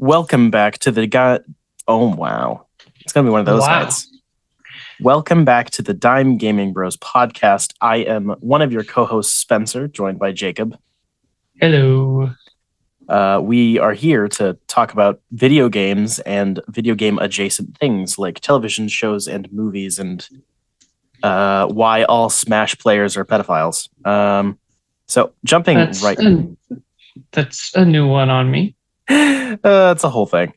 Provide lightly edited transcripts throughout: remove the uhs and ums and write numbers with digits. Welcome back to the guy. Oh, wow. It's going to be one of those nights. Welcome back to the Dime Gaming Bros podcast. I am one of your co-hosts, Spencer, joined by Jacob. Hello. We are here to talk about video games and video game adjacent things like television shows and movies and why all Smash players are pedophiles. So jumping that's a new one on me. That's a whole thing.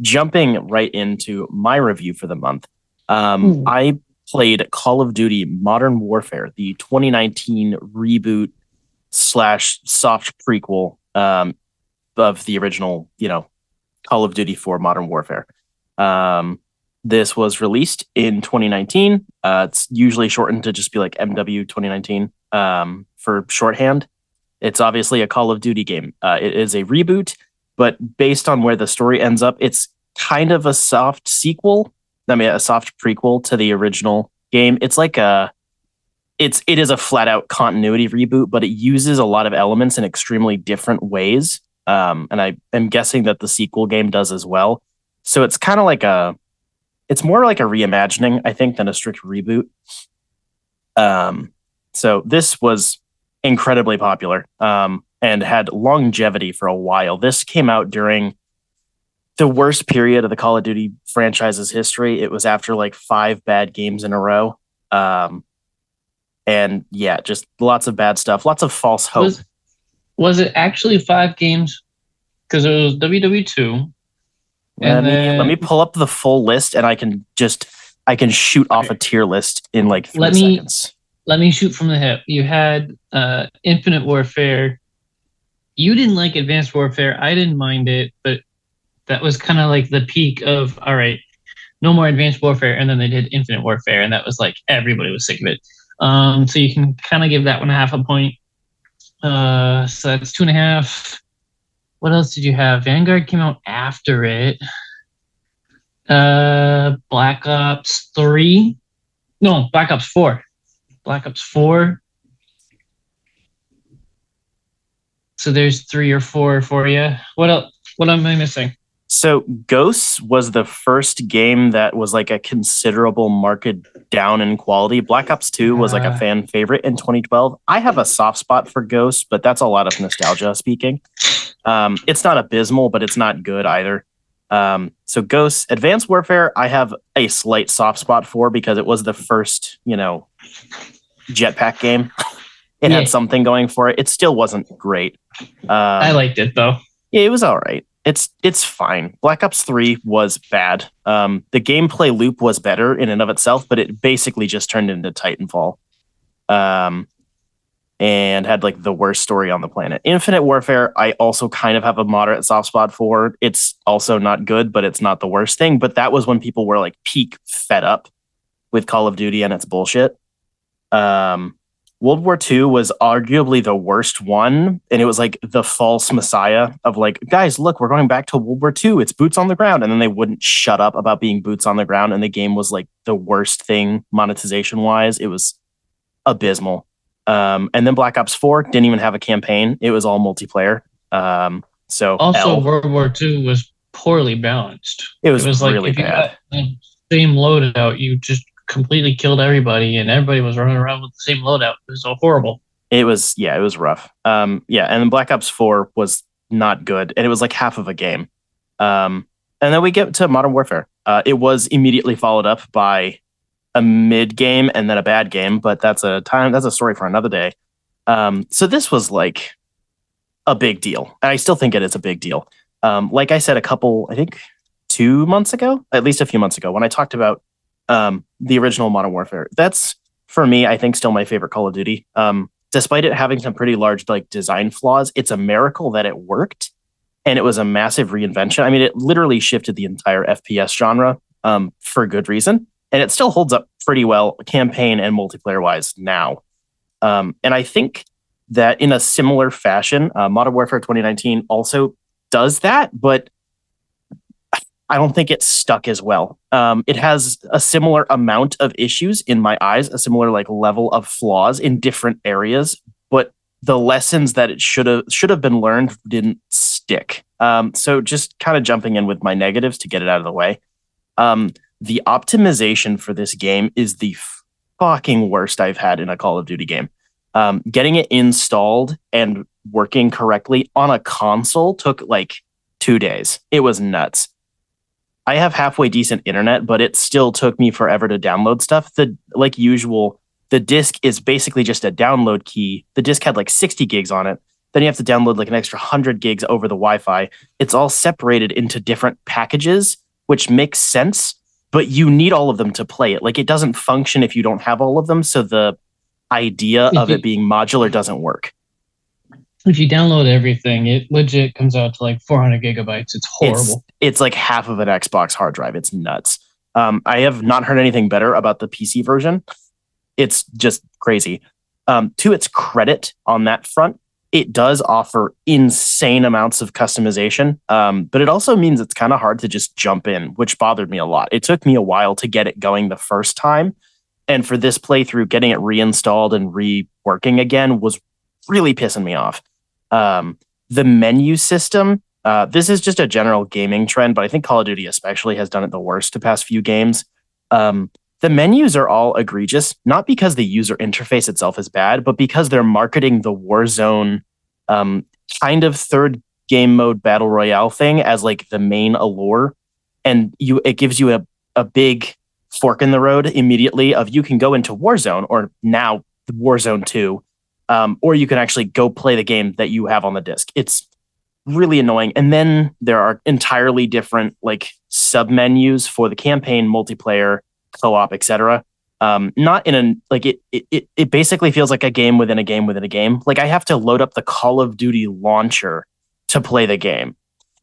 Jumping right into my review for the month, I played Call of Duty Modern Warfare, the 2019 reboot / soft prequel of the original, Call of Duty 4 Modern Warfare. This was released in 2019. It's usually shortened to just be like MW 2019 for shorthand. It's obviously a Call of Duty game. It is a reboot, but based on where the story ends up, it's kind of a soft sequel. I mean, a soft prequel to the original game. It's like it is a flat out continuity reboot, but it uses a lot of elements in extremely different ways. And I am guessing that the sequel game does as well. So it's kind of like it's more like a reimagining, I think, than a strict reboot. So this was incredibly popular. And had longevity for a while. This came out during the worst period of the Call of Duty franchise's history. It was after like 5 bad games in a row. And yeah, just lots of bad stuff, lots of false hope. Was it actually 5 games? Because it was WW2. Let me pull up the full list and I can shoot off a tier list in like 3 seconds. Let me shoot from the hip. You had Infinite Warfare. You didn't like Advanced Warfare. I didn't mind it, but that was kind of like the peak of, all right, no more Advanced Warfare. And then they did Infinite Warfare, and that was like everybody was sick of it. So you can kind of give that one half a point. So that's 2.5. What else did you have? Vanguard came out after it. Black Ops 3. No, Black Ops 4. Black Ops 4. So there's 3 or 4 for you. What else? What am I missing? So Ghosts was the first game that was like a considerable market down in quality. Black Ops 2 was like a fan favorite in 2012. I have a soft spot for Ghosts, but that's a lot of nostalgia speaking. It's not abysmal, but it's not good either. So Ghosts, Advanced Warfare, I have a slight soft spot for because it was the first, jetpack game. It had something going for it. It still wasn't great. I liked it though. Yeah, it was all right. It's fine. Black Ops 3 was bad. The gameplay loop was better in and of itself, but it basically just turned into Titanfall, and had like the worst story on the planet. Infinite Warfare, I also kind of have a moderate soft spot for. It's also not good, but it's not the worst thing. But that was when people were like peak fed up with Call of Duty and its bullshit. World War II was arguably the worst one, and it was like the false messiah of like, guys, look, we're going back to World War II. It's boots on the ground. And then they wouldn't shut up about being boots on the ground, and the game was like the worst thing monetization-wise. It was abysmal. And then Black Ops 4 didn't even have a campaign. It was all multiplayer. World War II was poorly balanced. It was like really bad. The same loadout, you just completely killed everybody, and everybody was running around with the same loadout. It was so horrible. It was rough. And then Black Ops 4 was not good, and it was like half of a game. And then we get to Modern Warfare. It was immediately followed up by a mid game and then a bad game, but that's a story for another day. So this was like a big deal, and I still think it is a big deal. Like I said, I think 2 months ago, at least a few months ago, when I talked about the original Modern Warfare. That's, for me, I think still my favorite Call of Duty. Despite it having some pretty large like design flaws, it's a miracle that it worked, and it was a massive reinvention. I mean, it literally shifted the entire FPS genre for good reason, and it still holds up pretty well campaign and multiplayer-wise now. And I think that in a similar fashion, Modern Warfare 2019 also does that, but I don't think it stuck as well. It has a similar amount of issues in my eyes, a similar like level of flaws in different areas, but the lessons that it should have been learned didn't stick. So just kind of jumping in with my negatives to get it out of the way. The optimization for this game is the fucking worst I've had in a Call of Duty game. Getting it installed and working correctly on a console took like 2 days. It was nuts. I have halfway decent internet, but it still took me forever to download stuff. Like usual, the disc is basically just a download key. The disc had like 60 gigs on it. Then you have to download like an extra 100 gigs over the Wi-Fi. It's all separated into different packages, which makes sense, but you need all of them to play it. Like it doesn't function if you don't have all of them. So the idea of it being modular doesn't work. If you download everything, it legit comes out to like 400 gigabytes. It's horrible. It's like half of an Xbox hard drive. It's nuts. I have not heard anything better about the PC version. It's just crazy. To its credit on that front, it does offer insane amounts of customization, but it also means it's kind of hard to just jump in, which bothered me a lot. It took me a while to get it going the first time. And for this playthrough, getting it reinstalled and reworking again was really pissing me off. The menu system, this is just a general gaming trend, but I think Call of Duty especially has done it the worst the past few games. The menus are all egregious, not because the user interface itself is bad, but because they're marketing the Warzone kind of third game mode battle royale thing as like the main allure. And it gives you a big fork in the road immediately of you can go into Warzone or now Warzone 2. Or you can actually go play the game that you have on the disc. It's really annoying. And then there are entirely different like submenus for the campaign, multiplayer, co-op, etc. Not in a like it basically feels like a game within a game within a game. Like I have to load up the Call of Duty launcher to play the game,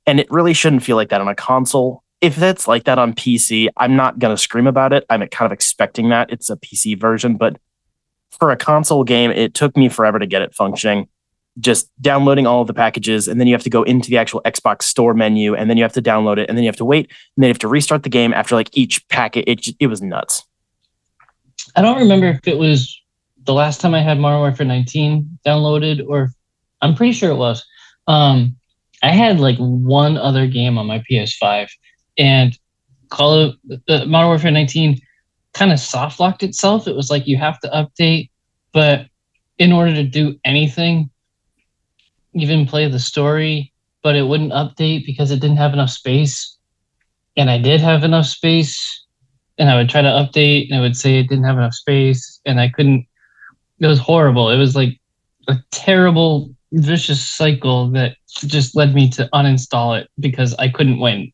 and it really shouldn't feel like that on a console. If that's like that on PC, I'm not gonna scream about it. I'm kind of expecting that it's a PC version, but for a console game, it took me forever to get it functioning. Just downloading all of the packages, and then you have to go into the actual Xbox store menu, and then you have to download it, and then you have to wait, and then you have to restart the game after like each packet. It was nuts. I don't remember if it was the last time I had Modern Warfare 19 downloaded, or I'm pretty sure it was. I had like one other game on my PS5, and Modern Warfare 19 kind of soft locked itself. It was like you have to update, but in order to do anything, even play the story, but it wouldn't update because it didn't have enough space. And I did have enough space, and I would try to update, and it would say it didn't have enough space, and I couldn't. It was horrible. It was like a terrible, vicious cycle that just led me to uninstall it because I couldn't win.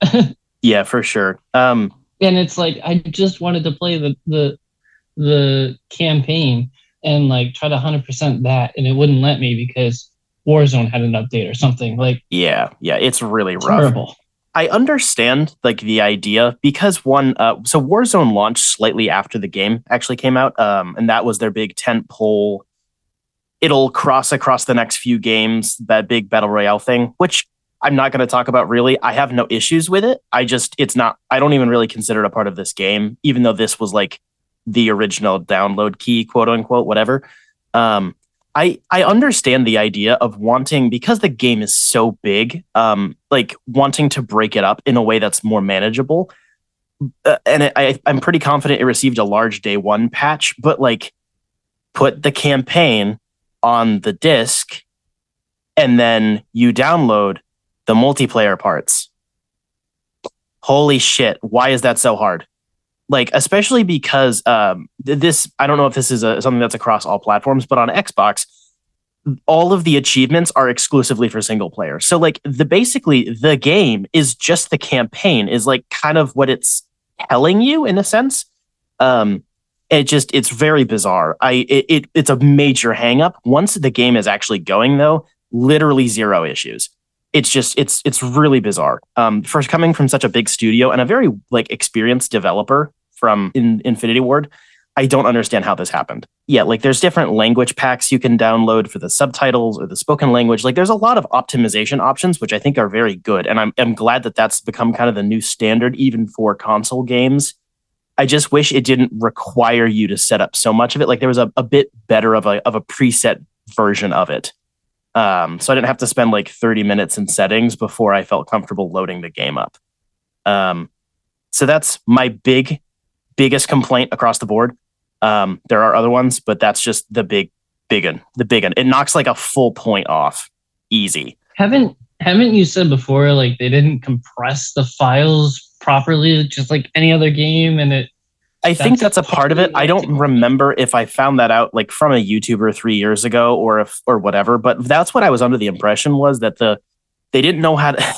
Yeah, for sure. And it's like, I just wanted to play the campaign and like try to 100% that, and it wouldn't let me because Warzone had an update or something. Like, yeah, it's really rough. Terrible. I understand like the idea because so Warzone launched slightly after the game actually came out, and that was their big tent pole. It'll cross across the next few games, that big battle royale thing, which I'm not going to talk about really. I have no issues with it. I don't even really consider it a part of this game, even though this was like the original download key, quote unquote, whatever. I understand the idea of wanting, because the game is so big, like wanting to break it up in a way that's more manageable. And I'm pretty confident it received a large day one patch, but like put the campaign on the disc and then you download the multiplayer parts. Holy shit. Why is that so hard? Like, especially because this, I don't know if this is something that's across all platforms, but on Xbox, all of the achievements are exclusively for single player. So like basically the game is just the campaign is like kind of what it's telling you in a sense. It's very bizarre. It's a major hang up. Once the game is actually going though, literally zero issues. It's just, it's really bizarre. For coming from such a big studio and a very like experienced developer from Infinity Ward, I don't understand how this happened. Yeah, like there's different language packs you can download for the subtitles or the spoken language. Like there's a lot of optimization options, which I think are very good. And I'm glad that that's become kind of the new standard, even for console games. I just wish it didn't require you to set up so much of it. Like there was a bit better of a preset version of it. So I didn't have to spend like 30 minutes in settings before I felt comfortable loading the game up. So that's my biggest complaint across the board. There are other ones, but that's just the big one. It knocks like a full point off. Easy. Haven't you said before, like, they didn't compress the files properly, just like any other game? And I think that's a part of it. I don't remember if I found that out like from a YouTuber 3 years ago or whatever, but that's what I was under the impression was that they didn't know how to,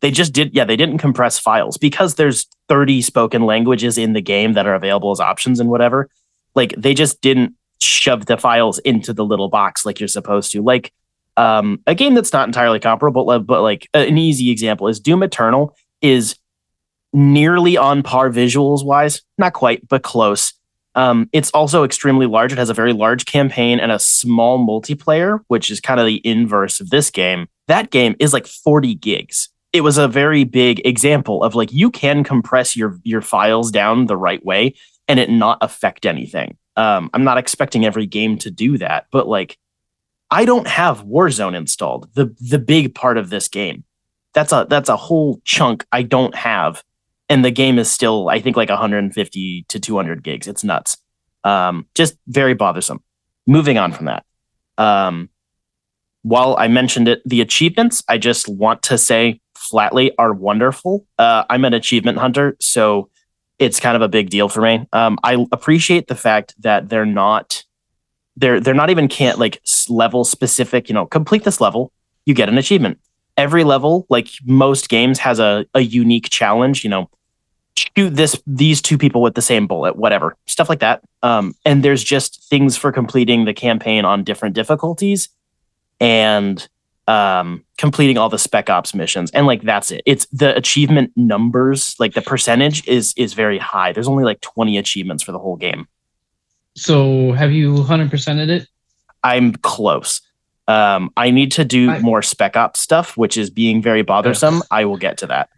they didn't compress files because there's 30 spoken languages in the game that are available as options and whatever. Like, they just didn't shove the files into the little box like you're supposed to. Like, a game that's not entirely comparable, but like an easy example is Doom Eternal is nearly on par visuals wise, not quite, but close. It's also extremely large. It has a very large campaign and a small multiplayer, which is kind of the inverse of this game. That game is like 40 gigs. It was a very big example of like, you can compress your files down the right way and it not affect anything. I'm not expecting every game to do that, but like, I don't have Warzone installed, the big part of this game. That's a whole chunk I don't have, and the game is still, I think, like 150 to 200 gigs. It's nuts. Just very bothersome. Moving on from that. While I mentioned it, the achievements, I just want to say flatly, are wonderful. I'm an achievement hunter, so it's kind of a big deal for me. I appreciate the fact that they're not even can't like level specific. You know, complete this level, you get an achievement. Every level, like most games, has a unique challenge. You know, shoot these two people with the same bullet, whatever, stuff like that. And there's just things for completing the campaign on different difficulties, and completing all the Spec Ops missions. And like, that's it. It's the achievement numbers, like the percentage is very high. There's only like 20 achievements for the whole game. So have you 100%ed it? I'm close. I need to do more Spec Ops stuff, which is being very bothersome. Yeah. I will get to that.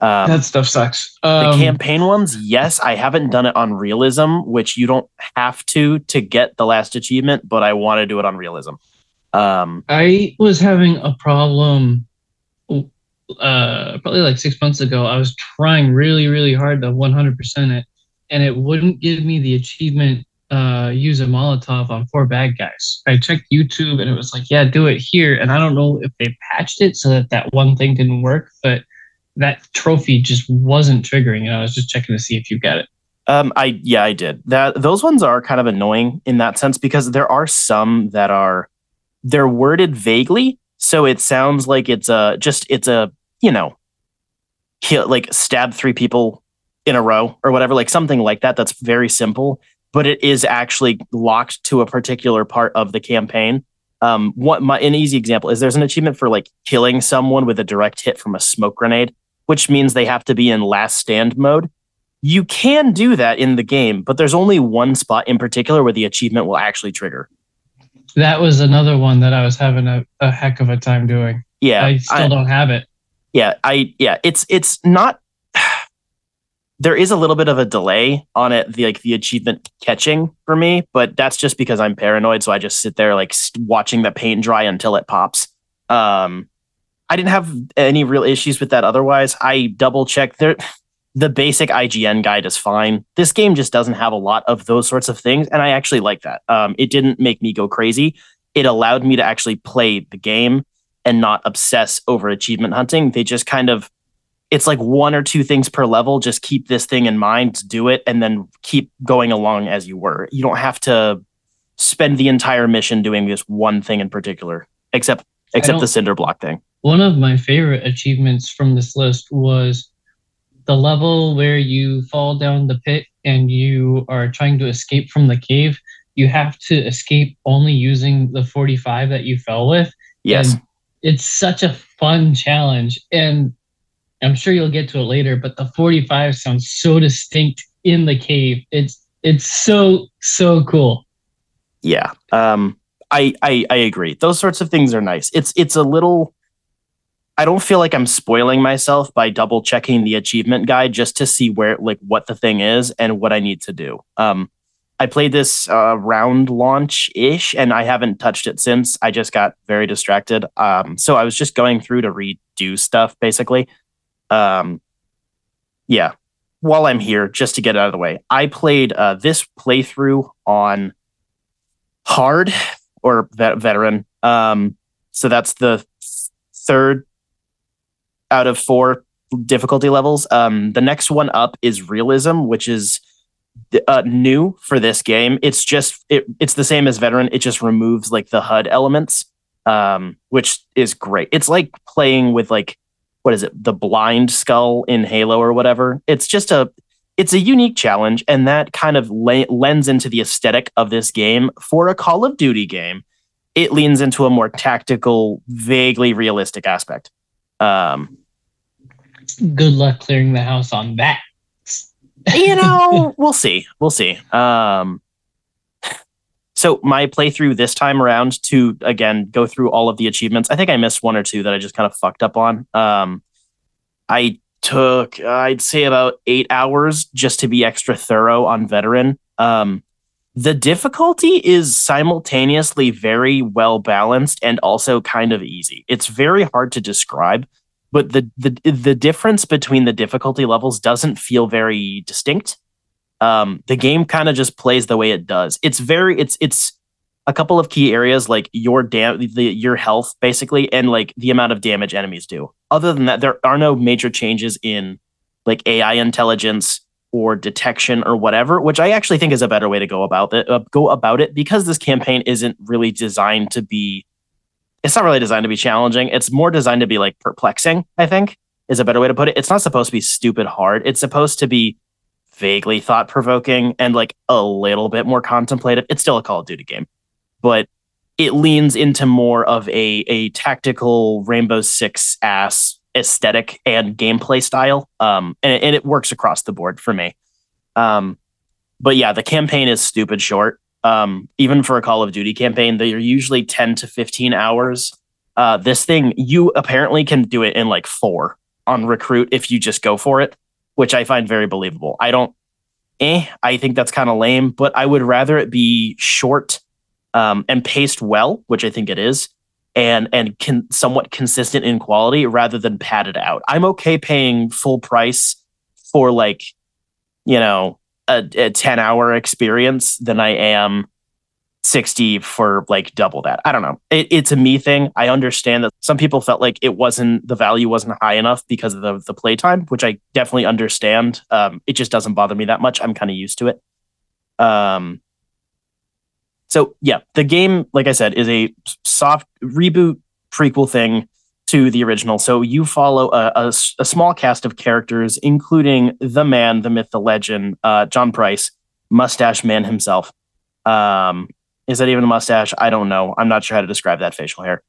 That stuff sucks. The campaign ones, yes, I haven't done it on Realism, which you don't have to get the last achievement, but I want to do it on Realism. I was having a problem probably like 6 months ago. I was trying really, really hard to 100% it, and it wouldn't give me the achievement use a Molotov on 4 bad guys. I checked YouTube and it was like, yeah, do it here. And I don't know if they patched it so that one thing didn't work, but that trophy just wasn't triggering. And I was just checking to see if you got it. I did. Those ones are kind of annoying in that sense, because there are some that they're worded vaguely. So it sounds like kill, like stab 3 people in a row or whatever, like something like that. That's very simple, but it is actually locked to a particular part of the campaign. An easy example is there's an achievement for like killing someone with a direct hit from a smoke grenade, which means they have to be in last stand mode. You can do that in the game, but there's only one spot in particular where the achievement will actually trigger. That was another one that I was having a heck of a time doing. Yeah. I still don't have it. Yeah. It's not... There is a little bit of a delay on it, the achievement catching for me, but that's just because I'm paranoid, so I just sit there like watching the paint dry until it pops. I didn't have any real issues with that otherwise. I double-checked. The basic IGN guide is fine. This game just doesn't have a lot of those sorts of things, and I actually like that. It didn't make me go crazy. It allowed me to actually play the game and not obsess over achievement hunting. They just kind of... It's like one or two things per level. Just keep this thing in mind, do it, and then keep going along as you were. You don't have to spend the entire mission doing this one thing in particular, except the cinder block thing. One of my favorite achievements from this list was the level where you fall down the pit and you are trying to escape from the cave. You have to escape only using the 45 that you fell with. Yes. And it's such a fun challenge, and I'm sure you'll get to it later, but the 45 sounds so distinct in the cave. It's so cool. Yeah, I agree. Those sorts of things are nice. It's a little... I don't feel like I'm spoiling myself by double checking the achievement guide just to see where, like, what the thing is and what I need to do. I played this round launch-ish, and I haven't touched it since. I just got very distracted. So I was just going through to redo stuff, basically. Yeah. While I'm here, just to get it out of the way, I played this playthrough on hard or veteran. So that's the third out of four difficulty levels. The next one up is realism, which is new for this game. It's just it's the same as veteran. It just removes like the HUD elements, which is great. It's like playing with like, what is it? The blind skull in Halo or whatever. It's just a unique challenge, and that kind of lends into the aesthetic of this game. For a Call of Duty game, it leans into a more tactical, vaguely realistic aspect. Good luck clearing the house on that. You know, we'll see. So my playthrough this time around, to again go through all of the achievements, I think I missed one or two that I just kind of fucked up on. I took, I'd say, about 8 hours just to be extra thorough on veteran. The difficulty is simultaneously very well balanced and also kind of easy. It's very hard to describe, but the difference between the difficulty levels doesn't feel very distinct. The game kind of just plays the way it does. It's a couple of key areas, like your health basically, and like the amount of damage enemies do. Other than that, there are no major changes in like AI intelligence or detection or whatever, which I actually think is a better way to go about it, because this campaign isn't really designed to be, it's not really designed to be challenging. It's more designed to be like perplexing, I think, is a better way to put it. It's not supposed to be stupid hard. It's supposed to be vaguely thought-provoking and like a little bit more contemplative. It's still a Call of Duty game, but it leans into more of a tactical Rainbow Six ass aesthetic and gameplay style, and it works across the board for me. But yeah, the campaign is stupid short. Even for a Call of Duty campaign, they are usually 10 to 15 hours. This thing, you apparently can do it in like 4 on recruit if you just go for it, which I find very believable. I think that's kind of lame, but I would rather it be short and paced well, which I think it is, and somewhat consistent in quality rather than padded out. I'm okay paying full price for like, you know, a 10-hour experience than I am 60 for like double that. I don't know. It's a me thing. I understand that some people felt like the value wasn't high enough because of the playtime, which I definitely understand. It just doesn't bother me that much. I'm kind of used to it. So yeah, the game, like I said, is a soft reboot prequel thing to the original. So you follow a small cast of characters, including the man, the myth, the legend, John Price, Mustache Man himself. Is that even a mustache? I don't know. I'm not sure how to describe that facial hair.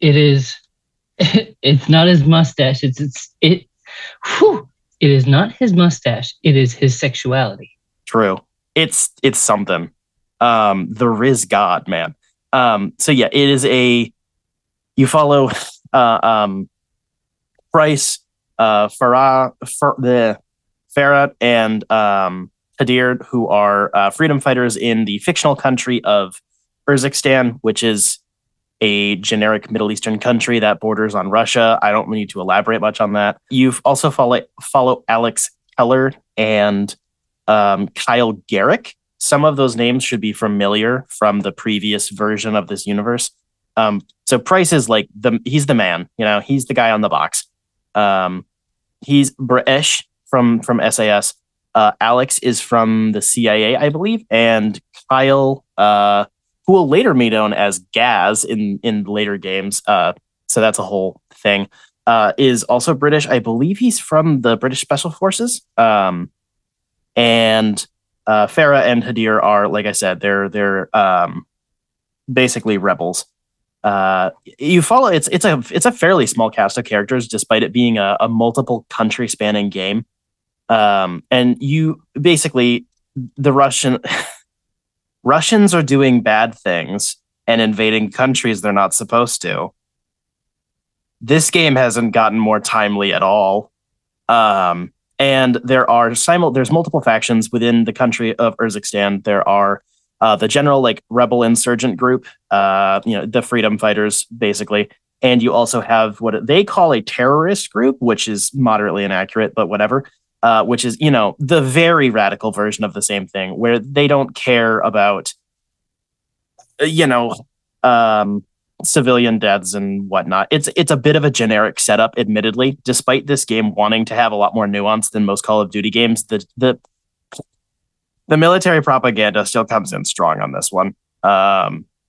It is. It's not his mustache. It's. Whew, it is not his mustache. It is his sexuality. True. It's something. The Riz God, man. So yeah, it is a. You follow, Price, Farah, and Hadir, who are freedom fighters in the fictional country of Urzikstan, which is a generic Middle Eastern country that borders on Russia. I don't need to elaborate much on that. You also follow Alex Keller and Kyle Garrick. Some of those names should be familiar from the previous version of this universe. So Price is like he's the man, you know, he's the guy on the box. He's Breesh from SAS. Alex is from the CIA, I believe, and Kyle, who will later be known as Gaz in later games, so that's a whole thing, is also British. I believe he's from the British Special Forces. And Farah and Hadir are, like I said, they're basically rebels. You follow it's a fairly small cast of characters, despite it being a multiple country spanning game. And you basically, the Russians are doing bad things and invading countries they're not supposed to. This game hasn't gotten more timely at all. And there are there's multiple factions within the country of Urzikstan. There are the general rebel insurgent group, the freedom fighters, basically. And you also have what they call a terrorist group, which is moderately inaccurate, but whatever, which is, the very radical version of the same thing where they don't care about, civilian deaths and whatnot. It's a bit of a generic setup, admittedly, despite this game wanting to have a lot more nuance than most Call of Duty games. The military propaganda still comes in strong on this one.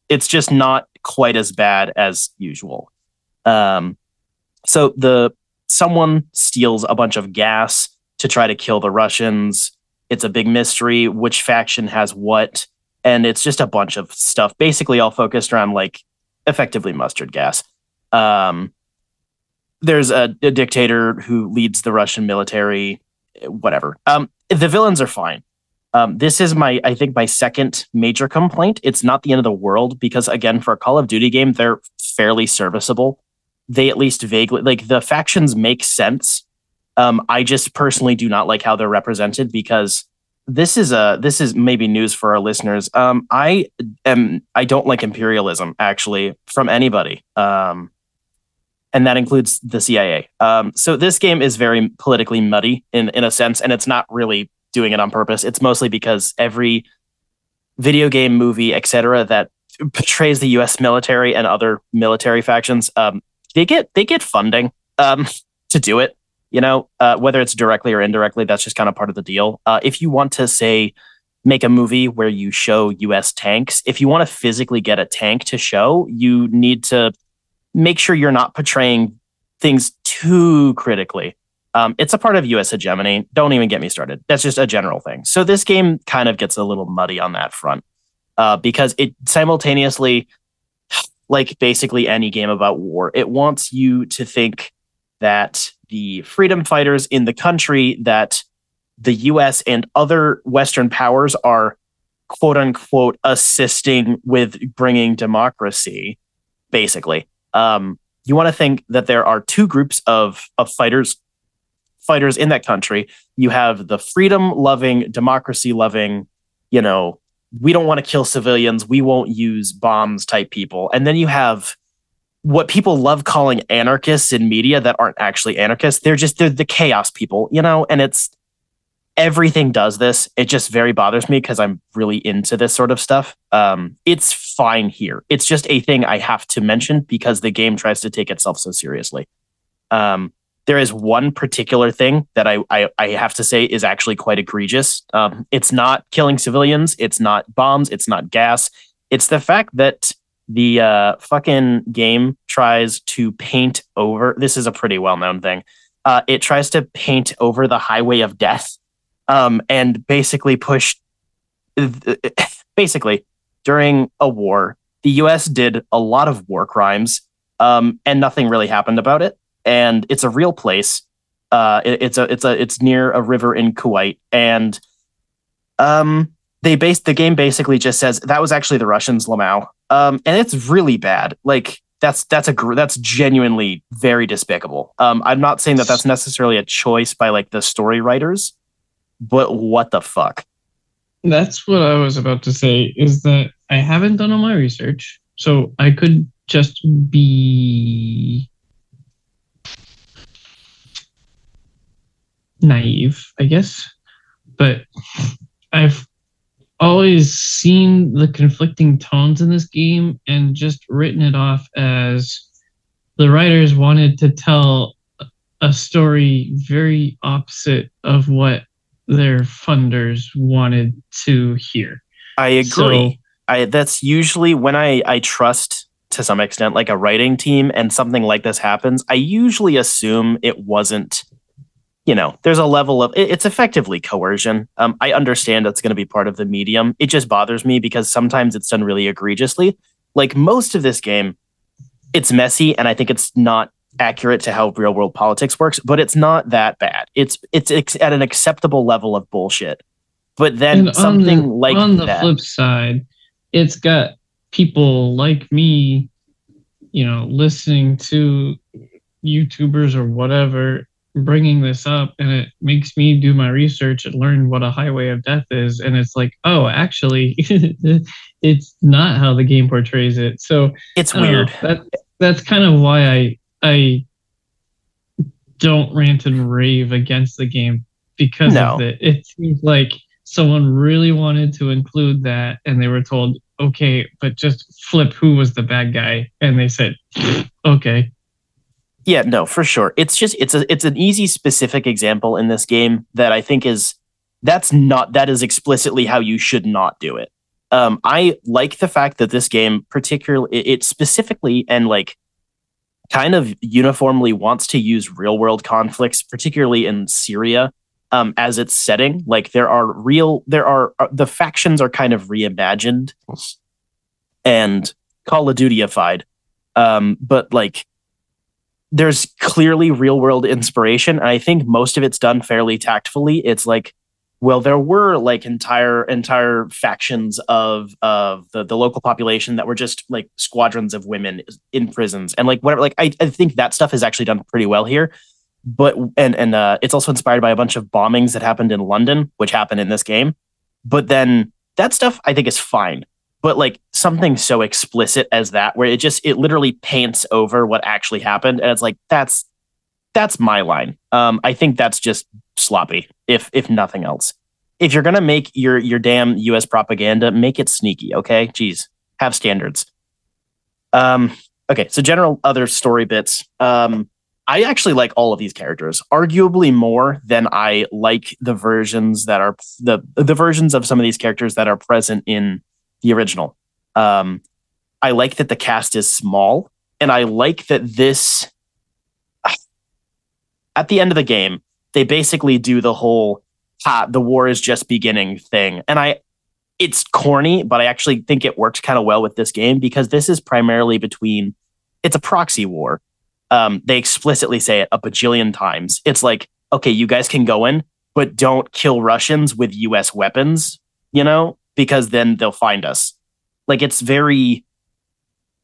It's just not quite as bad as usual. So someone steals a bunch of gas to try to kill the Russians. It's a big mystery which faction has what, and it's just a bunch of stuff, basically all focused around effectively mustard gas. There's a dictator who leads the Russian military, whatever. The villains are fine. This is my second major complaint. It's not the end of the world because, again, for a Call of Duty game, they're fairly serviceable. They at least vaguely, the factions make sense. I just personally do not like how they're represented because this is maybe news for our listeners. I don't like imperialism, actually, from anybody. And that includes the CIA. So this game is very politically muddy in a sense, and it's not really doing it on purpose. It's mostly because every video game, movie, etc., that portrays the U.S. military and other military factions, they get funding to do it. Whether it's directly or indirectly, that's just kind of part of the deal. If you want to make a movie where you show U.S. tanks, if you want to physically get a tank to show, you need to make sure you're not portraying things too critically. It's a part of U.S. hegemony. Don't even get me started. That's just a general thing. So this game kind of gets a little muddy on that front because it simultaneously, basically any game about war, it wants you to think that the freedom fighters in the country, that the U.S. and other Western powers are, quote unquote, assisting with bringing democracy, basically. You want to think that there are two groups of fighters in that country. You have the freedom-loving, democracy-loving, we don't want to kill civilians, we won't use bombs type people. And then you have what people love calling anarchists in media that aren't actually anarchists. They're the chaos people, and it's everything does this. It just very bothers me because I'm really into this sort of stuff. It's fine here. It's just a thing I have to mention because the game tries to take itself so seriously. There is one particular thing that I have to say is actually quite egregious. It's not killing civilians. It's not bombs. It's not gas. It's the fact that the fucking game tries to paint over. This is a pretty well-known thing. It tries to paint over the highway of death, and basically push. Basically, during a war, the U.S. did a lot of war crimes, and nothing really happened about it. And it's a real place. It's near a river in Kuwait, and the game basically just says that was actually the Russians, Lamau, and it's really bad. That's genuinely very despicable. I'm not saying that's necessarily a choice by the story writers, but what the fuck? That's what I was about to say. Is that I haven't done all my research, so I could just be naive, I guess, but I've always seen the conflicting tones in this game and just written it off as the writers wanted to tell a story very opposite of what their funders wanted to hear. I agree. That's usually when I trust to some extent a writing team and something like this happens, I usually assume it wasn't. There's a level of it's effectively coercion. I understand that's going to be part of the medium. It just bothers me because sometimes it's done really egregiously. Most of this game, it's messy, and I think it's not accurate to how real world politics works. But it's not that bad. It's at an acceptable level of bullshit. But then on the flip side, it's got people like me, listening to YouTubers or whatever, bringing this up, and it makes me do my research and learn what a highway of death is. And it's like, oh, actually, it's not how the game portrays it. So it's weird. That's kind of why I don't rant and rave against the game because of it. It seems like someone really wanted to include that, and they were told, okay, but just flip who was the bad guy, and they said, okay. Yeah, no, for sure. It's just it's an easy specific example in this game that I think is explicitly how you should not do it. I like the fact that this game particularly it specifically and like kind of uniformly wants to use real world conflicts, particularly in Syria, as its setting. Like the factions are kind of reimagined and Call of Duty-ified, but like. There's clearly real world inspiration, and I think most of it's done fairly tactfully. It's like, well, there were like entire factions of the local population that were just like squadrons of women in prisons and like whatever. Like I think that stuff is actually done pretty well here, but and it's also inspired by a bunch of bombings that happened in London, which happened in this game. But then that stuff I think is fine. But like something so explicit as that, where it literally paints over what actually happened. And it's like, that's my line. I think that's just sloppy, if nothing else. If you're going to make your damn US propaganda, make it sneaky. Okay. Jeez. Have standards. Okay. So general other story bits. I actually like all of these characters, arguably more than I like the versions that are the versions of some of these characters that are present in the original. I like that the cast is small, and I like that this. At the end of the game, they basically do the whole "the war is just beginning" thing, and it's corny, but I actually think it works kind of well with this game because this is primarily between. It's a proxy war. They explicitly say it a bajillion times. It's like, okay, you guys can go in, but don't kill Russians with U.S. weapons. You know. Because then they'll find us. Like it's very,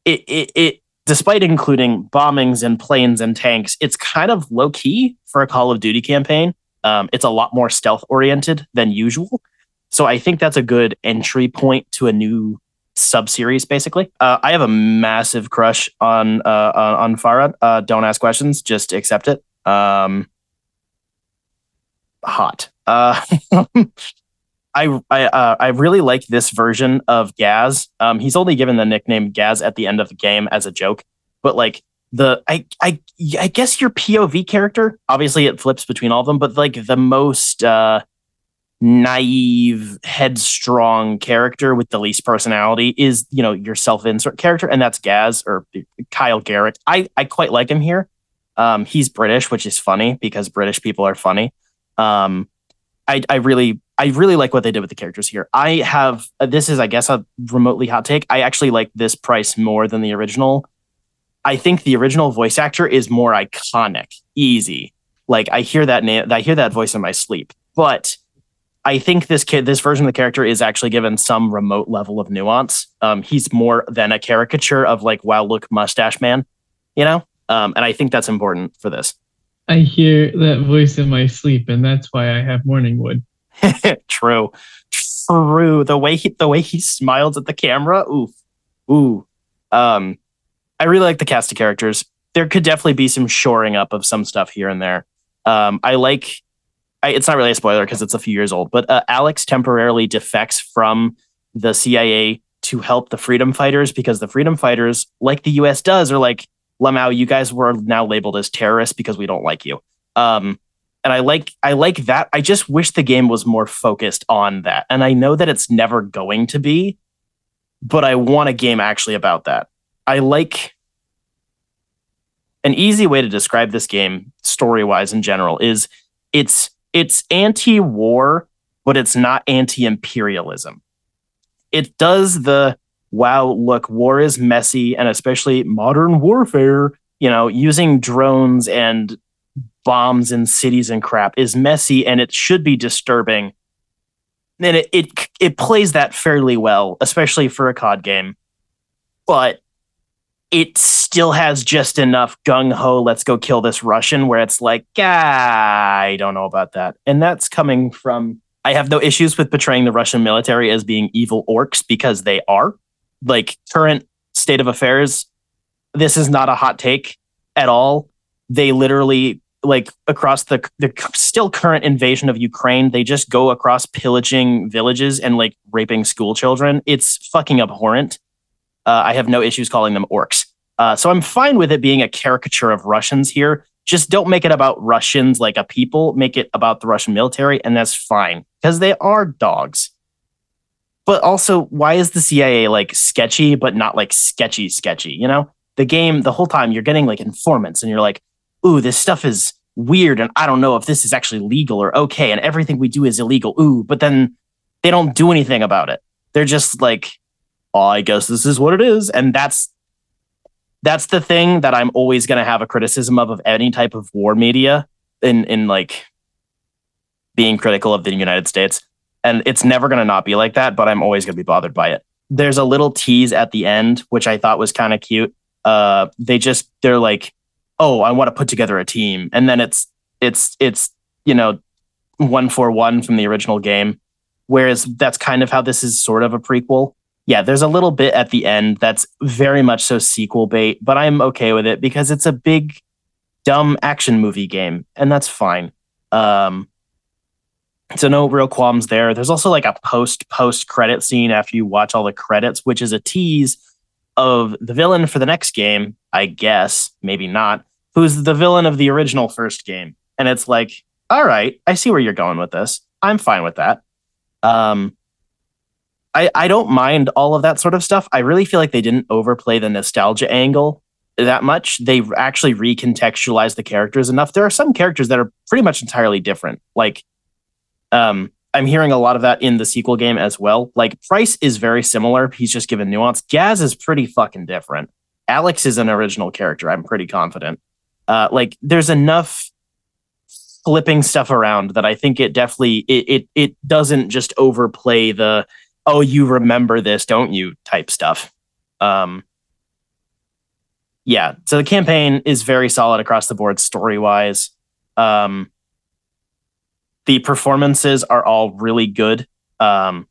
it despite including bombings and planes and tanks, it's kind of low key for a Call of Duty campaign. It's a lot more stealth oriented than usual. So I think that's a good entry point to a new sub-series basically. I have a massive crush on Farah. Don't ask questions, just accept it. Hot. I really like this version of Gaz. He's only given the nickname Gaz at the end of the game as a joke, but like I guess your POV character, obviously it flips between all of them, but like the most naive, headstrong character with the least personality is, you know, your self-insert character, and that's Gaz or Kyle Garrick. I quite like him here. He's British, which is funny because British people are funny. I really like what they did with the characters here. I have, this is, I guess, a remotely hot take. I actually like this price more than the original. I think the original voice actor is more iconic, easy. Like I hear that name, I hear that voice in my sleep. But I think this version of the character is actually given some remote level of nuance. He's more than a caricature of like, wow, look, mustache man, you know? And I think that's important for this. I hear that voice in my sleep, and that's why I have morning wood. True. The way he smiled at the camera. Ooh. I really like the cast of characters. There could definitely be some shoring up of some stuff here and there. It's not really a spoiler because it's a few years old, but Alex temporarily defects from the CIA to help the freedom fighters because the freedom fighters, like the US does, are like, Lamau, you guys were now labeled as terrorists because we don't like you. And I like that. I just wish the game was more focused on that. And I know that it's never going to be, but I want a game actually about that. I like an easy way to describe this game story-wise in general is it's anti-war, but it's not anti-imperialism. It does the, wow, look, war is messy, and especially modern warfare, you know, using drones and bombs in cities and crap is messy and it should be disturbing. And it plays that fairly well, especially for a COD game. But it still has just enough gung-ho, let's go kill this Russian, where it's like, I don't know about that. And that's coming from, I have no issues with portraying the Russian military as being evil orcs, because they are. Like, current state of affairs, this is not a hot take at all. They literally, like, across the still current invasion of Ukraine, they just go across pillaging villages and, like, raping school children. It's fucking abhorrent. I have no issues calling them orcs. So I'm fine with it being a caricature of Russians here. Just don't make it about Russians like a people. Make it about the Russian military, and that's fine, because they are dogs. But also, why is the CIA, like, sketchy, but not, like, sketchy, you know? The game, the whole time, you're getting, like, informants, and you're like, ooh, this stuff is weird, and I don't know if this is actually legal or okay, and everything we do is illegal, ooh, but then they don't do anything about it. They're just like, oh, I guess this is what it is, and that's the thing that I'm always going to have a criticism of any type of war media in like being critical of the United States. And it's never going to not be like that, but I'm always going to be bothered by it. There's a little tease at the end, which I thought was kind of cute. They're like, oh, I want to put together a team. And then it's, you know, 141 from the original game. Whereas that's kind of how this is sort of a prequel. Yeah, there's a little bit at the end that's very much so sequel bait, but I'm okay with it because it's a big, dumb action movie game, and that's fine. So no real qualms there. There's also like a post credit scene after you watch all the credits, which is a tease of the villain for the next game, I guess, maybe not, who's the villain of the original first game. And it's like, all right, I see where you're going with this. I'm fine with that. I don't mind all of that sort of stuff. I really feel like they didn't overplay the nostalgia angle that much. They actually recontextualized the characters enough. There are some characters that are pretty much entirely different. Like, I'm hearing a lot of that in the sequel game as well. Like, Price is very similar. He's just given nuance. Gaz is pretty fucking different. Alex is an original character, I'm pretty confident. Like, there's enough flipping stuff around that I think it definitely... It doesn't just overplay the... oh, you remember this, don't you, type stuff. Yeah, so the campaign is very solid across the board story-wise. The performances are all really good. The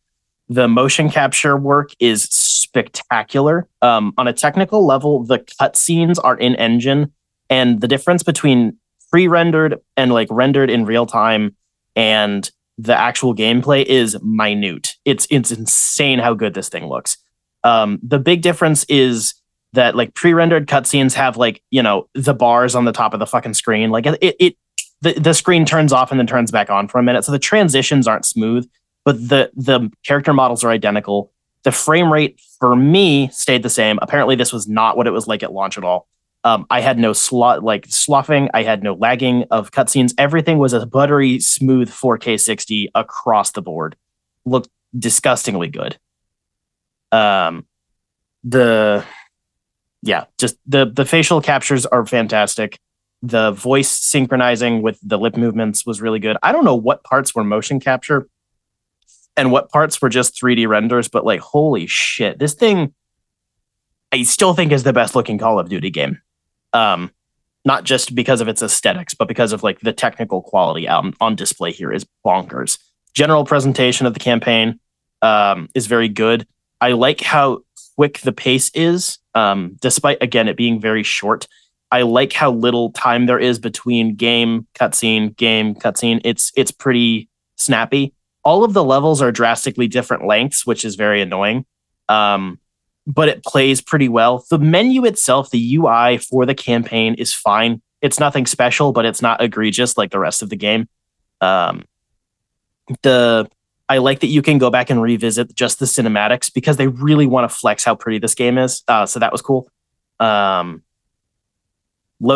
motion capture work is spectacular. On a technical level, the cutscenes are in-engine, and the difference between pre-rendered and like rendered in real time and the actual gameplay is minute. It's insane how good this thing looks. The big difference is that like pre-rendered cutscenes have like, you know, the bars on the top of the fucking screen. Like the screen turns off and then turns back on for a minute. So the transitions aren't smooth, but the character models are identical. The frame rate for me stayed the same. Apparently this was not what it was like at launch at all. I had no sloughing. I had no lagging of cutscenes. Everything was a buttery, smooth 4K 60 across the board. Looked disgustingly good. The facial captures are fantastic. The voice synchronizing with the lip movements was really good. I don't know what parts were motion capture and what parts were just 3D renders, but like, holy shit, this thing I still think is the best looking Call of Duty game. Not just because of its aesthetics, but because of like the technical quality on display here is bonkers. General presentation of the campaign is very good. I like how quick the pace is, despite, again, it being very short. I like how little time there is between game, cutscene, game, cutscene. It's pretty snappy. All of the levels are drastically different lengths, which is very annoying. But it plays pretty well. The menu itself, the UI for the campaign is fine. It's nothing special, but it's not egregious like the rest of the game. I like that you can go back and revisit just the cinematics because they really want to flex how pretty this game is. So that was cool. Load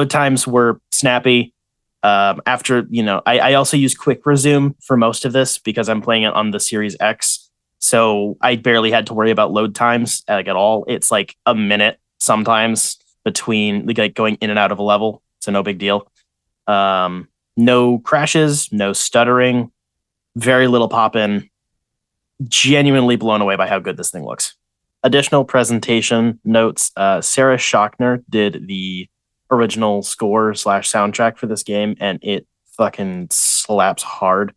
times were snappy. I also use quick resume for most of this because I'm playing it on the Series X. So I barely had to worry about load times like at all. It's like a minute sometimes between like going in and out of a level. So no big deal. No crashes, no stuttering, very little pop in. Genuinely blown away by how good this thing looks. Additional presentation notes, Sarah Schachner did the original score / soundtrack for this game, and it fucking slaps hard.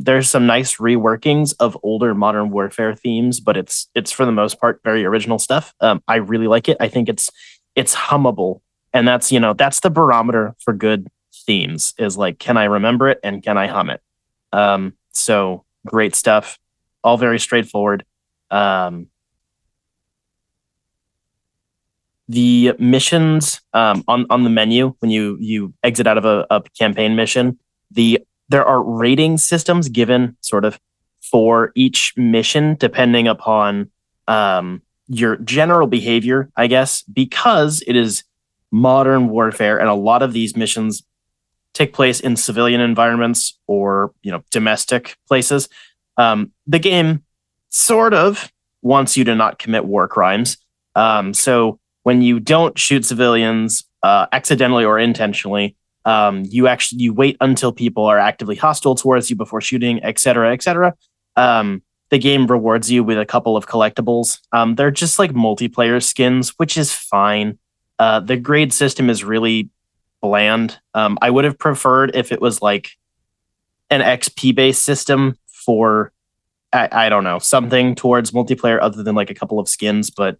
There's some nice reworkings of older Modern Warfare themes, but it's for the most part very original stuff. I really like it. I think it's hummable, and that's, you know, that's the barometer for good themes, is like, can I remember it and can I hum it? So great stuff, all very straightforward. The missions on the menu, when you exit out of a campaign mission, there are rating systems given sort of for each mission, depending upon your general behavior, I guess, because it is Modern Warfare, and a lot of these missions take place in civilian environments or, you know, domestic places. The game sort of wants you to not commit war crimes. So when you don't shoot civilians accidentally or intentionally, you wait until people are actively hostile towards you before shooting, et cetera, et cetera. The game rewards you with a couple of collectibles. They're just like multiplayer skins, which is fine. The grade system is really bland. I would have preferred if it was like an XP-based system for, I don't know, something towards multiplayer other than like a couple of skins, but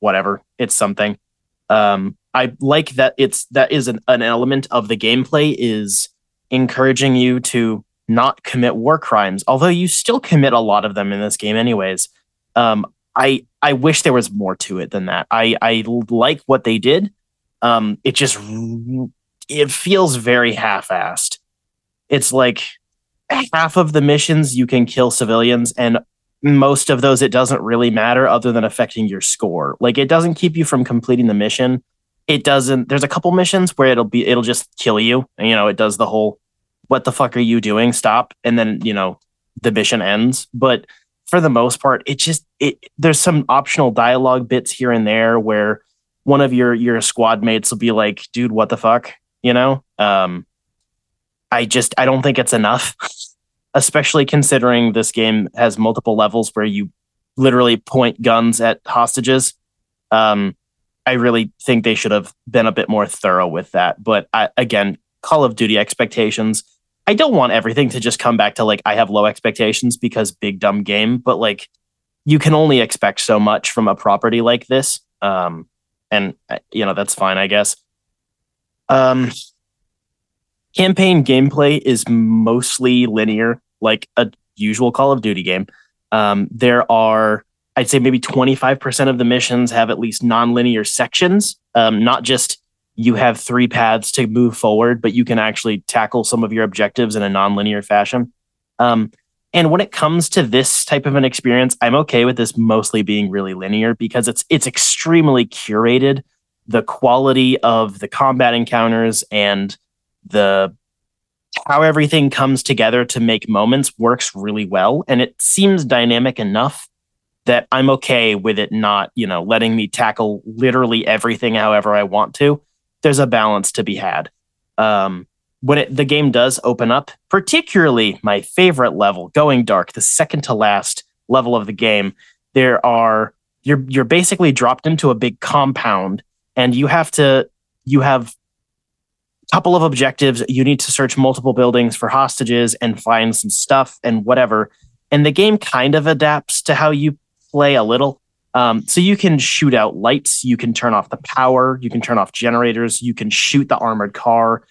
whatever, it's something. I like that that is an element of the gameplay, is encouraging you to not commit war crimes, although you still commit a lot of them in this game anyways. I wish there was more to it than that. I like what they did. It feels very half-assed. It's like half of the missions you can kill civilians, and most of those it doesn't really matter other than affecting your score. Like, it doesn't keep you from completing the mission. It doesn't. There's a couple missions where it'll just kill you. And, you know, it does the whole, what the fuck are you doing? Stop. And then, you know, the mission ends. But for the most part, there's some optional dialogue bits here and there where one of your squad mates will be like, dude, what the fuck? You know? I don't think it's enough, especially considering this game has multiple levels where you literally point guns at hostages. I really think they should have been a bit more thorough with that. But again, Call of Duty expectations. I don't want everything to just come back to like, I have low expectations because big dumb game, but like, you can only expect so much from a property like this. And you know, that's fine, I guess. Campaign gameplay is mostly linear, like a usual Call of Duty game. There are, I'd say maybe 25% of the missions have at least non-linear sections. Not just you have three paths to move forward, but you can actually tackle some of your objectives in a non-linear fashion. And when it comes to this type of an experience, I'm okay with this mostly being really linear because it's extremely curated. The quality of the combat encounters and how everything comes together to make moments works really well, and it seems dynamic enough that I'm okay with it not, you know, letting me tackle literally everything however I want to. There's a balance to be had. When the game does open up, particularly my favorite level, Going Dark, the second to last level of the game, you're basically dropped into a big compound, and you have couple of objectives. You need to search multiple buildings for hostages and find some stuff and whatever. And the game kind of adapts to how you play a little. So you can shoot out lights. You can turn off the power. You can turn off generators. You can shoot the armored car.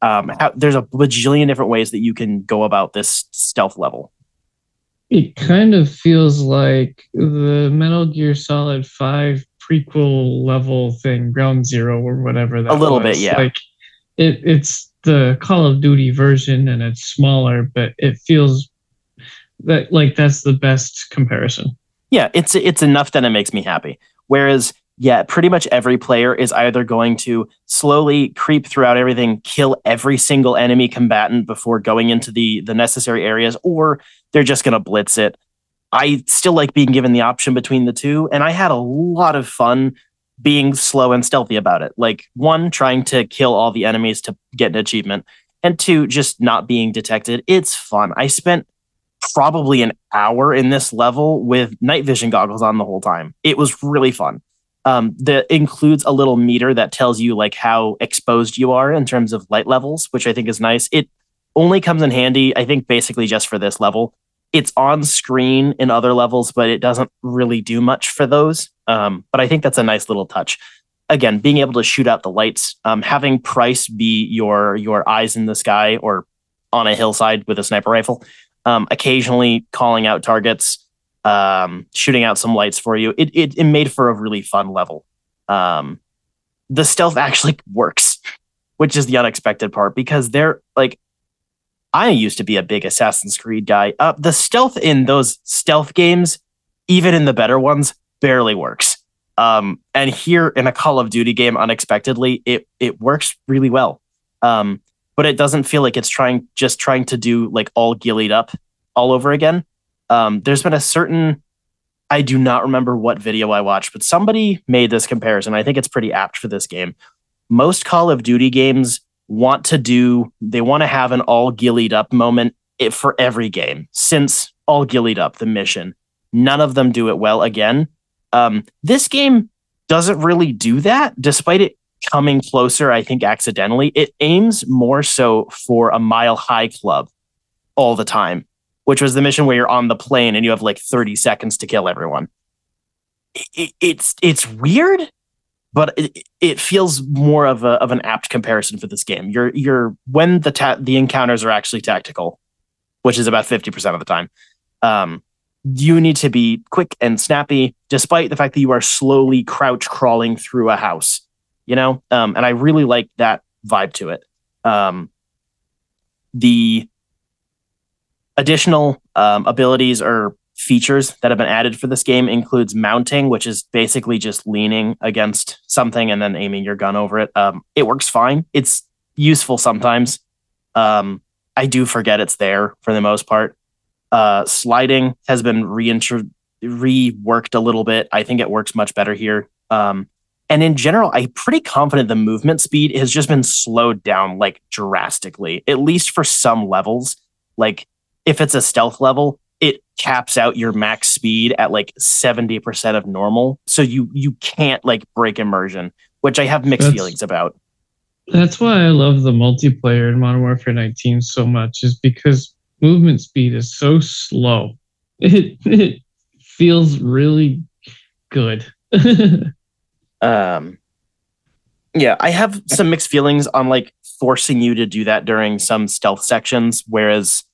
There's a bajillion different ways that you can go about this stealth level. It kind of feels like the Metal Gear Solid 5 prequel level thing, Ground Zero or whatever that was. A little bit, yeah. Like, It's the Call of Duty version, and it's smaller, but it feels that like that's the best comparison. Yeah, it's enough that it makes me happy. Whereas, yeah, pretty much every player is either going to slowly creep throughout everything, kill every single enemy combatant before going into the necessary areas, or they're just going to blitz it. I still like being given the option between the two, and I had a lot of fun being slow and stealthy about it. Like, one, trying to kill all the enemies to get an achievement, and two, just not being detected. It's fun. I spent probably an hour in this level with night vision goggles on the whole time. It was really fun. That includes a little meter that tells you like how exposed you are in terms of light levels, which I think is nice. It only comes in handy, I think, basically just for this level. It's on screen in other levels, but it doesn't really do much for those. But I think that's a nice little touch. Again, being able to shoot out the lights, having price be your eyes in the sky or on a hillside with a sniper rifle, occasionally calling out targets, shooting out some lights for you. It made for a really fun level. The stealth actually works, which is the unexpected part, because they're like, I used to be a big Assassin's Creed guy. The stealth in those stealth games, even in the better ones, barely works. And here in a Call of Duty game, unexpectedly, it works really well. But it doesn't feel like it's trying to do like all gillied up all over again. There's been a certain, I do not remember what video I watched, but somebody made this comparison. I think it's pretty apt for this game. Most Call of Duty games want to have an all gillied up moment for every game since all gillied up the mission. None of them do it well again. This game doesn't really do that, despite it coming closer, I think, accidentally. It aims more so for a mile high club all the time, which was the mission where you're on the plane and you have like 30 seconds to kill everyone. It's weird, but it feels more of an apt comparison for this game. You're when the encounters are actually tactical, which is about 50% of the time. You need to be quick and snappy, despite the fact that you are slowly crouch crawling through a house, you know? And I really like that vibe to it. The additional abilities or features that have been added for this game includes mounting, which is basically just leaning against something and then aiming your gun over it. It works fine. It's useful sometimes. I do forget it's there for the most part. Sliding has been reworked a little bit. I think it works much better here. And in general, I'm pretty confident the movement speed has just been slowed down like drastically, at least for some levels. Like if it's a stealth level, it caps out your max speed at like 70% of normal. So you can't like break immersion, which I have mixed feelings about. That's why I love the multiplayer in Modern Warfare 19 so much, is because movement speed is so slow. It feels really good. Yeah, I have some mixed feelings on like forcing you to do that during some stealth sections, whereas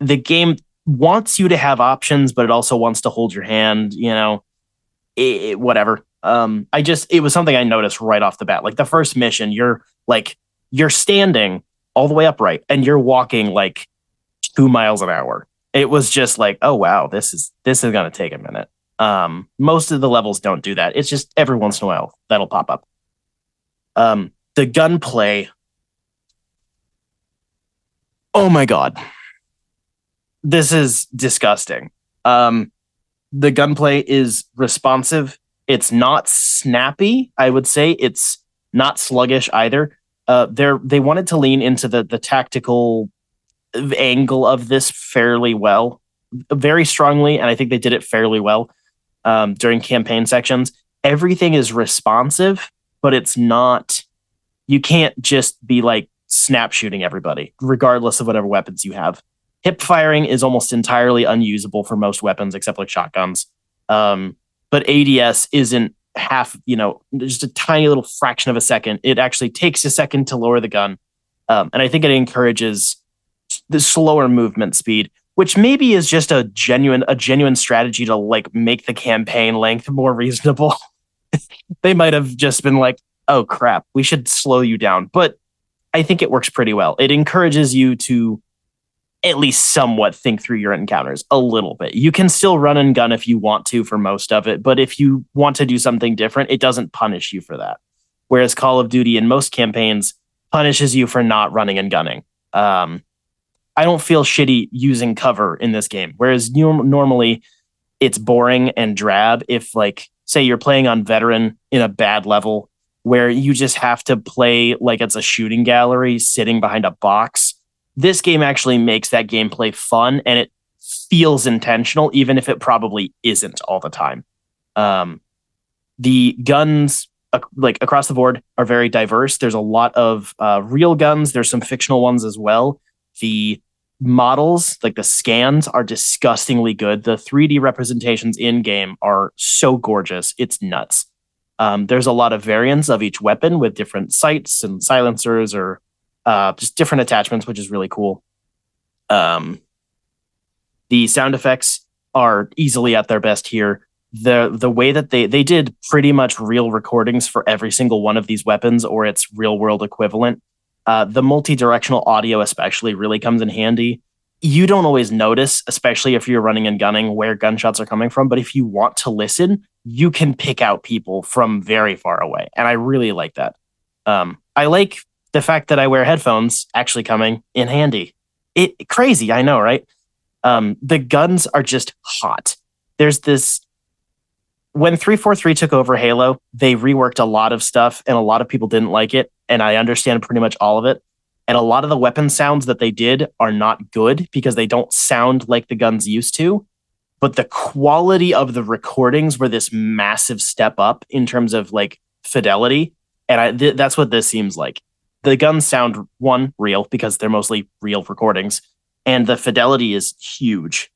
the game wants you to have options, but it also wants to hold your hand, you know, whatever. It was something I noticed right off the bat. Like the first mission, you're standing all the way upright and you're walking like 2 miles an hour. It was just like, oh wow, this is gonna take a minute. Most of the levels don't do that. It's just every once in a while that'll pop up. The gunplay. Oh my god, this is disgusting. The gunplay is responsive. It's not snappy. I would say it's not sluggish either. They wanted to lean into the tactical angle of this fairly well, very strongly, and I think they did it fairly well during campaign sections. Everything is responsive, but it's not, you can't just be like snap shooting everybody, regardless of whatever weapons you have. Hip firing is almost entirely unusable for most weapons, except like shotguns. But ADS isn't half, you know, just a tiny little fraction of a second. It actually takes a second to lower the gun. And I think it encourages the slower movement speed, which maybe is just a genuine strategy to like make the campaign length more reasonable. They might have just been like, oh crap, we should slow you down. But I think it works pretty well. It encourages you to at least somewhat think through your encounters a little bit. You can still run and gun if you want to for most of it, but if you want to do something different, it doesn't punish you for that. Whereas Call of Duty in most campaigns punishes you for not running and gunning. I don't feel shitty using cover in this game, whereas normally it's boring and drab if, like, say you're playing on veteran in a bad level where you just have to play like it's a shooting gallery sitting behind a box. This game actually makes that gameplay fun, and it feels intentional, even if it probably isn't all the time. The guns, like across the board, are very diverse. There's a lot of real guns. There's some fictional ones as well. The models, like the scans, are disgustingly good. The 3D representations in game are so gorgeous. It's nuts. There's a lot of variants of each weapon with different sights and silencers or just different attachments, which is really cool. The sound effects are easily at their best here. The way that they did pretty much real recordings for every single one of these weapons or its real world equivalent. The multi-directional audio especially really comes in handy. You don't always notice, especially if you're running and gunning, where gunshots are coming from. But if you want to listen, you can pick out people from very far away. And I really like that. I like the fact that I wear headphones actually coming in handy. It crazy, I know, right? The guns are just hot. There's this... When 343 took over Halo, they reworked a lot of stuff and a lot of people didn't like it. And I understand pretty much all of it. And a lot of the weapon sounds that they did are not good because they don't sound like the guns used to. But the quality of the recordings were this massive step up in terms of like fidelity. And that's what this seems like. The guns sound, one, real because they're mostly real recordings. And the fidelity is huge.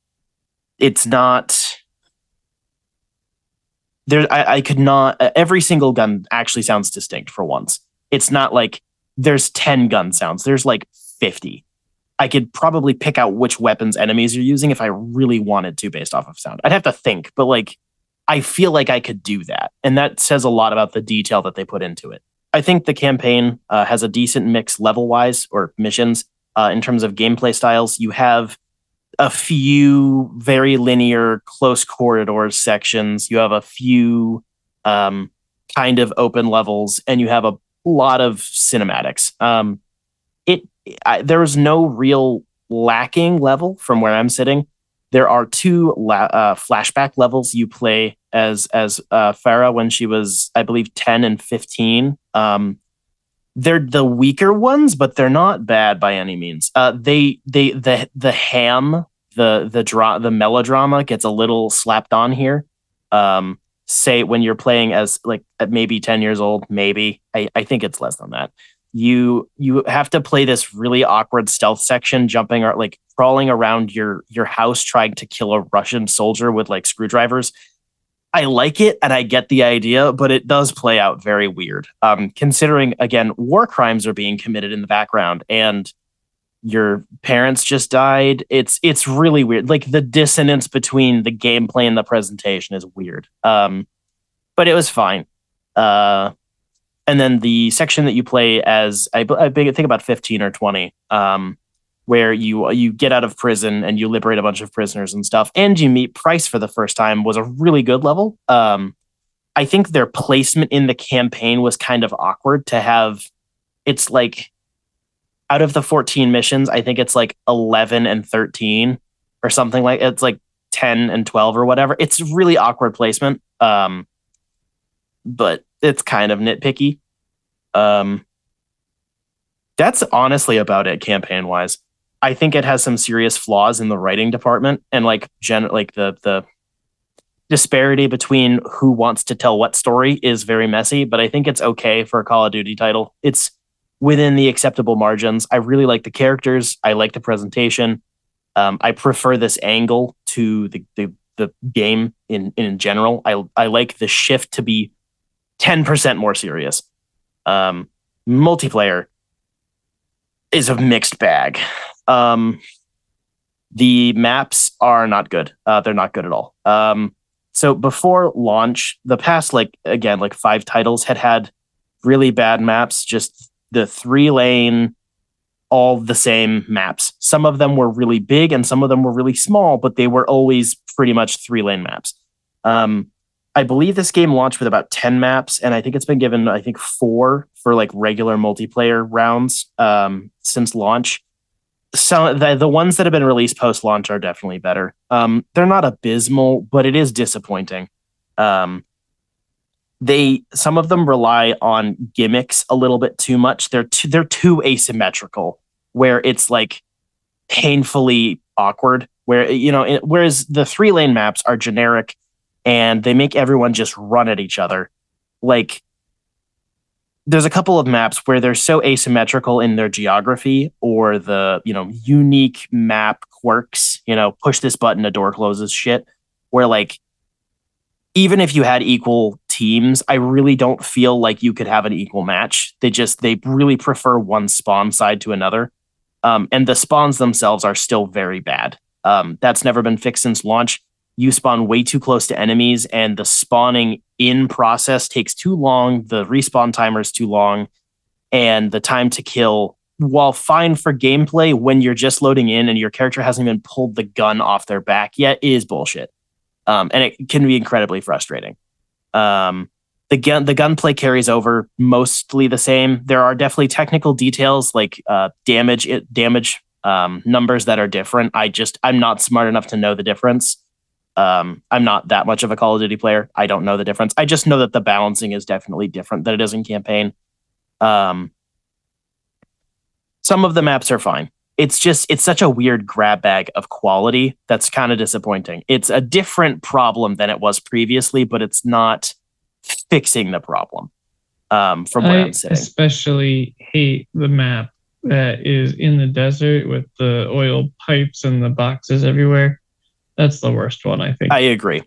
It's not... I could not... every single gun actually sounds distinct for once. It's not like there's 10 gun sounds. There's like 50. I could probably pick out which weapons enemies are using if I really wanted to based off of sound. I'd have to think, but like I feel like I could do that. And that says a lot about the detail that they put into it. I think the campaign has a decent mix level-wise or missions. In terms of gameplay styles, you have a few very linear close corridors sections. You have a few kind of open levels, and you have a lot of cinematics. There was no real lacking level from where I'm sitting. There are two flashback levels you play as Farah when she was, I believe, 10 and 15. They're the weaker ones, but they're not bad by any means. The melodrama gets a little slapped on here. Say when you're playing as like maybe 10 years old, maybe I think it's less than that. You have to play this really awkward stealth section, jumping or like crawling around your house, trying to kill a Russian soldier with like screwdrivers. I like it and I get the idea, but it does play out very weird. Considering, again, war crimes are being committed in the background and your parents just died. It's really weird. Like the dissonance between the gameplay and the presentation is weird. But it was fine. And then the section that you play as, I think about 15 or 20, where you get out of prison and you liberate a bunch of prisoners and stuff, and you meet Price for the first time, was a really good level. I think their placement in the campaign was kind of awkward to have. It's like out of the 14 missions, I think it's like 11 and 13 or something, like it's like 10 and 12 or whatever. It's really awkward placement, but it's kind of nitpicky. That's honestly about it campaign-wise. I think it has some serious flaws in the writing department and the disparity between who wants to tell what story is very messy, but I think it's okay for a Call of Duty title. It's within the acceptable margins. I really like the characters. I like the presentation. I prefer this angle to the game in general. I like the shift to be 10% more serious. Multiplayer is a mixed bag. The maps are not good. They're not good at all. So before launch, the past, like 5 titles had really bad maps, just the 3-lane, all the same maps. Some of them were really big and some of them were really small, but they were always pretty much 3-lane maps. I believe this game launched with about 10 maps, and I think it's been given, 4 for like regular multiplayer rounds since launch. So the ones that have been released post-launch are definitely better. They're not abysmal, but it is disappointing. Some of them rely on gimmicks a little bit too much. They're too asymmetrical, where it's like painfully awkward. where, you know, whereas the three lane maps are generic and they make everyone just run at each other. Like, there's a couple of maps where they're so asymmetrical in their geography or the, you know, unique map quirks, you know, push this button, a door closes shit, where like, even if you had equal teams, I really don't feel like you could have an equal match. They really prefer one spawn side to another. And the spawns themselves are still very bad. That's never been fixed since launch. You spawn way too close to enemies, and the spawning in process takes too long. The respawn timer is too long, and the time to kill, while fine for gameplay, when you're just loading in and your character hasn't even pulled the gun off their back yet, is bullshit. And it can be incredibly frustrating. The gunplay carries over mostly the same. There are definitely technical details like damage numbers that are different. I'm not smart enough to know the difference. I'm not that much of a Call of Duty player. I don't know the difference. I just know that the balancing is definitely different than it is in campaign. Some of the maps are fine. It's such a weird grab bag of quality that's kind of disappointing. It's a different problem than it was previously, but it's not fixing the problem from where I'm sitting. I especially hate the map that is in the desert with the oil pipes and the boxes everywhere. That's the worst one, I think. I agree.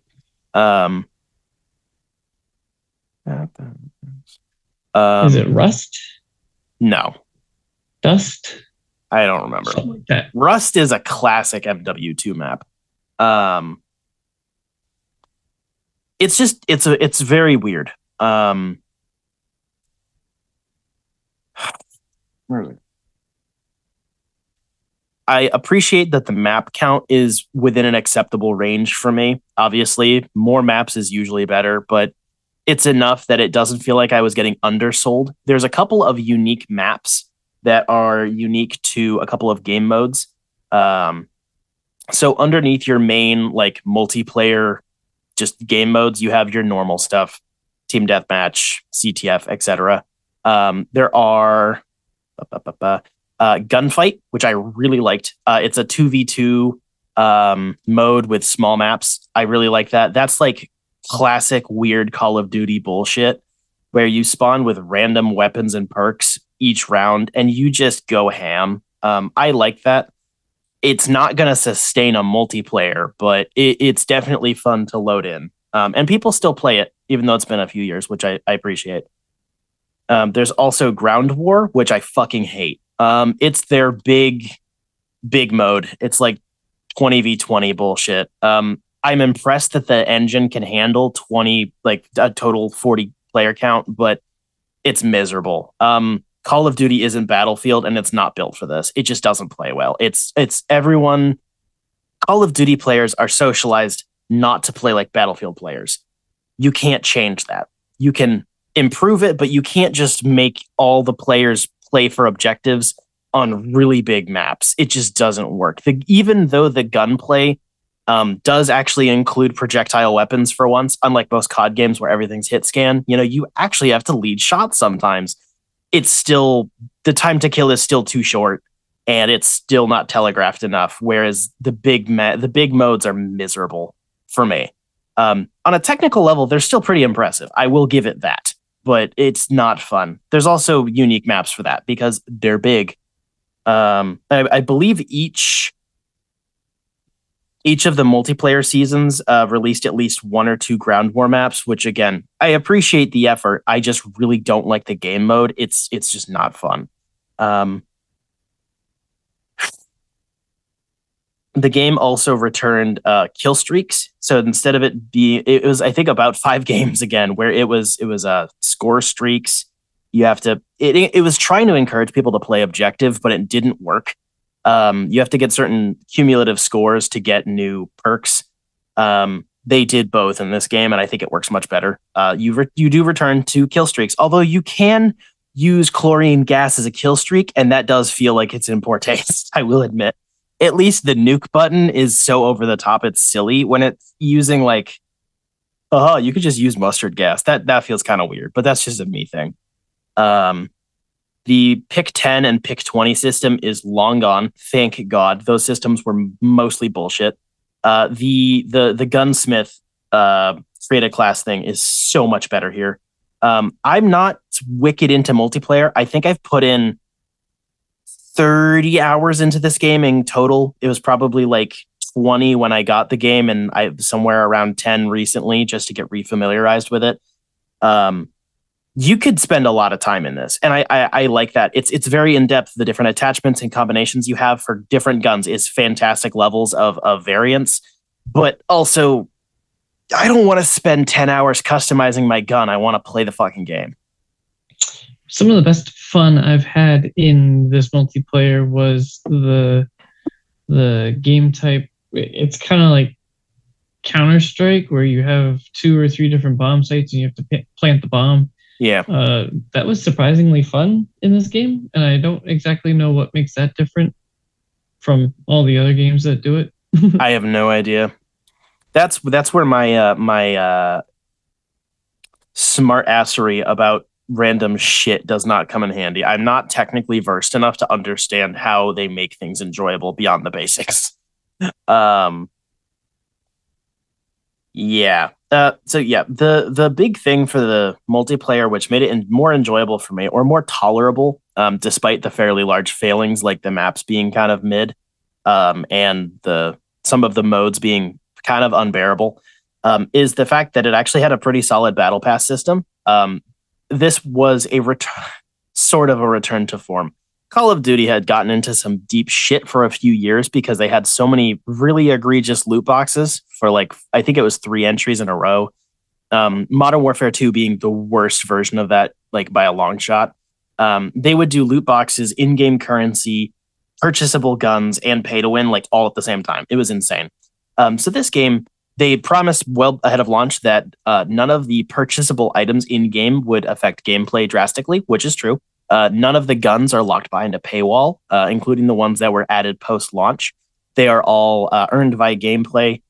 Is it Rust? No. Dust? I don't remember. Something like that. Rust is a classic MW2 map. It's very weird. Where is it? I appreciate that the map count is within an acceptable range for me. Obviously, more maps is usually better, but it's enough that it doesn't feel like I was getting undersold. There's a couple of unique maps that are unique to a couple of game modes. So underneath your main like multiplayer just game modes, you have your normal stuff, team deathmatch, CTF, etc. There are Gunfight, which I really liked. It's a 2v2 mode with small maps. I really like that. That's like classic weird Call of Duty bullshit where you spawn with random weapons and perks each round and you just go ham. I like that. It's not going to sustain a multiplayer, but it's definitely fun to load in. And people still play it, even though it's been a few years, which I appreciate. There's also Ground War, which I fucking hate. It's their big mode. It's like 20v20 bullshit. I'm impressed that the engine can handle 20, like a total 40 player count, but it's miserable. Call of Duty isn't Battlefield, and it's not built for this. It just doesn't play well. It's everyone. Call of Duty players are socialized not to play like Battlefield players. You can't change that. You can improve it, but you can't just make all the players play for objectives on really big maps. It just doesn't work. Even though the gunplay does actually include projectile weapons for once, unlike most COD games where everything's hit scan, you know, you actually have to lead shots sometimes. It's still, the time to kill is still too short, and it's still not telegraphed enough. Whereas the big modes are miserable for me. On a technical level, they're still pretty impressive. I will give it that. But it's not fun. There's also unique maps for that because they're big. I believe each of the multiplayer seasons released at least one or two Ground War maps, which again, I appreciate the effort. I just really don't like the game mode. It's just not fun. The game also returned kill streaks. So instead of it was, I think, about 5 games again, where it was score streaks. You have to, it was trying to encourage people to play objective, but it didn't work. You have to get certain cumulative scores to get new perks. They did both in this game, and I think it works much better. You do return to kill streaks, although you can use chlorine gas as a kill streak, and that does feel like it's in poor taste, I will admit. At least the nuke button is so over the top, it's silly. When it's using like, you could just use mustard gas. That feels kind of weird, but that's just a me thing. The pick 10 and pick 20 system is long gone. Thank God. Those systems were mostly bullshit. The gunsmith create a class thing is so much better here. I'm not wicked into multiplayer. I think I've put in 30 hours into this game in total. It was probably like 20 when I got the game, and I somewhere around 10 recently just to get refamiliarized with it. You could spend a lot of time in this, and I like that. It's very in depth. The different attachments and combinations you have for different guns is fantastic levels of variance, but also I don't want to spend 10 hours customizing my gun. I want to play the fucking game. Some of the best fun I've had in this multiplayer was the game type. It's kind of like Counter-Strike, where you have 2 or 3 different bomb sites and you have to plant the bomb. Yeah. That was surprisingly fun in this game, and I don't exactly know what makes that different from all the other games that do it. I have no idea. That's where my my smart-assery about random shit does not come in handy. I'm not technically versed enough to understand how they make things enjoyable beyond the basics. Yeah. The big thing for the multiplayer, which made it more enjoyable for me, or more tolerable, despite the fairly large failings, like the maps being kind of mid, and some of the modes being kind of unbearable, is the fact that it actually had a pretty solid battle pass system. This was a return to form. Call of Duty had gotten into some deep shit for a few years because they had so many really egregious loot boxes for, like, I think it was 3 entries in a row. Modern Warfare 2 being the worst version of that, like, by a long shot. They would do loot boxes, in-game currency, purchasable guns, and pay to win, like, all at the same time. It was insane. So this game, they promised well ahead of launch that none of the purchasable items in-game would affect gameplay drastically, which is true. None of the guns are locked behind a paywall, including the ones that were added post-launch. They are all earned via gameplay,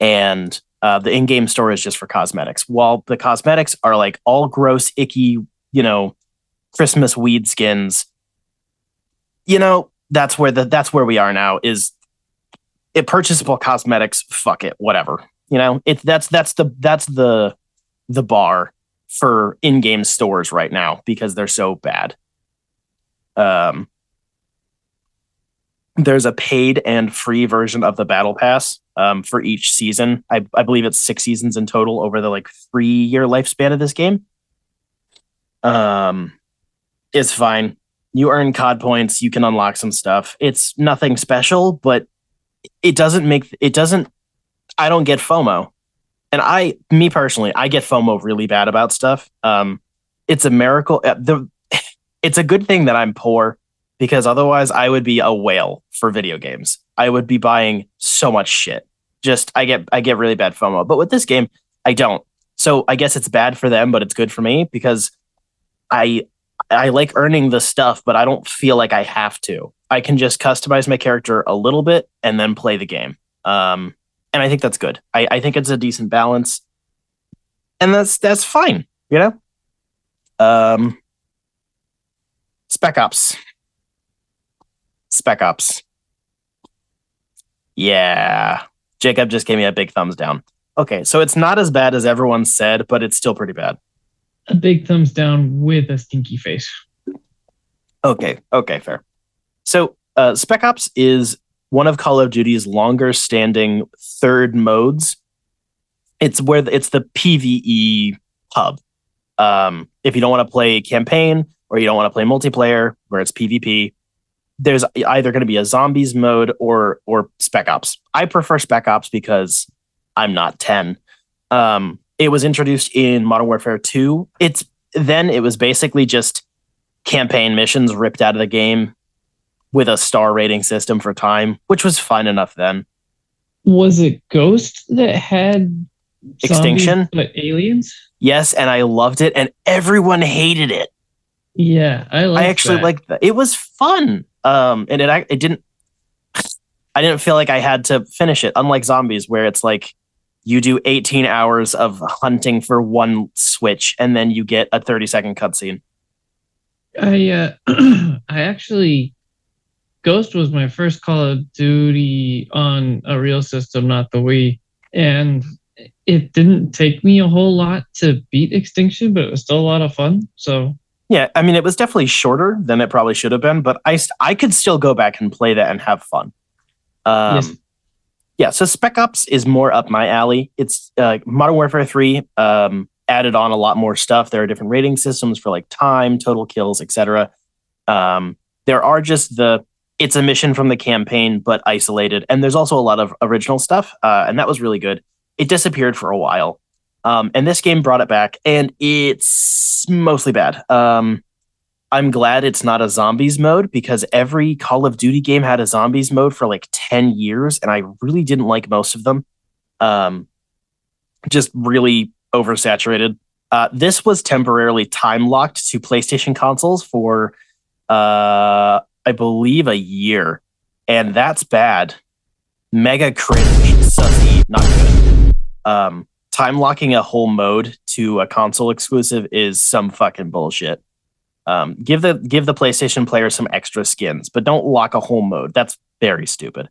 and the in-game store is just for cosmetics. While the cosmetics are like all gross, icky, Christmas weed skins, that's where we are now. Is it purchasable cosmetics? Fuck it, whatever. That's the bar for in-game stores right now because they're so bad. There's a paid and free version of the battle pass for each season. I believe it's 6 seasons in total over the 3-year lifespan of this game. It's fine. You earn COD points. You can unlock some stuff. It's nothing special, but I don't get FOMO. And I get FOMO really bad about stuff. It's a miracle. It's a good thing that I'm poor, because otherwise I would be a whale for video games. I would be buying so much shit. Just I get really bad FOMO. But with this game, I don't. So I guess it's bad for them, but it's good for me, because I like earning the stuff, but I don't feel like I have to. I can just customize my character a little bit and then play the game. And I think that's good. I think it's a decent balance, and that's fine. Spec Ops. Yeah, Jacob just gave me a big thumbs down. Okay, so it's not as bad as everyone said, but it's still pretty bad. A big thumbs down with a stinky face. Okay, fair. So Spec Ops is one of Call of Duty's longer-standing third modes. It's where it's the PvE hub. If you don't want to play campaign or you don't want to play multiplayer, where it's PvP, there's either going to be a zombies mode or Spec Ops. I prefer Spec Ops because I'm not 10. It was introduced in Modern Warfare 2. It was basically just campaign missions ripped out of the game, with a star rating system for time, which was fine enough then. Was it Ghosts that had Extinction? But aliens? Yes, and I loved it, and everyone hated it. Yeah, I liked that. It was fun. And I didn't feel like I had to finish it, unlike Zombies, where it's like you do 18 hours of hunting for one switch, and then you get a 30-second cutscene. I actually, Ghost was my first Call of Duty on a real system, not the Wii, and it didn't take me a whole lot to beat Extinction, but it was still a lot of fun. So yeah, I mean, it was definitely shorter than it probably should have been, but I could still go back and play that and have fun. Yes. Yeah, so Spec Ops is more up my alley. It's Modern Warfare 3 added on a lot more stuff. There are different rating systems for like time, total kills, etc. There are just it's a mission from the campaign, but isolated. And there's also a lot of original stuff, and that was really good. It disappeared for a while. And this game brought it back, and it's mostly bad. I'm glad it's not a zombies mode, because every Call of Duty game had a zombies mode for like 10 years, and I really didn't like most of them. Just really oversaturated. This was temporarily time-locked to PlayStation consoles for, I believe, a year, and that's bad. Mega cringe, sussy, not good. Time-locking a whole mode to a console exclusive is some fucking bullshit. Give the PlayStation player some extra skins, but don't lock a whole mode. That's very stupid.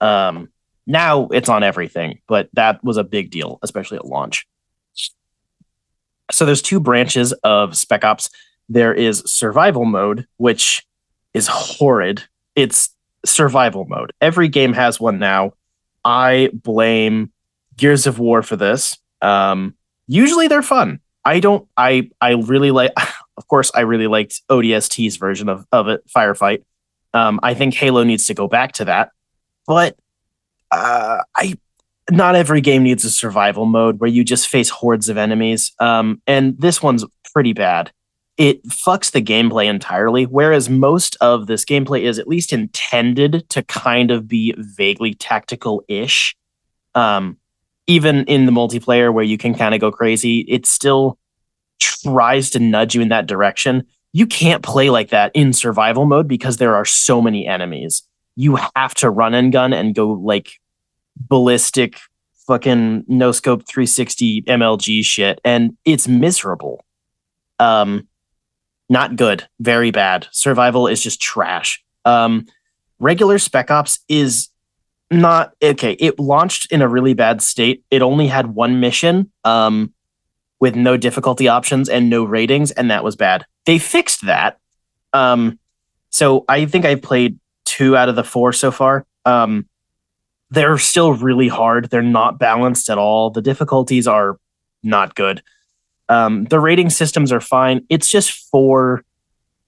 Now it's on everything, but that was a big deal, especially at launch. So there's two branches of Spec Ops. There is survival mode, which is horrid. It's survival mode. Every game has one now. I blame Gears of War for this. Usually they're fun. Of course, I really liked ODST's version of it, Firefight. I think Halo needs to go back to that. But not every game needs a survival mode where you just face hordes of enemies. And this one's pretty bad. It fucks the gameplay entirely, whereas most of this gameplay is at least intended to kind of be vaguely tactical-ish. Even in the multiplayer where you can kind of go crazy, it's still tries to nudge you in that direction. You can't play like that in survival mode because there are so many enemies. You have to run and gun and go like ballistic fucking no scope 360 MLG shit, and it's miserable. Not good, very bad. Survival is just trash. Regular Spec Ops is not okay. It launched in a really bad state. It only had one mission, with no difficulty options and no ratings, and that was bad. They fixed that. So I think I've played 2 out of the 4 so far. They're still really hard. They're not balanced at all. The difficulties are not good. The rating systems are fine. It's just 4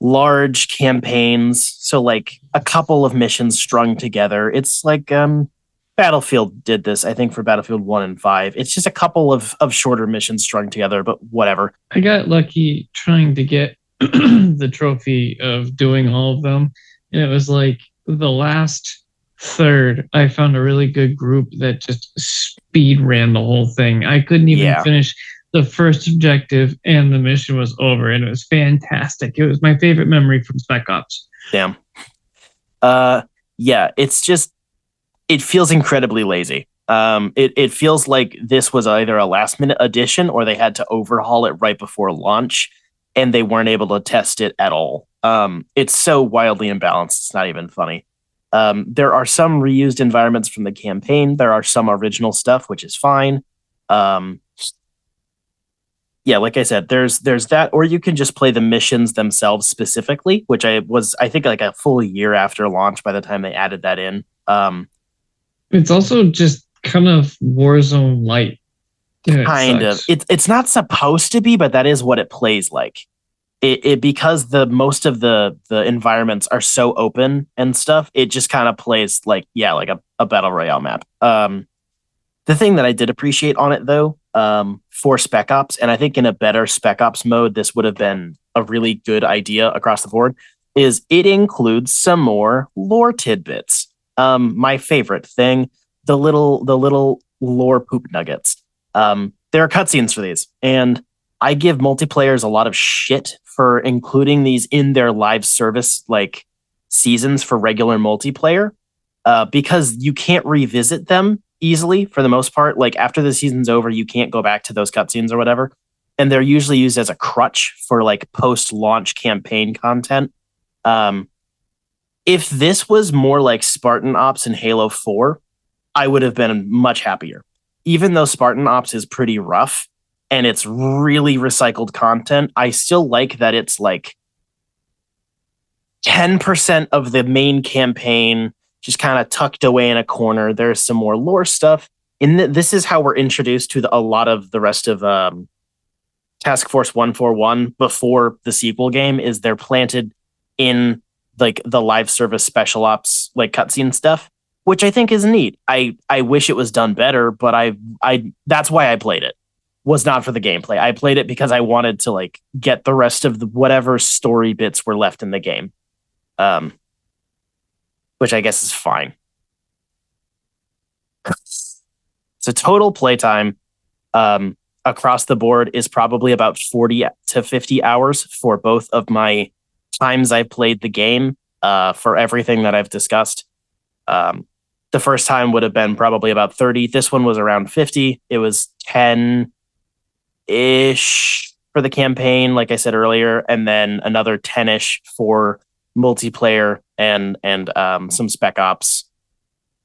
large campaigns, so like a couple of missions strung together. It's like Battlefield did this, I think, for Battlefield 1 and 5. It's just a couple of shorter missions strung together, but whatever. I got lucky trying to get the trophy of doing all of them, and it was like the last third, I found a really good group that just speed ran the whole thing. I couldn't even finish the first objective, and the mission was over, and it was fantastic. It was my favorite memory from Spec Ops. Damn. Yeah, it's just, it feels incredibly lazy. It feels like this was either a last-minute addition or they had to overhaul it right before launch, and they weren't able to test it at all. It's so wildly imbalanced, it's not even funny. There are some reused environments from the campaign. There are some original stuff, which is fine. Yeah, like I said, there's that, or you can just play the missions themselves specifically, which I think, like a full year after launch by the time they added that in. It's also just kind of Warzone light. Yeah, kind of. It's not supposed to be, but that is what it plays like. It because the most of the environments are so open and stuff, it just kind of plays like a battle royale map. The thing that I did appreciate on it though, for Spec Ops, and I think in a better Spec Ops mode, this would have been a really good idea across the board, is it includes some more lore tidbits. My favorite thing, the little lore poop nuggets. There are cutscenes for these, and I give multiplayers a lot of shit for including these in their live service like seasons for regular multiplayer, because you can't revisit them easily for the most part. Like after the season's over, you can't go back to those cutscenes or whatever. and they're usually used as a crutch for like post-launch campaign content. If this was more like Spartan Ops and Halo 4, I would have been much happier. Even though Spartan Ops is pretty rough and it's really recycled content, I still like that it's like 10% of the main campaign just kind of tucked away in a corner. There's some more lore stuff. This is how we're introduced to a lot of the rest of Task Force 141 before the sequel game, is they're planted in like the live service special ops like cutscene stuff, which I think is neat. I wish it was done better, but I that's why I played it. Was not for the gameplay. I played it because I wanted to like get the rest of the whatever story bits were left in the game, which I guess is fine. So total playtime across the board is probably about 40 to 50 hours for both of my times I played the game, for everything that I've discussed. The first time would have been probably about 30. This one was around 50. It was 10-ish for the campaign, like I said earlier, and then another 10-ish for multiplayer and some Spec Ops,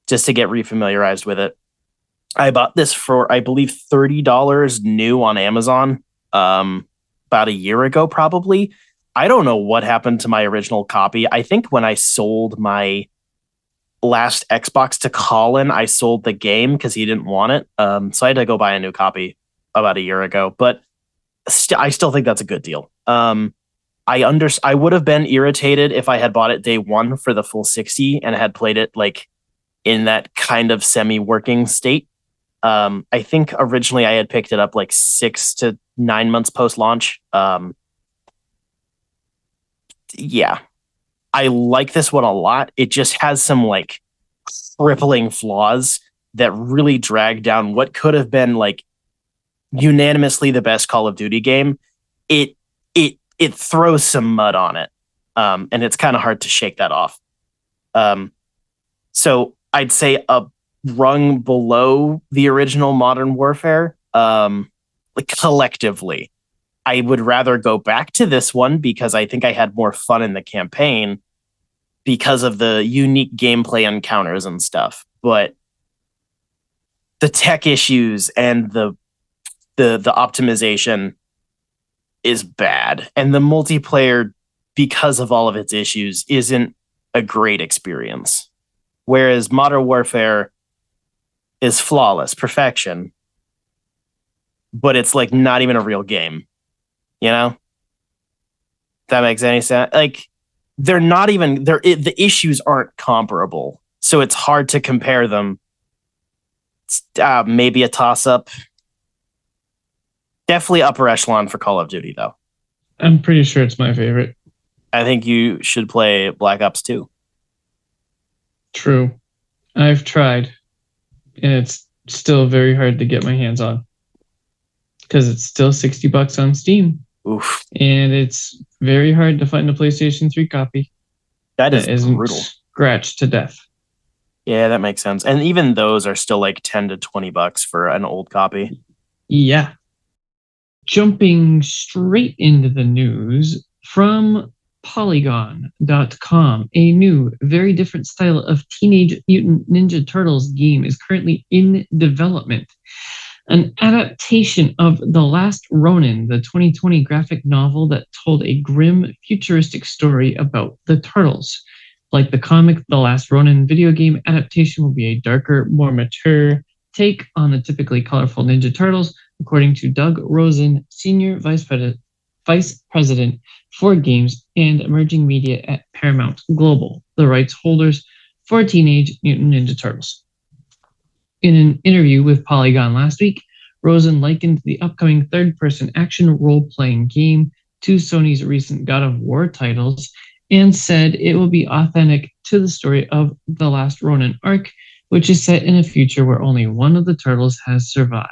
just to get refamiliarized with it. I bought this for, I believe, $30 new on Amazon about a year ago, probably. I don't know what happened to my original copy. I think when I sold my last Xbox to Colin, I sold the game because he didn't want it. So I had to go buy a new copy about a year ago, but I still think that's a good deal. I would have been irritated if I had bought it day one for the full 60 and had played it like in that kind of semi-working state. I think originally I had picked it up like 6 to 9 months post-launch. Yeah, I like this one a lot. It just has some like crippling flaws that really drag down what could have been like unanimously the best Call of Duty game. It throws some mud on it, and it's kind of hard to shake that off. So I'd say a rung below the original Modern Warfare, like collectively. I would rather go back to this one because I think I had more fun in the campaign because of the unique gameplay encounters and stuff. But the tech issues and the optimization is bad. And the multiplayer, because of all of its issues, isn't a great experience. Whereas Modern Warfare is flawless, perfection. But it's like not even a real game. You know, that makes any sense. Like, they're not even there. The issues aren't comparable, so it's hard to compare them. Maybe a toss up. Definitely upper echelon for Call of Duty, though. I'm pretty sure it's my favorite. I think you should play Black Ops 2. True. I've tried, and it's still very hard to get my hands on because it's still $60 on Steam. Oof. And it's very hard to find a PlayStation 3 copy that isn't brutal. Scratched to death. Yeah, that makes sense. And even those are still like $10 to $20 for an old copy. Yeah. Jumping straight into the news from Polygon.com, a new, very different style of Teenage Mutant Ninja Turtles game is currently in development. An adaptation of The Last Ronin, the 2020 graphic novel that told a grim, futuristic story about the Turtles. Like the comic, The Last Ronin video game adaptation will be a darker, more mature take on the typically colorful Ninja Turtles, according to Doug Rosen, Senior Vice President for Games and Emerging Media at Paramount Global, the rights holders for Teenage Mutant Ninja Turtles. In an interview with Polygon last week, Rosen likened the upcoming third-person action role-playing game to Sony's recent God of War titles and said it will be authentic to the story of The Last Ronin arc, which is set in a future where only one of the Turtles has survived.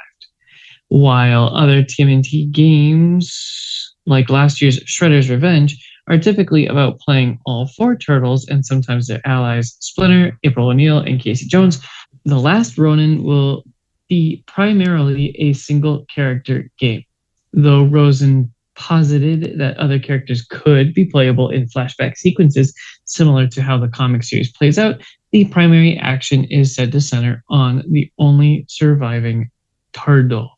While other TMNT games, like last year's Shredder's Revenge, are typically about playing all four Turtles and sometimes their allies Splinter, April O'Neil, and Casey Jones, The Last Ronin will be primarily a single-character game. though Rosen posited that other characters could be playable in flashback sequences similar to how the comic series plays out, the primary action is said to center on the only surviving Turtle.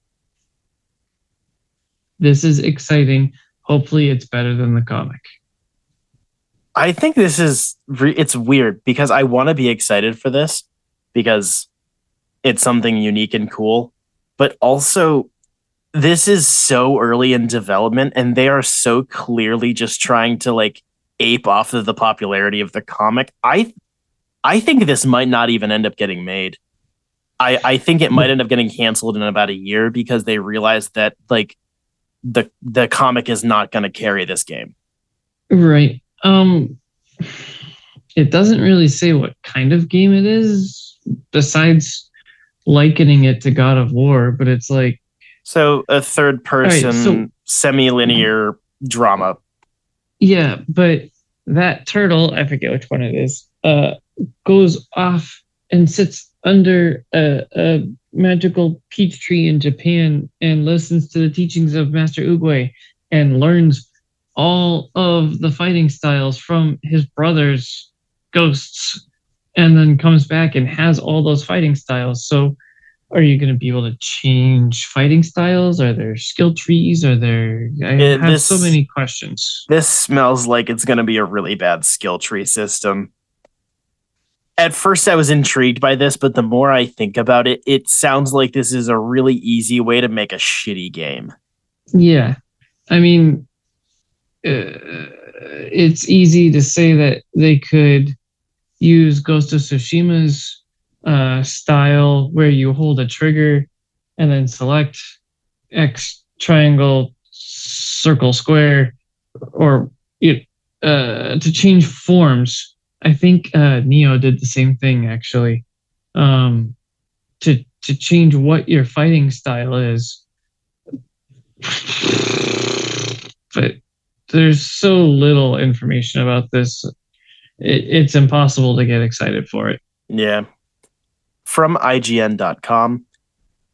This is exciting. Hopefully it's better than the comic. I think this is, it's weird because I want to be excited for this because it's something unique and cool, but also this is so early in development and they are so clearly just trying to like ape off of the popularity of the comic. I think this might not even end up getting made. I think it might end up getting canceled in about a year because they realized that like the comic is not going to carry this game. Right. It doesn't really say what kind of game it is besides likening it to God of War, but it's like, so a third person semi-linear drama. Yeah, but that turtle, I forget which one it is, goes off and sits under a magical peach tree in Japan and listens to the teachings of Master Uguay and learns all of the fighting styles from his brother's ghosts and then comes back and has all those fighting styles. So are you going to be able to change fighting styles? Are there skill trees? Are there... I have so many questions. This smells like it's going to be a really bad skill tree system. At first, I was intrigued by this, but the more I think about it, it sounds like this is a really easy way to make a shitty game. Yeah. I mean, it's easy to say that they could use Ghost of Tsushima's style where you hold a trigger and then select X, triangle, circle, square, or to change forms. I think Neo did the same thing actually, to change what your fighting style is. But there's so little information about this; it's impossible to get excited for it. Yeah. From IGN.com,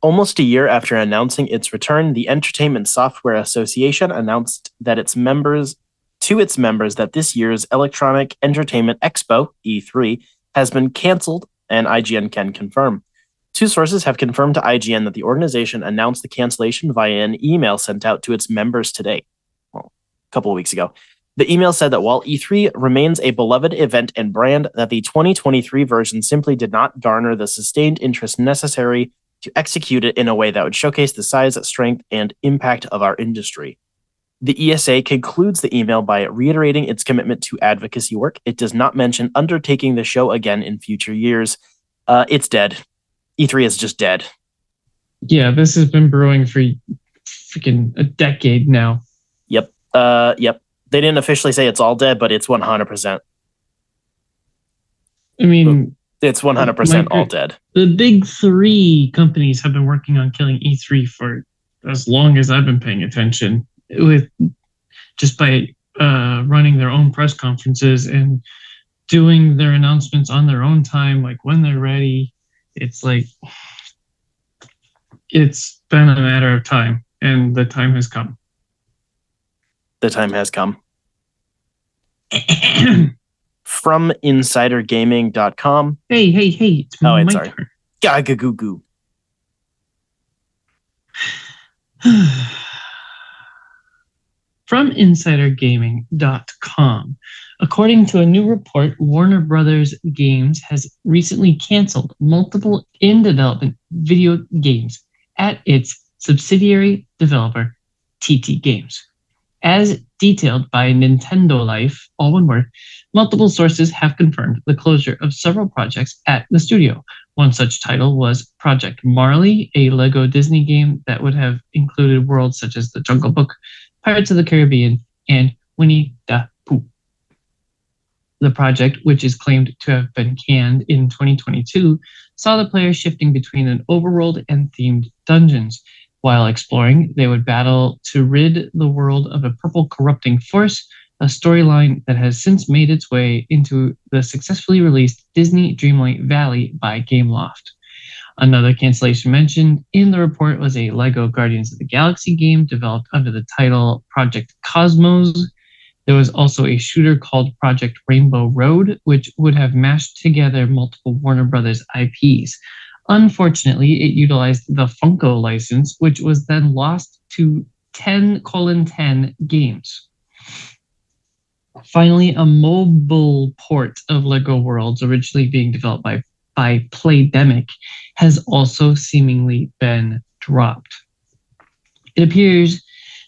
almost a year after announcing its return, the Entertainment Software Association announced that its members that this year's Electronic Entertainment Expo, E3, has been canceled, and IGN can confirm. Two sources have confirmed to IGN that the organization announced the cancellation via an email sent out to its members today. Well, a couple of weeks ago. The email said that while E3 remains a beloved event and brand, that the 2023 version simply did not garner the sustained interest necessary to execute it in a way that would showcase the size, strength, and impact of our industry. The ESA concludes the email by reiterating its commitment to advocacy work. It does not mention undertaking the show again in future years. It's dead. E3 is just dead. Yeah, this has been brewing for freaking a decade now. Yep. Yep. They didn't officially say it's all dead, but it's 100%. I mean... It's 100% all dead. The big three companies have been working on killing E3 for as long as I've been paying attention, with just by running their own press conferences and doing their announcements on their own time, like when they're ready. It's like... It's been a matter of time, and the time has come. The time has come. From InsiderGaming.com. Hey. It's my turn. Gagagoo. From InsiderGaming.com. According to a new report, Warner Brothers Games has recently canceled multiple in-development video games at its subsidiary developer, TT Games. As detailed by Nintendo Life, all one word, multiple sources have confirmed the closure of several projects at the studio. One such title was Project Marley, a Lego Disney game that would have included worlds such as The Jungle Book, Pirates of the Caribbean, and Winnie the Pooh. The project, which is claimed to have been canned in 2022, saw the player shifting between an overworld and themed dungeons. While exploring, they would battle to rid the world of a purple corrupting force, a storyline that has since made its way into the successfully released Disney Dreamlight Valley by Gameloft. Another cancellation mentioned in the report was a LEGO Guardians of the Galaxy game developed under the title Project Cosmos. There was also a shooter called Project Rainbow Road, which would have mashed together multiple Warner Brothers IPs. Unfortunately, it utilized the Funko license, which was then lost to 10:10 games. Finally, a mobile port of LEGO Worlds, originally being developed by Playdemic, has also seemingly been dropped. It appears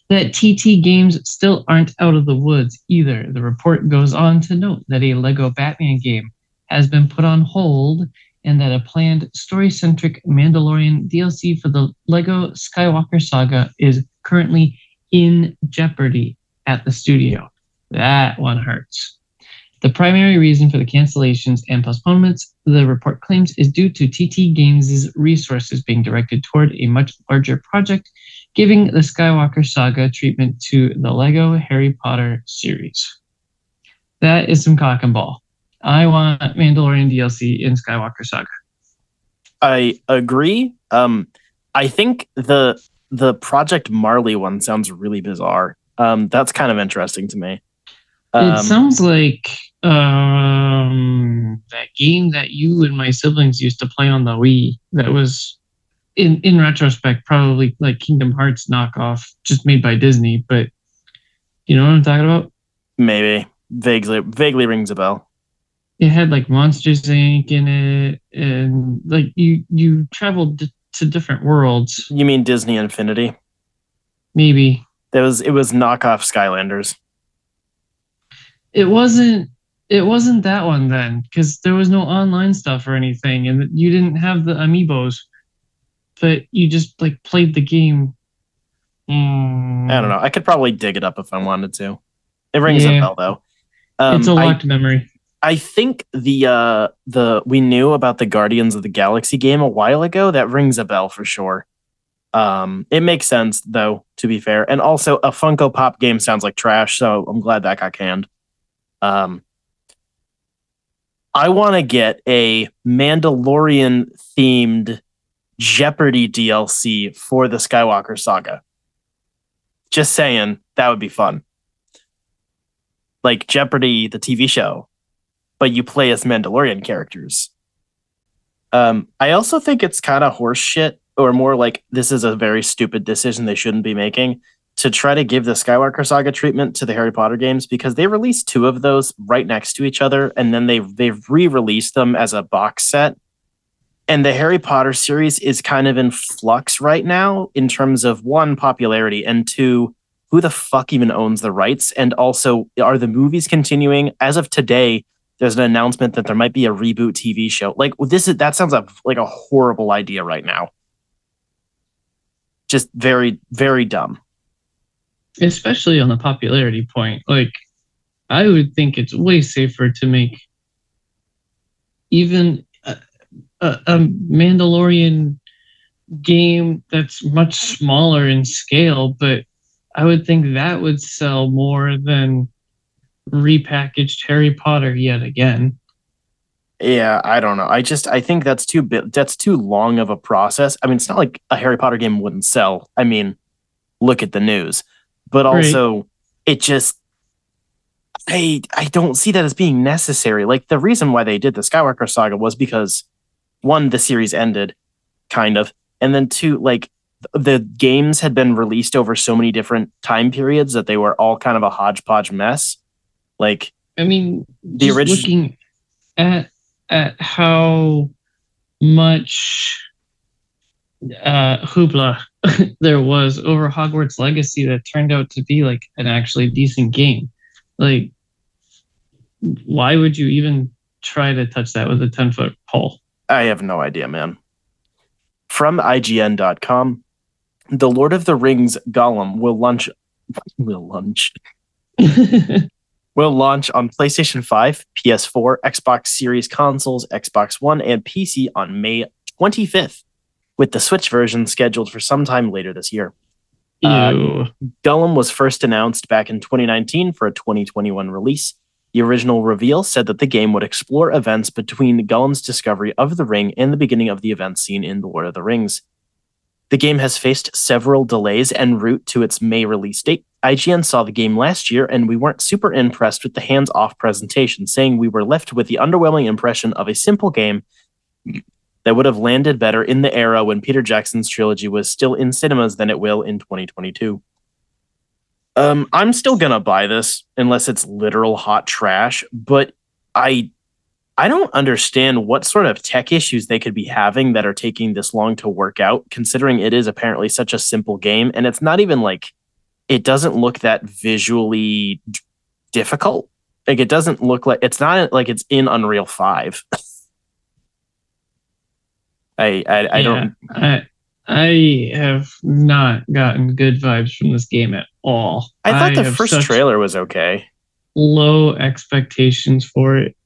that TT Games still aren't out of the woods either. The report goes on to note that a LEGO Batman game has been put on hold and that a planned story-centric Mandalorian DLC for the LEGO Skywalker Saga is currently in jeopardy at the studio. That one hurts. The primary reason for the cancellations and postponements, the report claims, is due to TT Games' resources being directed toward a much larger project, giving the Skywalker Saga treatment to the LEGO Harry Potter series. That is some cock and ball. I want Mandalorian DLC in Skywalker Saga. I agree. I think the Project Marley one sounds really bizarre. That's kind of interesting to me. It sounds like that game that you and my siblings used to play on the Wii that was, in retrospect, probably like Kingdom Hearts knockoff, just made by Disney, but you know what I'm talking about? Maybe. Vaguely rings a bell. It had like Monsters, Inc. in it, and like you traveled to different worlds. You mean Disney Infinity? Maybe. It was knockoff Skylanders. It wasn't that one then, because there was no online stuff or anything, and you didn't have the amiibos, but you just like played the game. I don't know. I could probably dig it up if I wanted to. It rings a bell though. It's a locked memory. I think the we knew about the Guardians of the Galaxy game a while ago. That rings a bell for sure. It makes sense though, to be fair. And also, a Funko Pop game sounds like trash, so I'm glad that got canned. I want to get a Mandalorian themed Jeopardy DLC for the Skywalker Saga. Just saying, that would be fun. Like Jeopardy, the TV show, but you play as Mandalorian characters. I also think it's kind of horse shit, or more like this is a very stupid decision they shouldn't be making, to try to give the Skywalker Saga treatment to the Harry Potter games, because they released two of those right next to each other, and then they've re-released them as a box set. And the Harry Potter series is kind of in flux right now in terms of, one, popularity, and two, who the fuck even owns the rights? And also, are the movies continuing? As of today, there's an announcement that there might be a reboot TV show. Like, that sounds like a horrible idea right now. Just very, very dumb. Especially on the popularity point. Like, I would think it's way safer to make even a Mandalorian game that's much smaller in scale, but I would think that would sell more than repackaged Harry Potter yet again. Yeah, I don't know. I think that's too long of a process. I mean, it's not like a Harry Potter game wouldn't sell. I mean, look at the news. But also, right. It just, I don't see that as being necessary. Like, the reason why they did the Skywalker Saga was because, one, the series ended, kind of. And then two, like, the games had been released over so many different time periods that they were all kind of a hodgepodge mess. Like, I mean, the original, looking at how much hoopla there was over Hogwarts Legacy that turned out to be like an actually decent game. Like, why would you even try to touch that with a 10-foot pole? I have no idea, man. From IGN.com, The Lord of the Rings Gollum will launch on PlayStation 5, PS4, Xbox Series consoles, Xbox One, and PC on May 25th. With the Switch version scheduled for sometime later this year. Gollum was first announced back in 2019 for a 2021 release. The original reveal said that the game would explore events between Gollum's discovery of the ring and the beginning of the event seen in The Lord of the Rings. The game has faced several delays en route to its May release date. IGN saw the game last year, and we weren't super impressed with the hands-off presentation, saying we were left with the underwhelming impression of a simple game that would have landed better in the era when Peter Jackson's trilogy was still in cinemas than it will in 2022. I'm still going to buy this unless it's literal hot trash, but I don't understand what sort of tech issues they could be having that are taking this long to work out, considering it is apparently such a simple game, and it's not even like it doesn't look that visually difficult. Like, it doesn't look like it's not like it's in Unreal 5. I don't. I have not gotten good vibes from this game at all. I thought the first trailer was okay. Low expectations for it.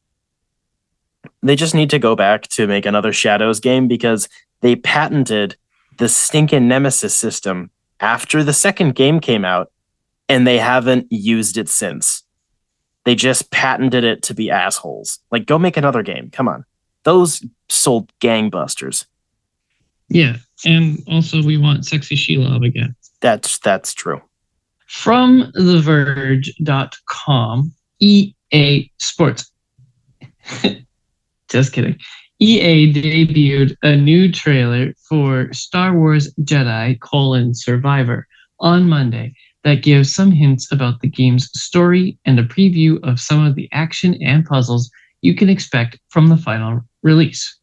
They just need to go back to make another Shadows game, because they patented the stinking Nemesis system after the second game came out, and they haven't used it since. They just patented it to be assholes. Like, go make another game. Come on. Those sold gangbusters. Yeah, and also we want sexy Shelob again. That's true. From TheVerge.com, EA Sports. Just kidding. EA debuted a new trailer for Star Wars Jedi: Survivor on Monday that gives some hints about the game's story and a preview of some of the action and puzzles you can expect from the final release.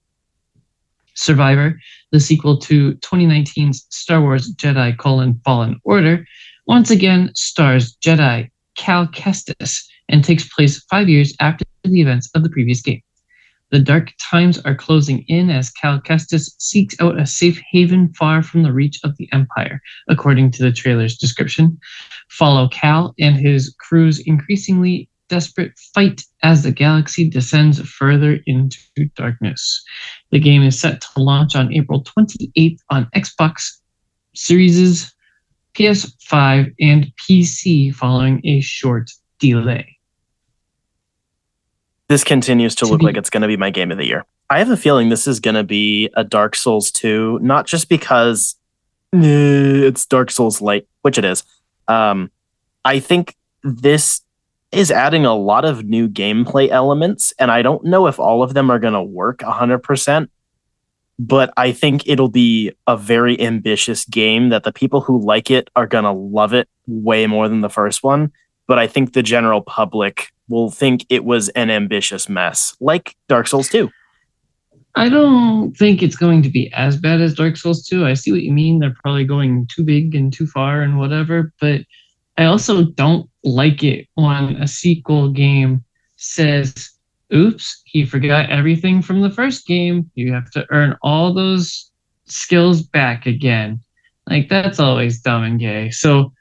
Survivor, the sequel to 2019's Star Wars Jedi: Fallen Order, once again stars Jedi Cal Kestis and takes place 5 years after the events of the previous game. The dark times are closing in as Cal Kestis seeks out a safe haven far from the reach of the Empire, according to the trailer's description. Follow Cal and his crew's increasingly desperate fight as the galaxy descends further into darkness. The game is set to launch on April 28th on Xbox Series, PS5, and PC following a short delay. This continues to look like it's going to be my game of the year. I have a feeling this is going to be a Dark Souls 2, not just because it's Dark Souls light, which it is. I think this is adding a lot of new gameplay elements, and I don't know if all of them are going to work 100%, but I think it'll be a very ambitious game that the people who like it are going to love it way more than the first one. But I think the general public will think it was an ambitious mess, like Dark Souls 2. I don't think it's going to be as bad as Dark Souls 2. I see what you mean. They're probably going too big and too far and whatever, but I also don't like it when a sequel game says, oops, he forgot everything from the first game. You have to earn all those skills back again. Like, that's always dumb and gay. So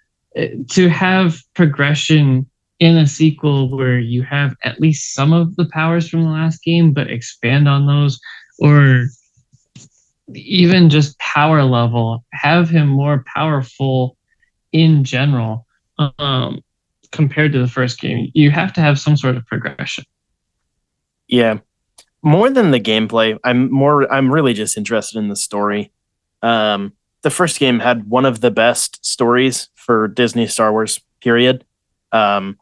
to have progression in a sequel where you have at least some of the powers from the last game, but expand on those, or even just power level, have him more powerful in general compared to the first game. You have to have some sort of progression. Yeah. More than the gameplay, I'm really just interested in the story. The first game had one of the best stories for Disney Star Wars, period. And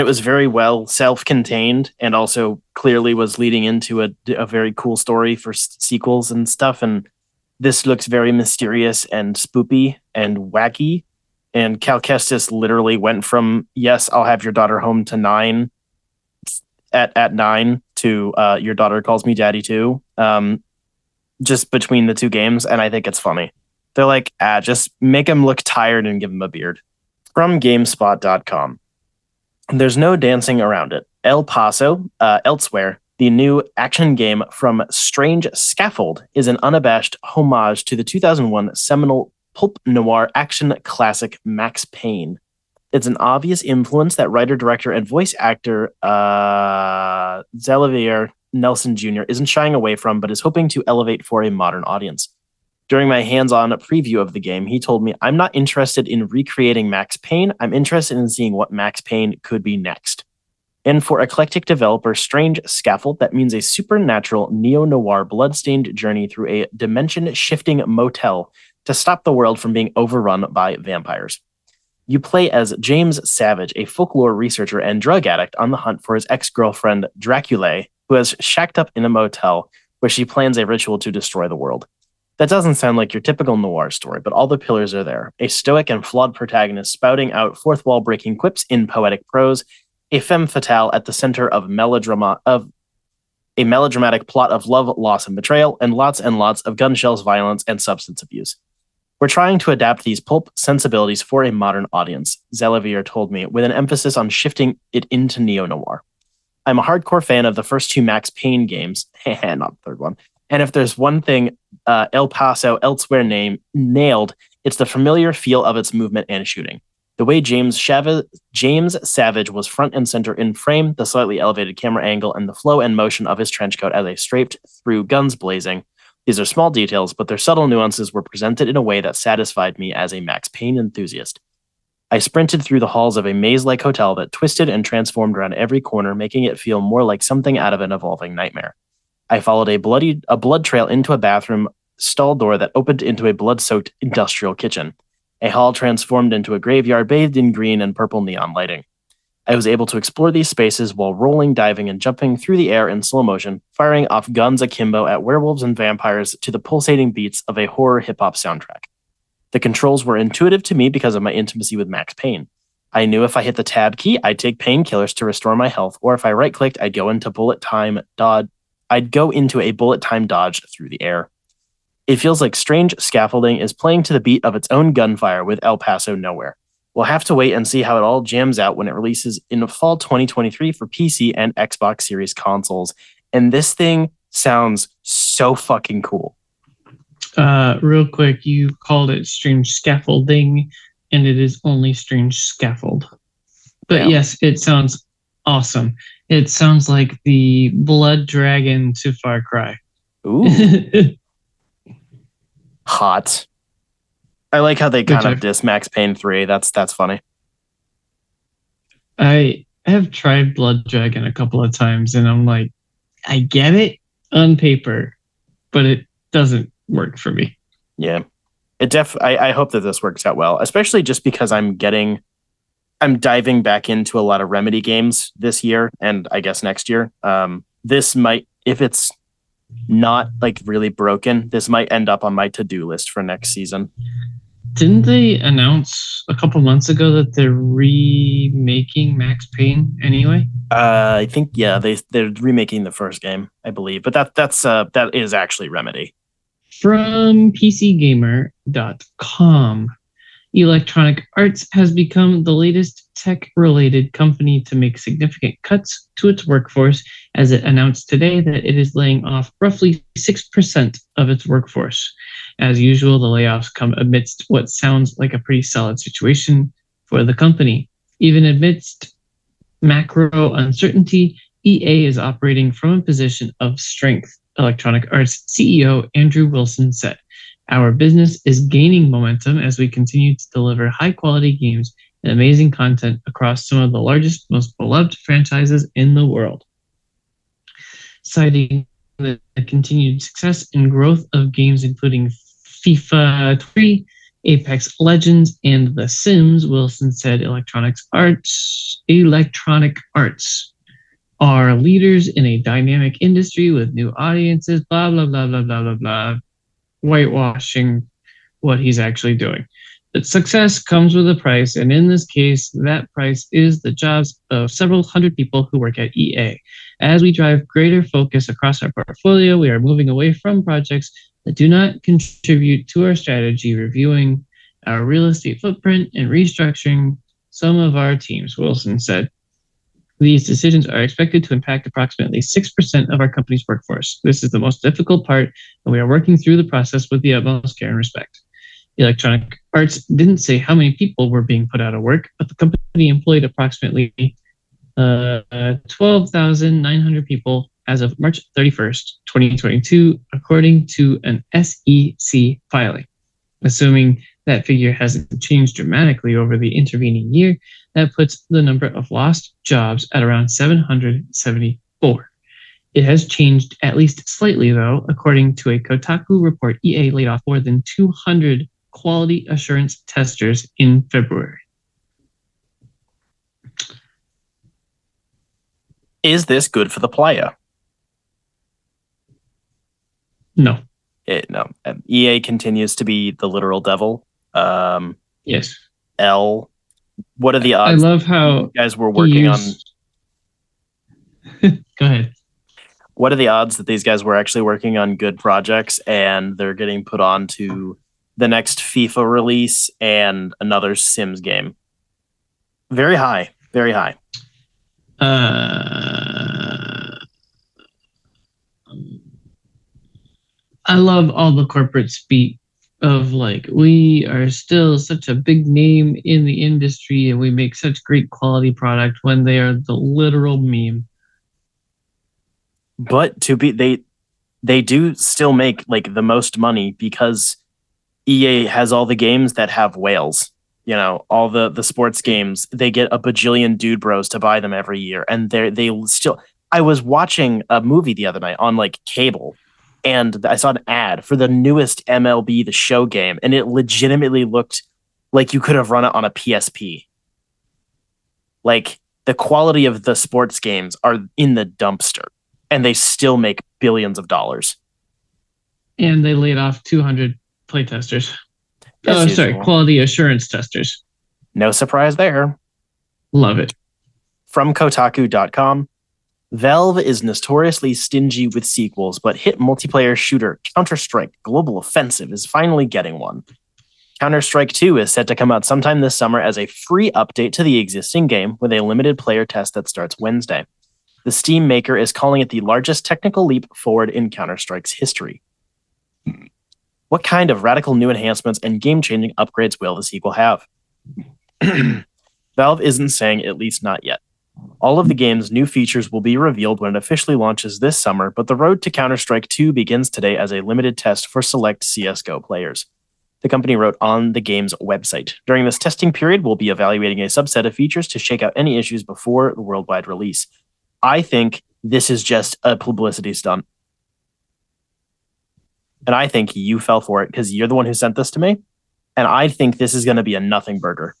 it was very well self-contained, and also clearly was leading into a very cool story for sequels and stuff. And this looks very mysterious and spoopy and wacky. And Cal Kestis literally went from, yes, I'll have your daughter home to 9 at 9 to your daughter calls me daddy too. Just between the two games. And I think it's funny. They're like, just make him look tired and give him a beard. From GameSpot.com. There's no dancing around it. El Paso, Elsewhere, the new action game from Strange Scaffold, is an unabashed homage to the 2001 seminal pulp noir action classic Max Payne. It's an obvious influence that writer, director, and voice actor Xavier Nelson Jr. isn't shying away from, but is hoping to elevate for a modern audience. During my hands-on preview of the game, he told me, I'm not interested in recreating Max Payne. I'm interested in seeing what Max Payne could be next. And for eclectic developer Strange Scaffold, that means a supernatural neo-noir bloodstained journey through a dimension-shifting motel to stop the world from being overrun by vampires. You play as James Savage, a folklore researcher and drug addict on the hunt for his ex-girlfriend Draculae, who has shacked up in a motel where she plans a ritual to destroy the world. That doesn't sound like your typical noir story, but all the pillars are there. A stoic and flawed protagonist spouting out fourth wall breaking quips in poetic prose, a femme fatale at the center of a melodramatic plot of love, loss, and betrayal, and lots of gun shells, violence, and substance abuse. We're trying to adapt these pulp sensibilities for a modern audience, Zelavier told me, with an emphasis on shifting it into neo-noir. I'm a hardcore fan of the first two Max Payne games, not the third one, and if there's one thing El Paso Elsewhere nailed, it's the familiar feel of its movement and shooting. The way James Savage was front and center in frame, the slightly elevated camera angle, and the flow and motion of his trench coat as they strafed through guns blazing. These are small details, but their subtle nuances were presented in a way that satisfied me as a Max Payne enthusiast. I sprinted through the halls of a maze-like hotel that twisted and transformed around every corner, making it feel more like something out of an evolving nightmare. I followed a blood trail into a bathroom stall door that opened into a blood-soaked industrial kitchen, a hall transformed into a graveyard bathed in green and purple neon lighting. I was able to explore these spaces while rolling, diving, and jumping through the air in slow motion, firing off guns akimbo at werewolves and vampires to the pulsating beats of a horror hip-hop soundtrack. The controls were intuitive to me because of my intimacy with Max Payne. I knew if I hit the tab key, I'd take painkillers to restore my health, or if I right-clicked, I'd go into a bullet time dodge through the air. It feels like Strange Scaffolding is playing to the beat of its own gunfire with El Paso Nowhere. We'll have to wait and see how it all jams out when it releases in fall 2023 for PC and Xbox Series consoles. And this thing sounds so fucking cool. Real quick, you called it Strange Scaffolding, and it is only Strange Scaffold. But yeah. Yes, it sounds awesome. It sounds like the Blood Dragon to Far Cry. Ooh. Hot. I like how they kind of diss Max Payne 3. That's funny. I have tried Blood Dragon a couple of times, and I'm like, I get it on paper, but it doesn't work for me. Yeah. I hope that this works out well, especially just because I'm diving back into a lot of Remedy games this year, and I guess next year. This might, if it's not like really broken, this might end up on my to-do list for next season. Didn't they announce a couple months ago that they're remaking Max Payne anyway? I think they're remaking the first game, I believe, but that is actually Remedy. From PCGamer.com. Electronic Arts has become the latest tech-related company to make significant cuts to its workforce, as it announced today that it is laying off roughly 6% of its workforce. As usual, the layoffs come amidst what sounds like a pretty solid situation for the company. Even amidst macro uncertainty, EA is operating from a position of strength, Electronic Arts CEO Andrew Wilson said. Our business is gaining momentum as we continue to deliver high-quality games and amazing content across some of the largest, most beloved franchises in the world. Citing the continued success and growth of games including FIFA 3, Apex Legends, and The Sims, Wilson said Electronic Arts are leaders in a dynamic industry with new audiences, blah, blah, blah, blah, blah, blah, blah. Whitewashing what he's actually doing. But success comes with a price, and in this case, that price is the jobs of several hundred people who work at EA. As we drive greater focus across our portfolio, we are moving away from projects that do not contribute to our strategy, reviewing our real estate footprint, and restructuring some of our teams, Wilson said. These decisions are expected to impact approximately 6% of our company's workforce. This is the most difficult part, and we are working through the process with the utmost care and respect. Electronic Arts didn't say how many people were being put out of work, but the company employed approximately 12,900 people as of March 31st, 2022, according to an SEC filing. Assuming that figure hasn't changed dramatically over the intervening year, that puts the number of lost jobs at around 774. It has changed at least slightly, though. According to a Kotaku report, EA laid off more than 200 quality assurance testers in February. Is this good for the player? No. No. EA continues to be the literal devil. Yes. L. What are the odds? I love how you guys were working on... Go ahead. What are the odds that these guys were actually working on good projects and they're getting put on to the next FIFA release and another Sims game? Very high. Very high. I love all the corporate speak of like, we are still such a big name in the industry and we make such great quality product when they are the literal meme. But to be, they do still make like the most money because EA has all the games that have whales. You know, all the sports games, they get a bajillion dude bros to buy them every year. And they still... I was watching a movie the other night on like cable and I saw an ad for the newest MLB The Show game and it legitimately looked like you could have run it on a PSP. Like the quality of the sports games are in the dumpster and they still make billions of dollars. And they laid off 200 playtesters. Oh, sorry. Quality assurance testers. No surprise there. Love it. From Kotaku.com, Valve is notoriously stingy with sequels, but hit multiplayer shooter Counter-Strike Global Offensive is finally getting one. Counter-Strike 2 is set to come out sometime this summer as a free update to the existing game with a limited player test that starts Wednesday. The Steam maker is calling it the largest technical leap forward in Counter-Strike's history. What kind of radical new enhancements and game-changing upgrades will the sequel have? Valve isn't saying, at least not yet. All of the game's new features will be revealed when it officially launches this summer, but the road to Counter-Strike 2 begins today as a limited test for select CSGO players. The company wrote on the game's website, during this testing period, we'll be evaluating a subset of features to shake out any issues before the worldwide release. I think this is just a publicity stunt. And I think you fell for it because you're the one who sent this to me. And I think this is going to be a nothing burger.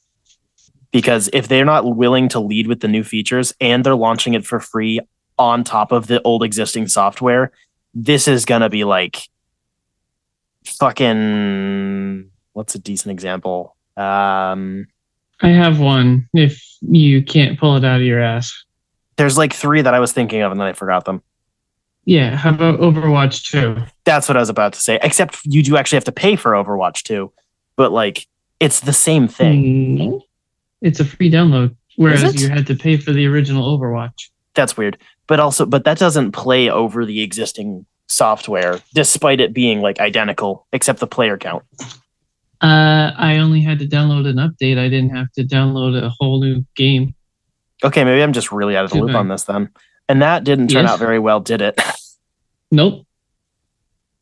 Because if they're not willing to lead with the new features and they're launching it for free on top of the old existing software, this is going to be like fucking... What's a decent example? I have one if you can't pull it out of your ass. There's like three that I was thinking of and then I forgot them. Yeah, how about Overwatch 2? That's what I was about to say. Except you do actually have to pay for Overwatch 2. But, like, it's the same thing. It's a free download, whereas you had to pay for the original Overwatch. That's weird. But that doesn't play over the existing software, despite it being, like, identical, except the player count. I only had to download an update. I didn't have to download a whole new game. Okay, maybe I'm just really out of the loop on this, then. And that didn't turn out very well, did it? Nope.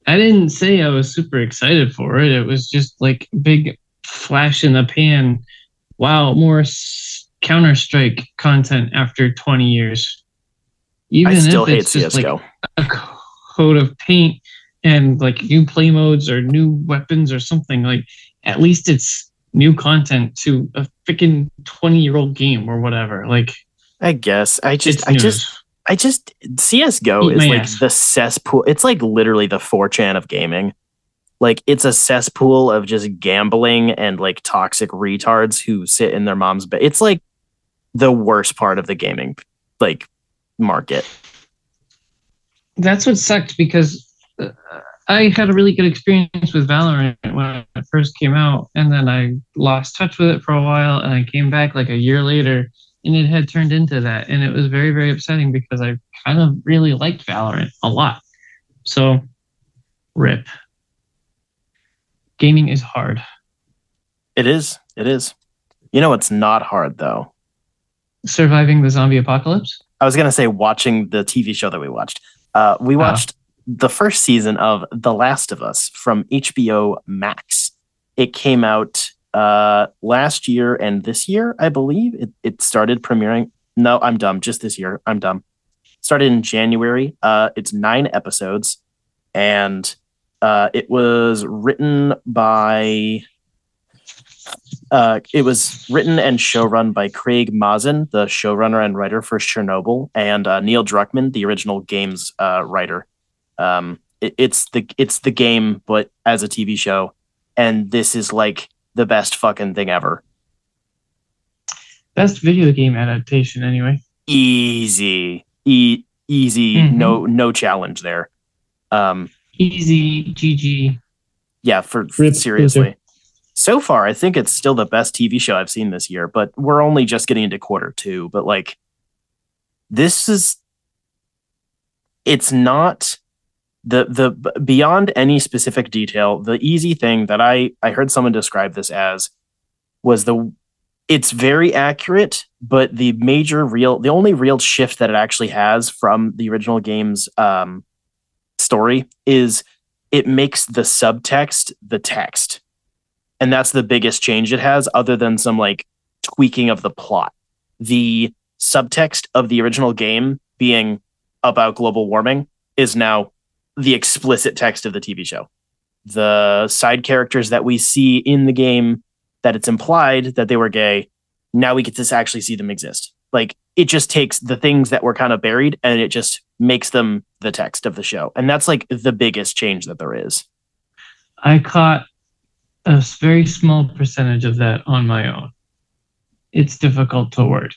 I didn't say I was super excited for it. It was just like big flash in the pan. Wow, more Counter-Strike content after 20 years. Even I still hate CSGO. Just like a coat of paint and like new play modes or new weapons or something. Like at least it's new content to a freaking 20-year-old game or whatever. Like I guess I just CSGO is like the cesspool. It's like literally the 4chan of gaming. Like it's a cesspool of just gambling and like toxic retards who sit in their mom's bed. It's like the worst part of the gaming like market. That's what sucked because I had a really good experience with Valorant when it first came out and then I lost touch with it for a while and I came back like a year later and it had turned into that. And it was very, very upsetting because I kind of really liked Valorant a lot. So, rip. Gaming is hard. It is. You know what's not hard, though? Surviving the zombie apocalypse? I was going to say watching the TV show that we watched. We watched the first season of The Last of Us from HBO Max. It came out last year and this year, I believe. It started premiering. No, I'm dumb. Just this year. I'm dumb. Started in January. It's 9 episodes. And it was written by... it was written and showrun by Craig Mazin, the showrunner and writer for Chernobyl, and Neil Druckmann, the original game's writer. It's the game, but as a TV show, and this is like the best fucking thing ever. Best video game adaptation, anyway. Easy, mm-hmm. no challenge there. Easy, GG. Yeah, for seriously. So far, I think it's still the best TV show I've seen this year, but we're only just getting into Q2. But like, it's not the beyond any specific detail. The easy thing that I heard someone describe this as was it's very accurate, but the only real shift that it actually has from the original game's story is it makes the subtext the text. And that's the biggest change it has, other than some like tweaking of the plot. The subtext of the original game being about global warming is now the explicit text of the TV show. The side characters that we see in the game, that it's implied that they were gay, now we get to actually see them exist. Like, it just takes the things that were kind of buried and it just makes them the text of the show. And that's like the biggest change that there is. I caught a very small percentage of that on my own. It's difficult to word.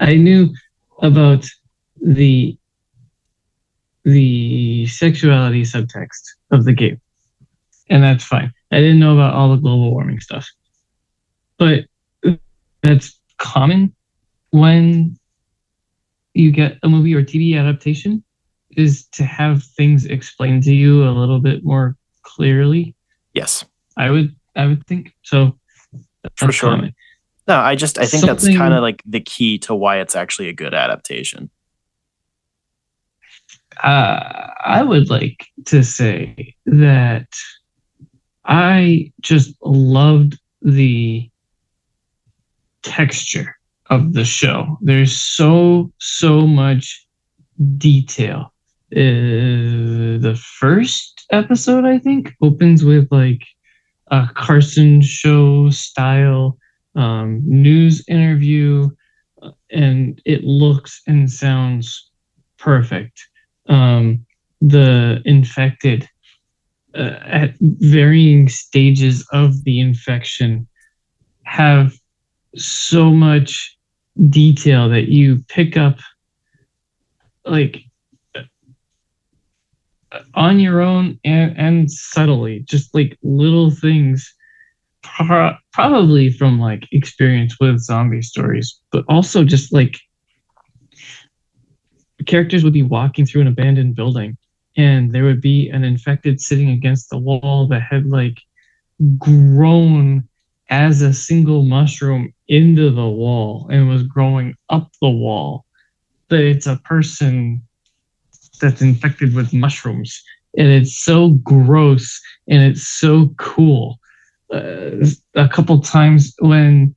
I knew about the sexuality subtext of the game, and that's fine. I didn't know about all the global warming stuff, but that's common when you get a movie or TV adaptation, is to have things explained to you a little bit more clearly. Yes. I would think so. For sure. Common. No, I think that's kind of like the key to why it's actually a good adaptation. I would like to say that I just loved the texture of the show. There's so much detail. The first episode, I think, opens with like a Carson show style news interview, and it looks and sounds perfect. The infected, at varying stages of the infection, have so much detail that you pick up like on your own and subtly, just like little things, probably from like experience with zombie stories, but also just like characters would be walking through an abandoned building and there would be an infected sitting against the wall that had like grown as a single mushroom into the wall and was growing up the wall, but it's a person that's infected with mushrooms, and it's so gross and it's so cool. A couple times when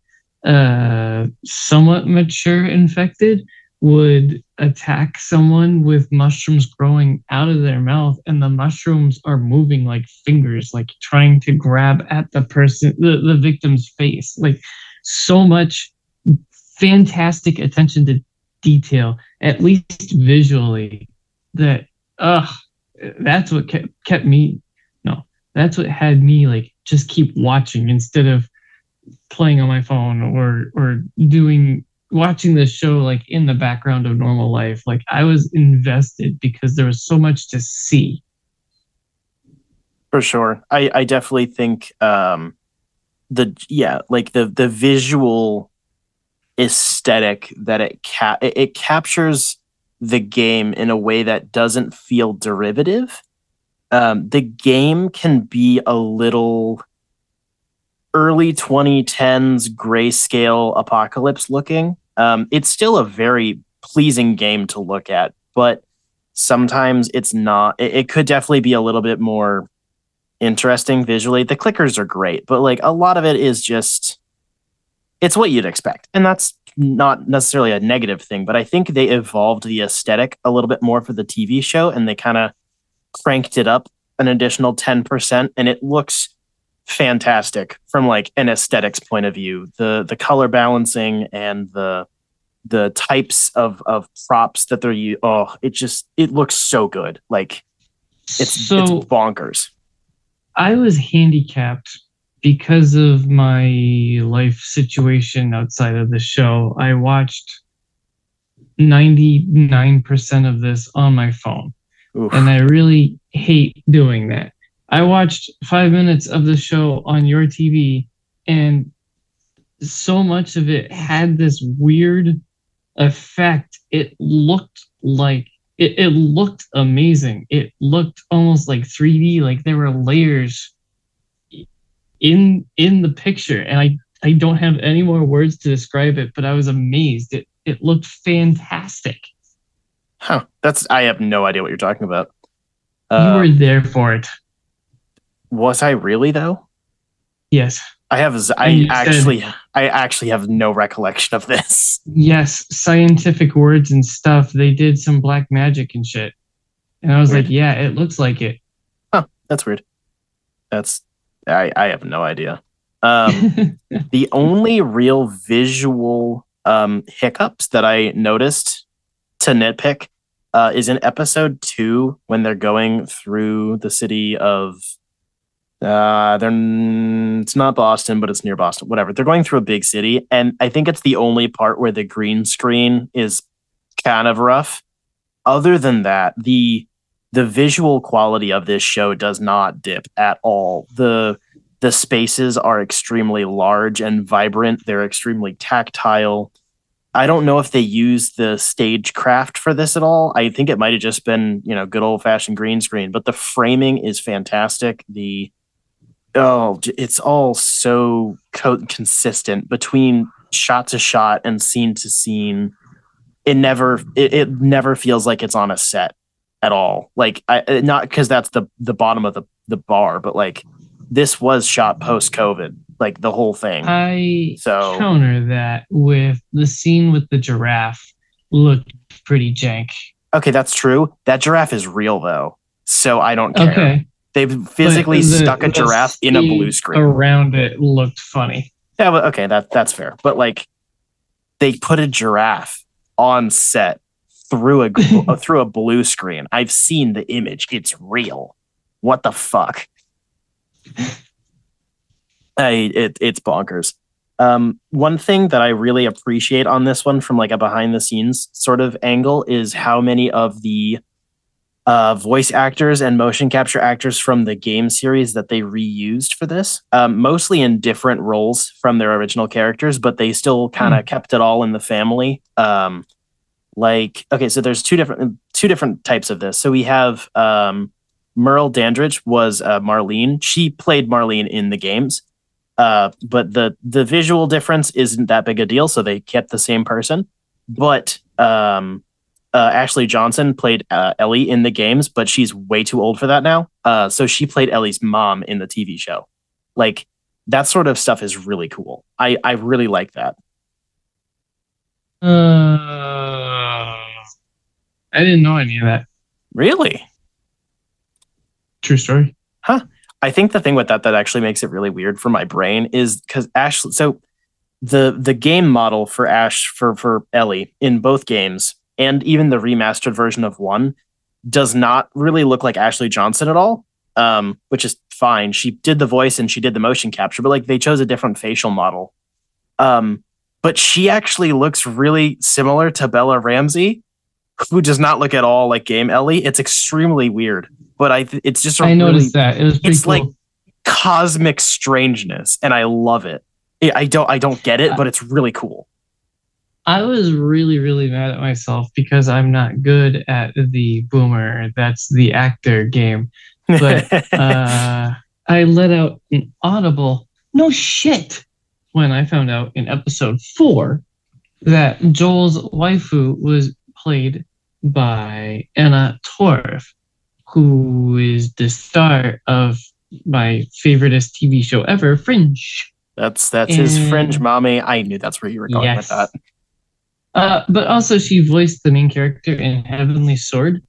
somewhat mature infected would attack someone with mushrooms growing out of their mouth, and the mushrooms are moving like fingers, like trying to grab at the person, the victim's face. Like, so much fantastic attention to detail, at least visually. That's what kept me. No, that's what had me like just keep watching instead of playing on my phone or watching this show like in the background of normal life. Like, I was invested because there was so much to see. For sure, I definitely think the visual aesthetic that it captures the game in a way that doesn't feel derivative. The game can be a little early 2010s grayscale apocalypse looking. It's still a very pleasing game to look at, but sometimes it's not. It could definitely be a little bit more interesting visually. The clickers are great, but like a lot of it is just, it's what you'd expect. And that's not necessarily a negative thing, but I think they evolved the aesthetic a little bit more for the TV show, and they kind of cranked it up an additional 10%, and it looks fantastic from like an aesthetics point of view. The color balancing and the types of props that they're using, it looks so good. Like it's bonkers. I was handicapped because of my life situation outside of the show. I watched 99% of this on my phone. Oof. And I really hate doing that. I watched 5 minutes of the show on your TV, and so much of it had this weird effect. It looked amazing. It looked almost like 3D, like there were layers in the picture. And I don't have any more words to describe it, but I was amazed. It looked fantastic. Huh. I have no idea what you're talking about. You were there for it. Was I really though? Yes. I actually have no recollection of this. Yes, scientific words and stuff. They did some black magic and shit. And I was weird. Like, yeah, it looks like it. Huh, that's weird. I have no idea. The only real visual hiccups that I noticed, to nitpick, is in episode 2 when they're going through the city of... it's not Boston, but it's near Boston, whatever. They're going through a big city, and I think it's the only part where the green screen is kind of rough. Other than that, the visual quality of this show does not dip at all. The spaces are extremely large and vibrant. They're extremely tactile. I don't know if they use the stagecraft for this at all. I think it might have just been, good old-fashioned green screen, but the framing is fantastic. It's all so consistent between shot to shot and scene to scene. It never feels like it's on a set at all. Like not because that's the bottom of the bar, but like this was shot post-COVID, like the whole thing. I counter that with the scene with the giraffe looked pretty jank. Okay, that's true. That giraffe is real though, so I don't care. Okay. They've physically stuck a giraffe in a blue screen. Around it looked funny. Yeah, well, okay, that's fair. But like, they put a giraffe on set through a through a blue screen. I've seen the image; it's real. What the fuck? It's bonkers. One thing that I really appreciate on this one, from like a behind the scenes sort of angle, is how many of the voice actors and motion capture actors from the game series that they reused for this, mostly in different roles from their original characters, but they still kind of kept it all in the family. So there's two different types of this. So we have Merle Dandridge was Marlene. She played Marlene in the games, but the visual difference isn't that big a deal, so they kept the same person. But Ashley Johnson played Ellie in the games, but she's way too old for that now. So she played Ellie's mom in the TV show. Like, that sort of stuff is really cool. I really like that. I didn't know any of that. Really? True story. Huh. I think the thing with that actually makes it really weird for my brain is because Ashley... So the game model for for Ellie in both games, and even the remastered version of 1, does not really look like Ashley Johnson at all, which is fine. She did the voice and she did the motion capture, but like they chose a different facial model. But she actually looks really similar to Bella Ramsey, who does not look at all like game Ellie. It's extremely weird, but it's just... I noticed that. It was pretty cool. Like cosmic strangeness, and I love it. I don't get it, but it's really cool. I was really, really mad at myself because I'm not good at the boomer. That's the actor game. But I let out an audible, no shit, when I found out in episode 4 that Joel's waifu was played by Anna Torv, who is the star of my favoriteest TV show ever, Fringe. That's his Fringe, mommy. I knew that's where you were going with that. But also, she voiced the main character in Heavenly Sword,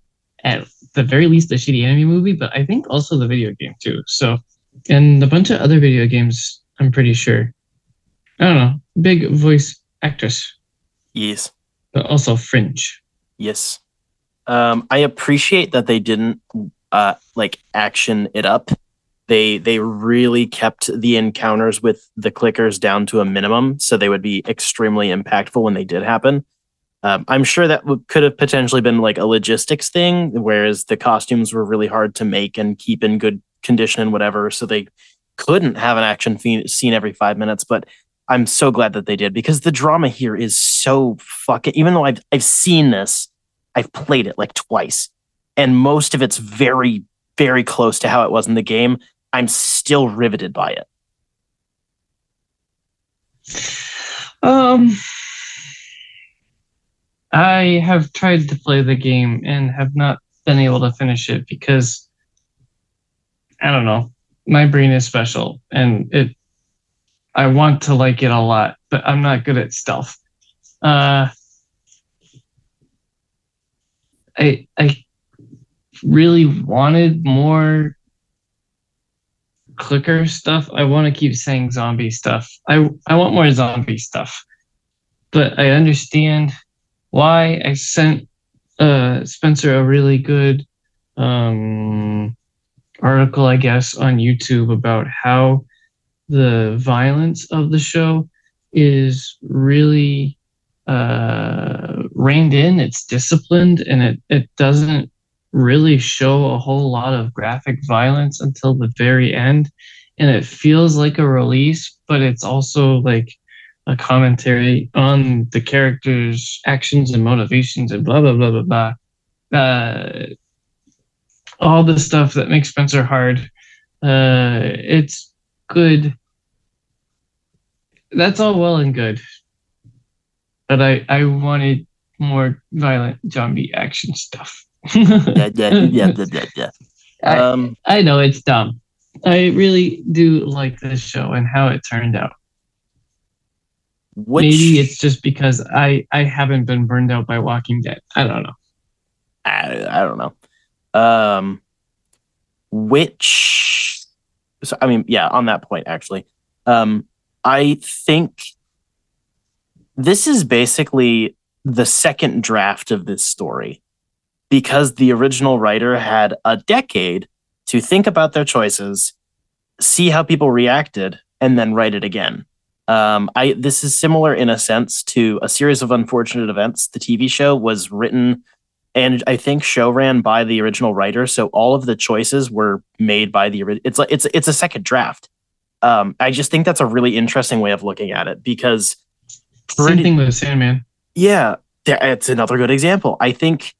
at the very least a shitty anime movie, but I think also the video game too. So, and a bunch of other video games, I'm pretty sure. I don't know. Big voice actress. Yes. But also Fringe. Yes. I appreciate that they didn't action it up. They really kept the encounters with the clickers down to a minimum, so they would be extremely impactful when they did happen. I'm sure that could have potentially been like a logistics thing, whereas the costumes were really hard to make and keep in good condition and whatever, so they couldn't have an action scene every 5 minutes. But I'm so glad that they did, because the drama here is so fucking... Even though I've seen this, I've played it like twice, and most of it's very, very close to how it was in the game. I'm still riveted by it. I have tried to play the game and have not been able to finish it because, I don't know, my brain is special and I want to like it a lot, but I'm not good at stealth. I really wanted more clicker stuff. I want to keep saying zombie stuff. I want more zombie stuff, but I understand why. I sent Spencer a really good article, I guess, on YouTube about how the violence of the show is really reined in. It's disciplined, and it doesn't really show a whole lot of graphic violence until the very end, and it feels like a release, but it's also like a commentary on the characters' actions and motivations and blah blah blah blah blah. All the stuff that makes Spencer hard. It's good. That's all well and good, but I wanted more violent zombie action stuff. I know it's dumb. I really do like this show and how it turned out. Maybe it's just because I haven't been burned out by Walking Dead. I don't know. I don't know. On that point, actually, I think this is basically the second draft of this story, because the original writer had a decade to think about their choices, see how people reacted, and then write it again. This is similar in a sense to A Series of Unfortunate Events. The TV show was written and I think show ran by the original writer, so all of the choices were made by the original. It's a second draft. I just think that's a really interesting way of looking at it, because same thing with Sandman. Yeah, it's another good example. I think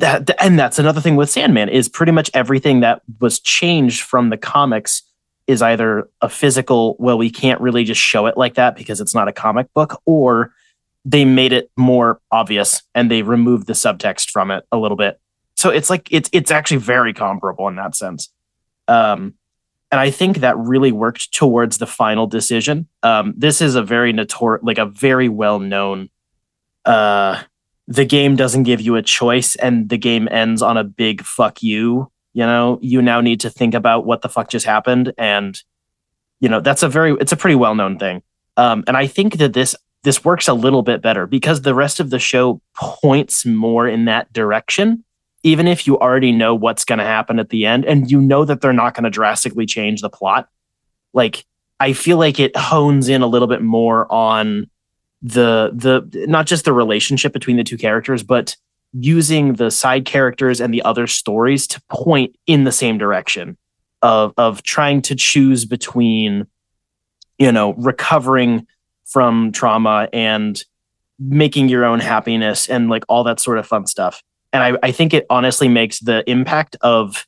and that's another thing with Sandman, is pretty much everything that was changed from the comics is either a physical, well, we can't really just show it like that because it's not a comic book, or they made it more obvious and they removed the subtext from it a little bit. So it's like it's actually very comparable in that sense. And I think that really worked towards the final decision. This is a very well-known the game doesn't give you a choice and the game ends on a big fuck you. You know, you now need to think about what the fuck just happened. And, you know, it's a pretty well-known thing. And I think that this works a little bit better because the rest of the show points more in that direction, even if you already know what's going to happen at the end and you know that they're not going to drastically change the plot. Like, I feel like it hones in a little bit more on the not just the relationship between the two characters, but using the side characters and the other stories to point in the same direction of trying to choose between, you know, recovering from trauma and making your own happiness and like all that sort of fun stuff. And I think it honestly makes the impact of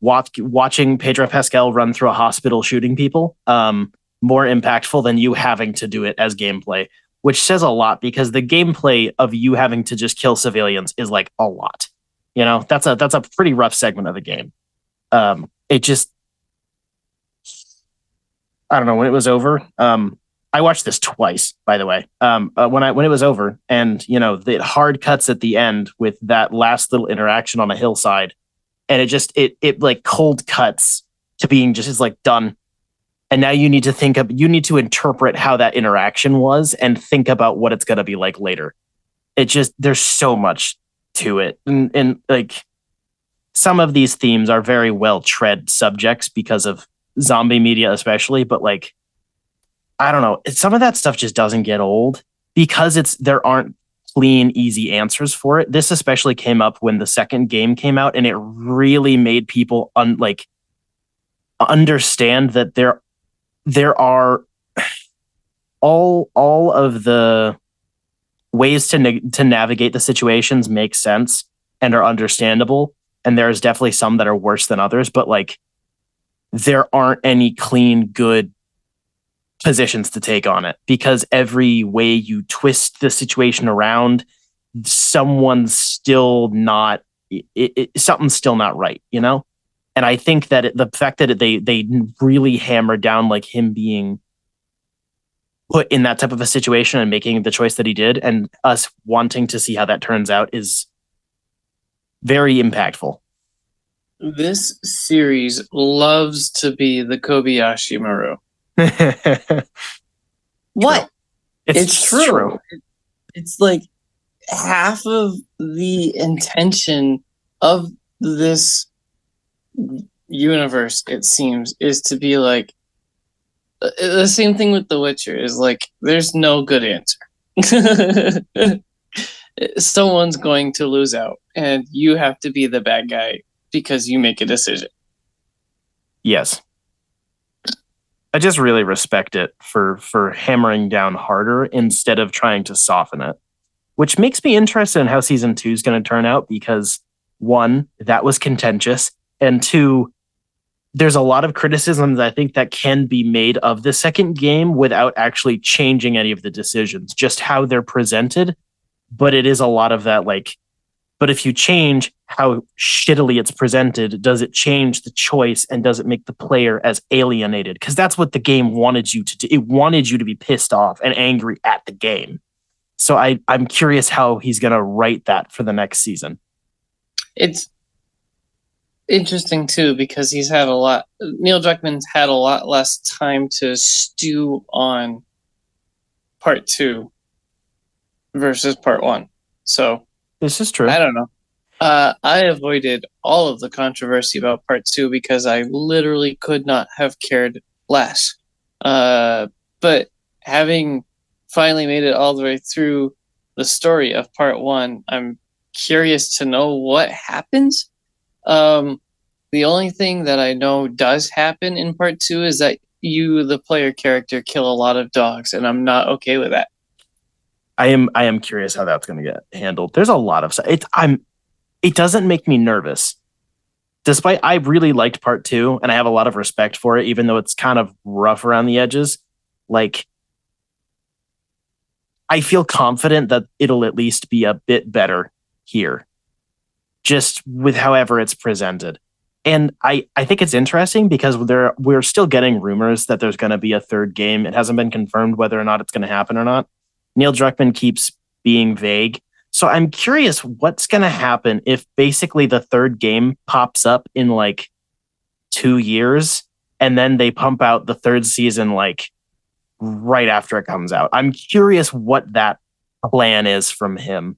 watching Pedro Pascal run through a hospital shooting people more impactful than you having to do it as gameplay, which says a lot, because the gameplay of you having to just kill civilians is like a lot. You know, that's a pretty rough segment of the game. It just I don't know, when it was over. I watched this twice, by the way. When it was over, and you know, the hard cuts at the end with that last little interaction on a hillside, and it just it like cold cuts to being just is like done. And now you need to interpret how that interaction was and think about what it's gonna be like later. It just, there's so much to it, and like some of these themes are very well tread subjects because of zombie media, especially. But like, I don't know, some of that stuff just doesn't get old because there aren't clean, easy answers for it. This especially came up when the second game came out, and it really made people understand that there are all of the ways to navigate the situations make sense and are understandable. And there's definitely some that are worse than others, but like, there aren't any clean, good positions to take on it, because every way you twist the situation around, something's still not right, you know? And I think that the fact that they really hammer down like him being put in that type of a situation and making the choice that he did, and us wanting to see how that turns out, is very impactful. This series loves to be the Kobayashi Maru. What? It's true. It's like half of the intention of this universe, it seems, is to be like, the same thing with The Witcher is like, there's no good answer. Someone's going to lose out, and you have to be the bad guy because you make a decision. Yes. I just really respect it for hammering down harder instead of trying to soften it, which makes me interested in how season 2 is going to turn out, because 1, that was contentious, and 2, there's a lot of criticisms I think that can be made of the second game without actually changing any of the decisions, just how they're presented. But it is a lot of that, like, but if you change how shittily it's presented, does it change the choice, and does it make the player as alienated? Because that's what the game wanted you to do. It wanted you to be pissed off and angry at the game. So I'm curious how he's going to write that for the next season. It's interesting too, because Neil Druckmann's had a lot less time to stew on part 2 versus part 1. So this is true. I don't know. I avoided all of the controversy about part 2 because I literally could not have cared less. But having finally made it all the way through the story of part 1, I'm curious to know what happens. The only thing that I know does happen in part 2 is that you, the player character, kill a lot of dogs, and I'm not okay with that. I am curious how that's going to get handled. There's a lot of stuff. It doesn't make me nervous. Despite, I really liked part 2, and I have a lot of respect for it, even though it's kind of rough around the edges. Like, I feel confident that it'll at least be a bit better here, just with however it's presented. And I think it's interesting because we're still getting rumors that there's going to be a third game. It hasn't been confirmed whether or not it's going to happen or not. Neil Druckmann keeps being vague. So I'm curious what's going to happen if basically the third game pops up in like 2 years, and then they pump out the third season like right after it comes out. I'm curious what that plan is from him.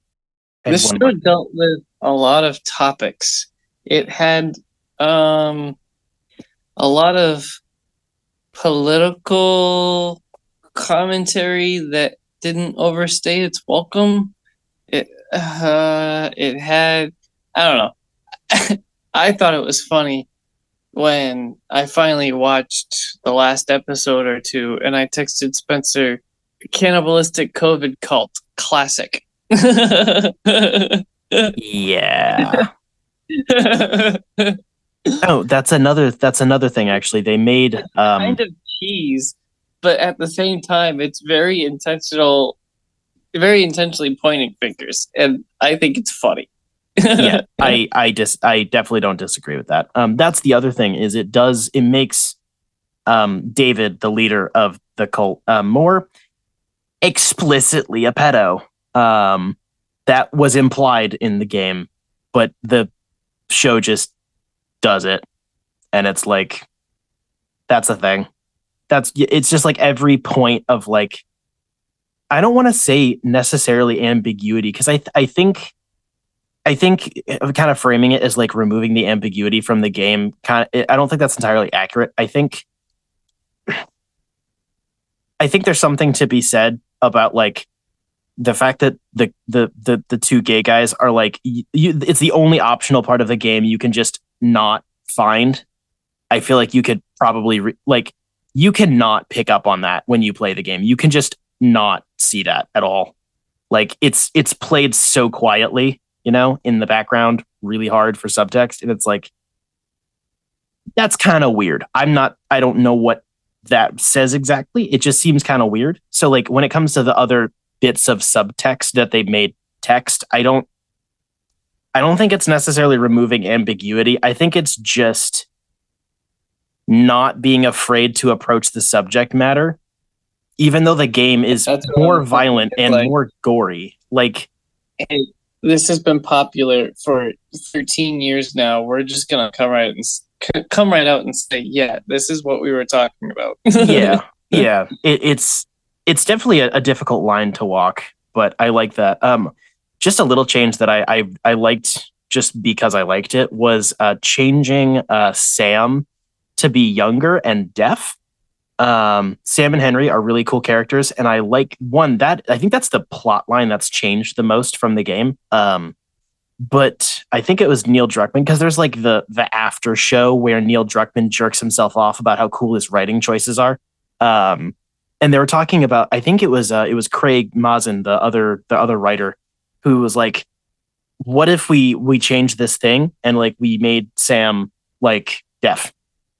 This show dealt with a lot of topics. It had a lot of political commentary that didn't overstay its welcome. It had, I don't know. I thought it was funny when I finally watched the last episode or 2, and I texted Spencer, "Cannibalistic COVID cult classic." Yeah. Oh, that's another thing. Actually, they made kind of cheese. But at the same time, it's very intentionally pointing fingers, and I think it's funny. Yeah, I definitely don't disagree with that. That's the other thing, is it makes David, the leader of the cult, more explicitly a pedo. That was implied in the game, but the show just does it. And it's like, that's a thing. It's just like every point of like, I don't want to say necessarily ambiguity, because I think kind of framing it as like removing the ambiguity from the game, I don't think that's entirely accurate. I think there's something to be said about like the fact that the two gay guys are like, it's the only optional part of the game you can just not find. I feel like you could probably you cannot pick up on that when you play the game. You can just not see that at all. Like it's played so quietly, you know, in the background, really hard for subtext. And it's like, that's kind of weird. I don't know what that says exactly. It just seems kind of weird. So like when it comes to the other bits of subtext that they made text, I don't think it's necessarily removing ambiguity. I think it's just not being afraid to approach the subject matter, even though the game is more violent and like, more gory. Like, hey, this has been popular for 13 years now. We're just gonna come right out and say, yeah, this is what we were talking about. yeah. It's definitely a difficult line to walk, but I like that. Just a little change that I liked just because I liked it was changing Sam to be younger and deaf. Sam and Henry are really cool characters, and I like I think that's the plot line that's changed the most from the game. But I think it was Neil Druckmann, because there's like the after show where Neil Druckmann jerks himself off about how cool his writing choices are. And they were talking about, I think it was Craig Mazin, the other writer, who was like, what if we changed this thing and like we made Sam like deaf?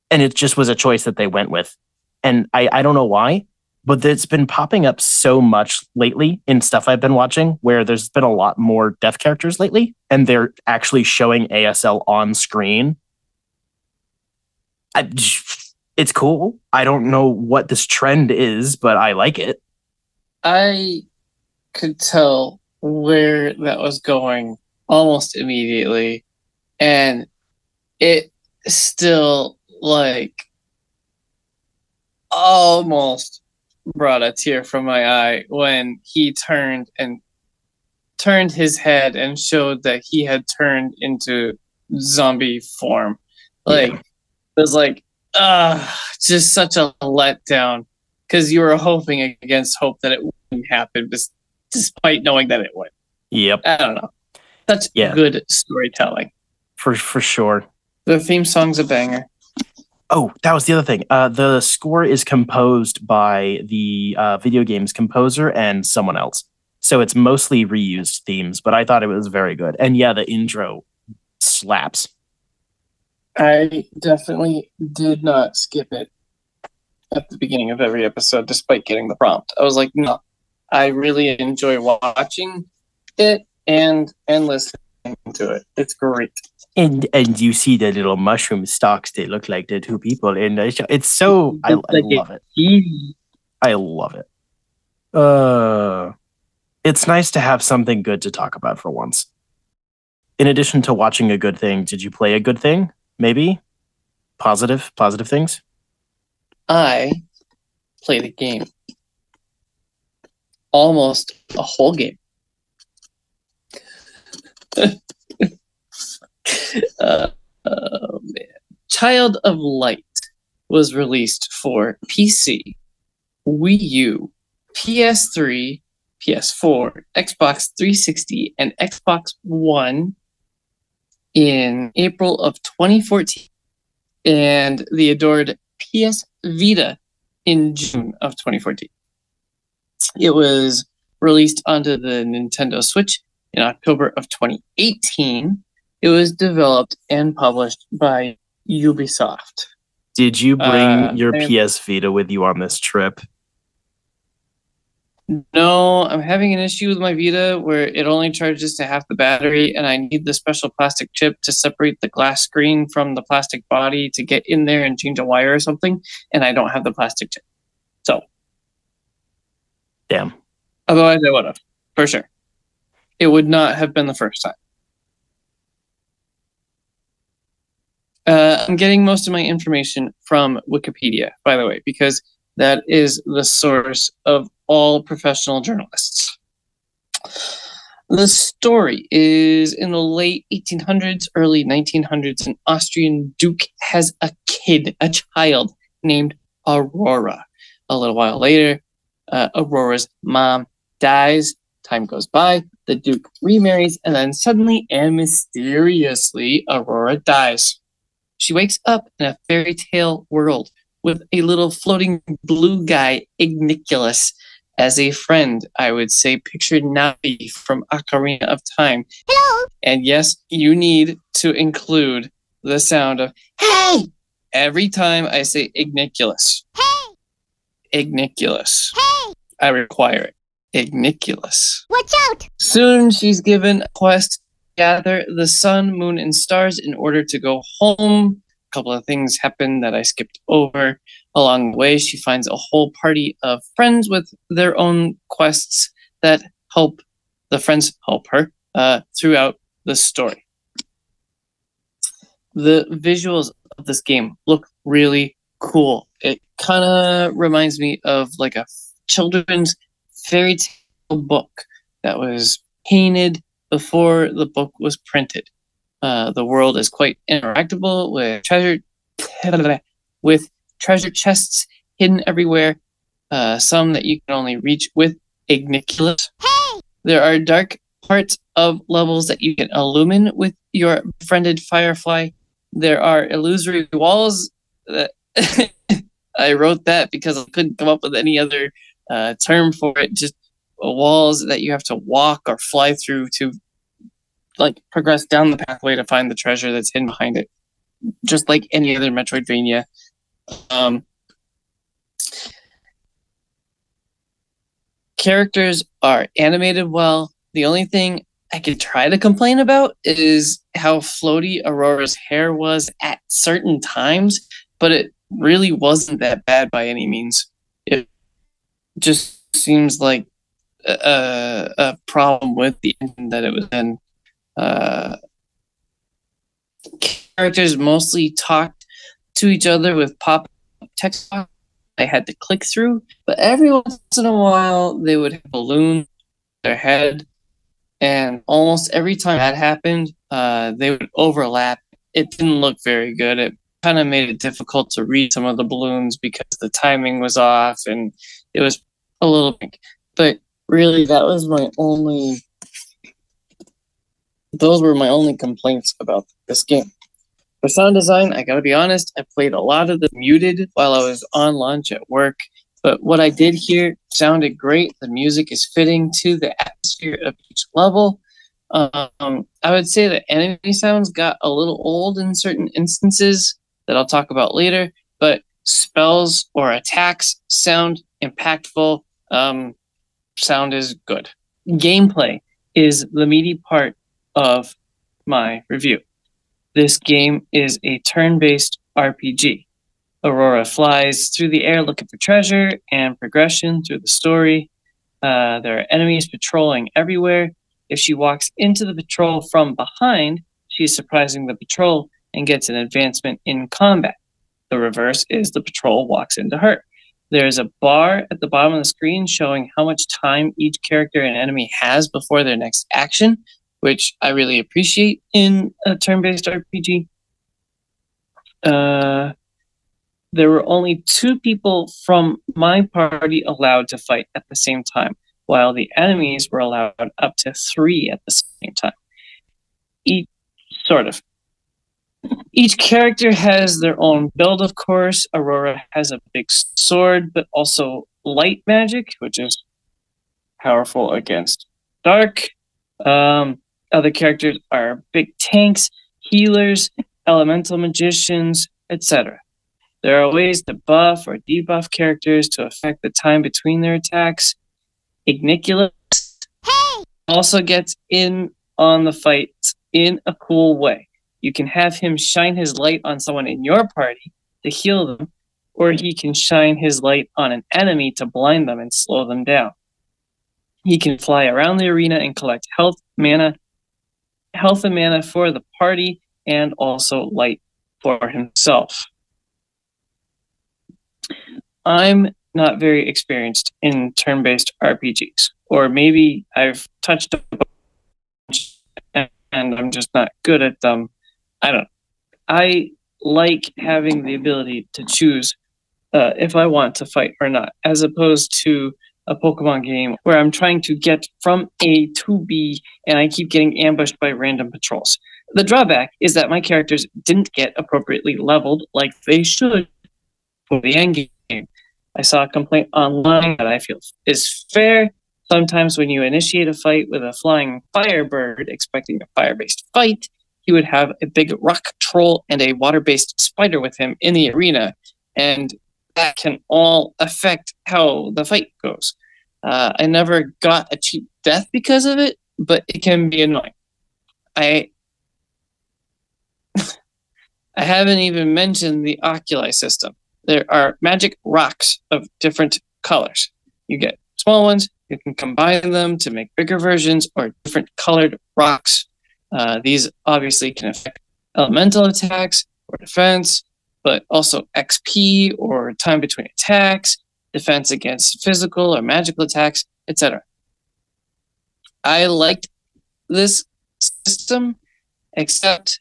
And it just was a choice that they went with. And I don't know why, but it's been popping up so much lately in stuff I've been watching where there's been a lot more deaf characters lately, and they're actually showing ASL on screen. It's cool. I don't know what this trend is, but I like it. I could tell where that was going almost immediately, and it still like almost brought a tear from my eye when he turned his head and showed that he had turned into zombie form. Like, it was like, just such a letdown, because you were hoping against hope that it wouldn't happen, despite knowing that it would. Yep. I don't know. That's good storytelling. For sure. The theme song's a banger. Oh, that was the other thing. The score is composed by the video game's composer and someone else. So it's mostly reused themes, but I thought it was very good. And yeah, the intro slaps. I definitely did not skip it at the beginning of every episode, despite getting the prompt. I was like, no, I really enjoy watching it and listening to it. It's great. And you see the little mushroom stalks. They look like the two people, and it's so I love it. I love it. It's nice to have something good to talk about for once. In addition to watching a good thing, did you play a good thing? Maybe positive things. I played a game, almost a whole game. Man. Child of Light was released for PC, Wii U, PS3, PS4, Xbox 360, and Xbox One in April of 2014, and the adored PS Vita in June of 2014. It was released onto the Nintendo Switch in October of 2018. It was developed and published by Ubisoft. Did you bring your PS Vita with you on this trip? No, I'm having an issue with my Vita where it only charges to half the battery, and I need the special plastic chip to separate the glass screen from the plastic body to get in there and change a wire or something, and I don't have the plastic chip. So. Damn. Otherwise, I would have, for sure. It would not have been the first time. I'm getting most of my information from Wikipedia, by the way, because that is the source of all professional journalists. The story is in the late 1800s, early 1900s, an Austrian duke has a kid, a child named Aurora. A little while later, Aurora's mom dies. Time goes by, the duke remarries, and then suddenly and mysteriously, Aurora dies. She wakes up in a fairy tale world with a little floating blue guy, Igniculus, as a friend. I would say picture Navi from Ocarina of Time. Hello! And yes, you need to include the sound of hey every time I say Igniculus. Hey! Igniculus. Hey! I require it. Igniculus. Watch out! Soon she's given a quest to gather the sun, moon, and stars in order to go home. A couple of things happen that I skipped over. Along the way, she finds a whole party of friends with their own quests that help the friends help her throughout the story. The visuals of this game look really cool. It kind of reminds me of like a children's fairy tale book that was painted before the book was printed. The world is quite interactable with treasure chests hidden everywhere, some that you can only reach with Igniculus. Hey! There are dark parts of levels that you can illumine with your befriended Firefly. There are illusory walls. That I wrote that because I couldn't come up with any other term for it. Just walls that you have to walk or fly through to like progress down the pathway to find the treasure that's hidden behind it, just like any other Metroidvania. Characters are animated well. The only thing I could try to complain about is how floaty Aurora's hair was at certain times, but it really wasn't that bad by any means. It just seems like a problem with the engine that it was in. Characters mostly talked to each other with pop-up text box I had to click through, but every once in a while they would have a balloon on their head, and almost every time that happened, they would overlap. It didn't look very good. It kind of made it difficult to read some of the balloons because the timing was off, and it was a little bit. But really, that was my only... Those were my only complaints about this game. For sound design, I gotta be honest, I played a lot of the muted while I was on lunch at work, but what I did hear sounded great. The music is fitting to the atmosphere of each level. I would say the enemy sounds got a little old in certain instances that I'll talk about later, but spells or attacks sound impactful. Sound is good. Gameplay is the meaty part of my review. This game is a turn-based RPG. Aurora flies through the air looking for treasure and progression through the story. There are enemies patrolling everywhere. If she walks into the patrol from behind, she's surprising the patrol and gets an advancement in combat. The reverse is the patrol walks into her. There is a bar at the bottom of the screen showing how much time each character and enemy has before their next action, which I really appreciate in a turn-based RPG. There were only two people from my party allowed to fight at the same time, while the enemies were allowed up to three at the same time. Each character has their own build, of course. Aurora has a big sword, but also light magic, which is powerful against dark. Other characters are big tanks, healers, elemental magicians, etc. There are ways to buff or debuff characters to affect the time between their attacks. Igniculus also gets in on the fight in a cool way. You can have him shine his light on someone in your party to heal them, or he can shine his light on an enemy to blind them and slow them down. He can fly around the arena and collect health and mana for the party, and also light for himself. I'm not very experienced in turn-based RPGs, or maybe I've touched a bunch and I'm just not good at them. I don't know. I like having the ability to choose if I want to fight or not, as opposed to a Pokemon game where I'm trying to get from A to B and I keep getting ambushed by random patrols. The drawback is that my characters didn't get appropriately leveled like they should for the end game. I saw a complaint online that I feel is fair. Sometimes when you initiate a fight with a flying firebird expecting a fire-based fight, he would have a big rock troll and a water-based spider with him in the arena, and that can all affect how the fight goes. I never got a cheap death because of it, but it can be annoying. I haven't even mentioned the oculi system. There are magic rocks of different colors. You get small ones, you can combine them to make bigger versions, or different colored rocks. These obviously can affect elemental attacks or defense, but also XP or time between attacks, defense against physical or magical attacks, etc. I liked this system, except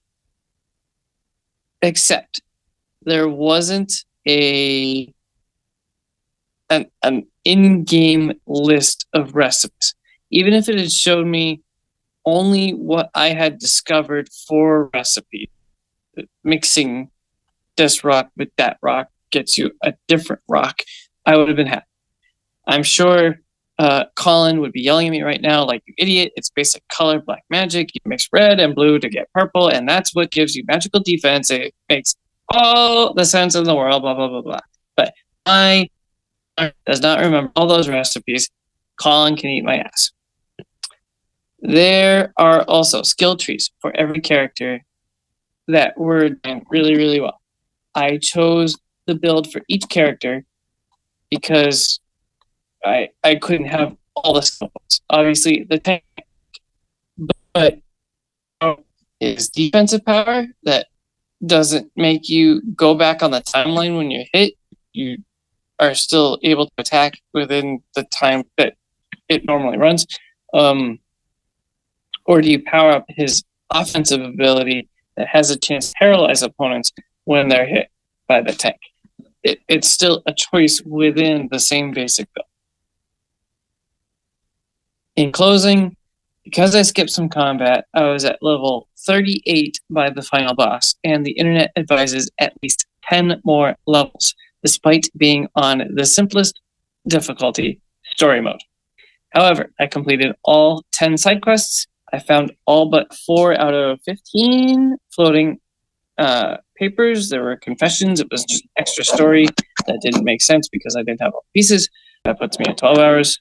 there wasn't an in-game list of recipes. Even if it had showed me only what I had discovered for recipe, mixing this rock with that rock gets you a different rock, I would have been happy. I'm sure Colin would be yelling at me right now, like, you idiot, it's basic color black magic. You mix red and blue to get purple, and that's what gives you magical defense. It makes all the sense in the world, blah, blah, blah, blah. But I does not remember all those recipes. Colin can eat my ass. There are also skill trees for every character that were done really, really well. I chose the build for each character because I couldn't have all the skill points. Obviously, the tank, but is defensive power that doesn't make you go back on the timeline when you're hit. You are still able to attack within the time that it normally runs. Or do you power up his offensive ability that has a chance to paralyze opponents when they're hit by the tank? It's still a choice within the same basic build. In closing, because I skipped some combat, I was at level 38 by the final boss, and the internet advises at least 10 more levels, despite being on the simplest difficulty, story mode. However, I completed all 10 side quests. I found all but 4 out of 15 floating papers. There were confessions. It was just extra story that didn't make sense because I didn't have all pieces. That puts me at 12 hours.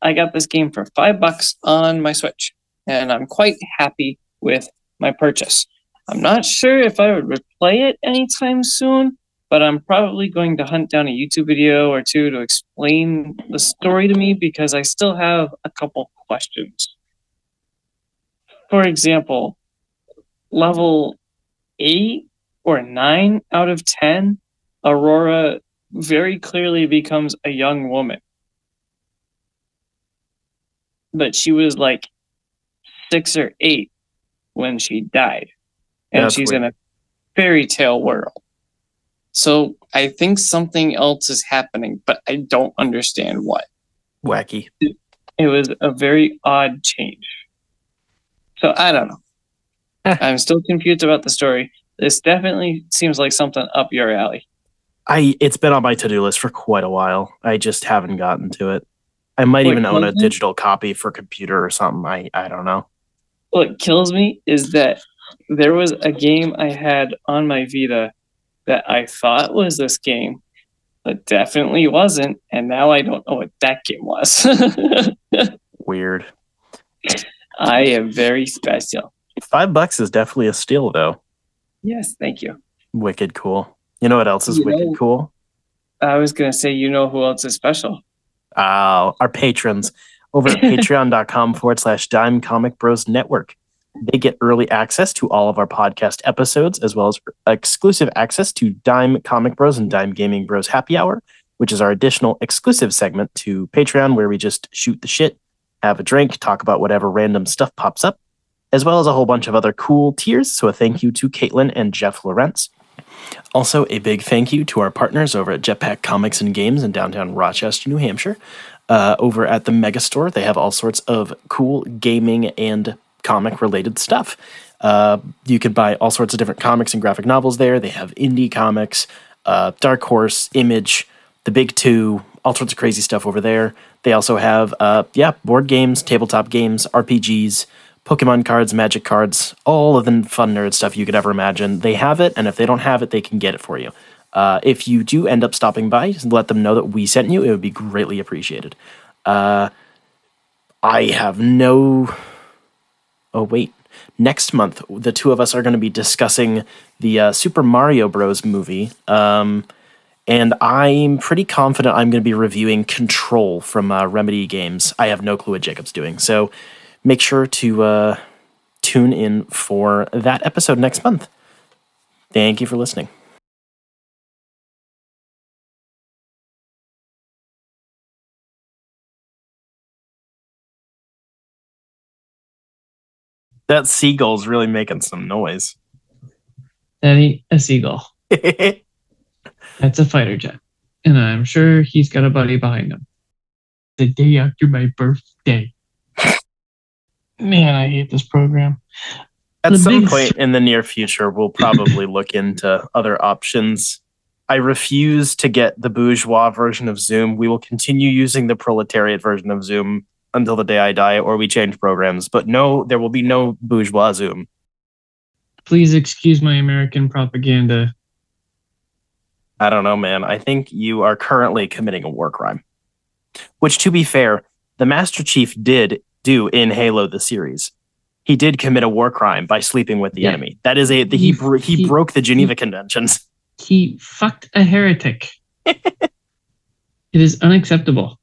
I got this game for $5 on my Switch, and I'm quite happy with my purchase. I'm not sure if I would replay it anytime soon, but I'm probably going to hunt down a YouTube video or two to explain the story to me because I still have a couple questions. For example, level 8 or 9 out of 10, Aurora very clearly becomes a young woman. But she was like 6 or 8 when she died. And that's she's weird. In a fairy tale world. So I think something else is happening, but I don't understand what. Wacky. It was a very odd change. So I don't know. I'm still confused about the story. This definitely seems like something up your alley. It's been on my to-do list for quite a while. I just haven't gotten to it. I might even own a digital copy for computer or something. I don't know. What kills me is that there was a game I had on my Vita that I thought was this game, It definitely wasn't, and now I don't know what that game was. Weird. I am very special. $5 is definitely a steal, though. Yes, thank you. Wicked cool. You know what else is wicked cool? I was going to say, you know who else is special? Our patrons over at patreon.com/Dime Comic Bros Network. They get early access to all of our podcast episodes, as well as exclusive access to Dime Comic Bros and Dime Gaming Bros Happy Hour, which is our additional exclusive segment to Patreon, where we just shoot the shit, have a drink, talk about whatever random stuff pops up, as well as a whole bunch of other cool tiers. So a thank you to Caitlin and Jeff Lawrence. Also, a big thank you to our partners over at Jetpack Comics and Games in downtown Rochester, New Hampshire. Over at the Megastore, they have all sorts of cool gaming and comic-related stuff. You can buy all sorts of different comics and graphic novels there. They have indie comics, Dark Horse, Image, The Big Two, all sorts of crazy stuff over there. They also have board games, tabletop games, RPGs, Pokemon cards, Magic cards, all of the fun nerd stuff you could ever imagine. They have it, and if they don't have it, they can get it for you. If you do end up stopping by, let them know that we sent you. It would be greatly appreciated. I have no... Oh, wait. Next month, the two of us are going to be discussing the Super Mario Bros. Movie, and I'm pretty confident I'm going to be reviewing Control from Remedy Games. I have no clue what Jacob's doing, so... Make sure to tune in for that episode next month. Thank you for listening. That seagull's really making some noise. That ain't a seagull. That's a fighter jet. And I'm sure he's got a buddy behind him. The day after my birthday. Man, I hate this program. At some point in the near future, we'll probably look into other options. I refuse to get the bourgeois version of Zoom. We will continue using the proletariat version of Zoom until the day I die or we change programs. But no, there will be no bourgeois Zoom. Please excuse my American propaganda. I don't know, man. I think you are currently committing a war crime. Which, to be fair, the Master Chief did do in Halo the series. He did commit a war crime by sleeping with the enemy. That is he broke the Geneva Conventions. He fucked a heretic. It is unacceptable.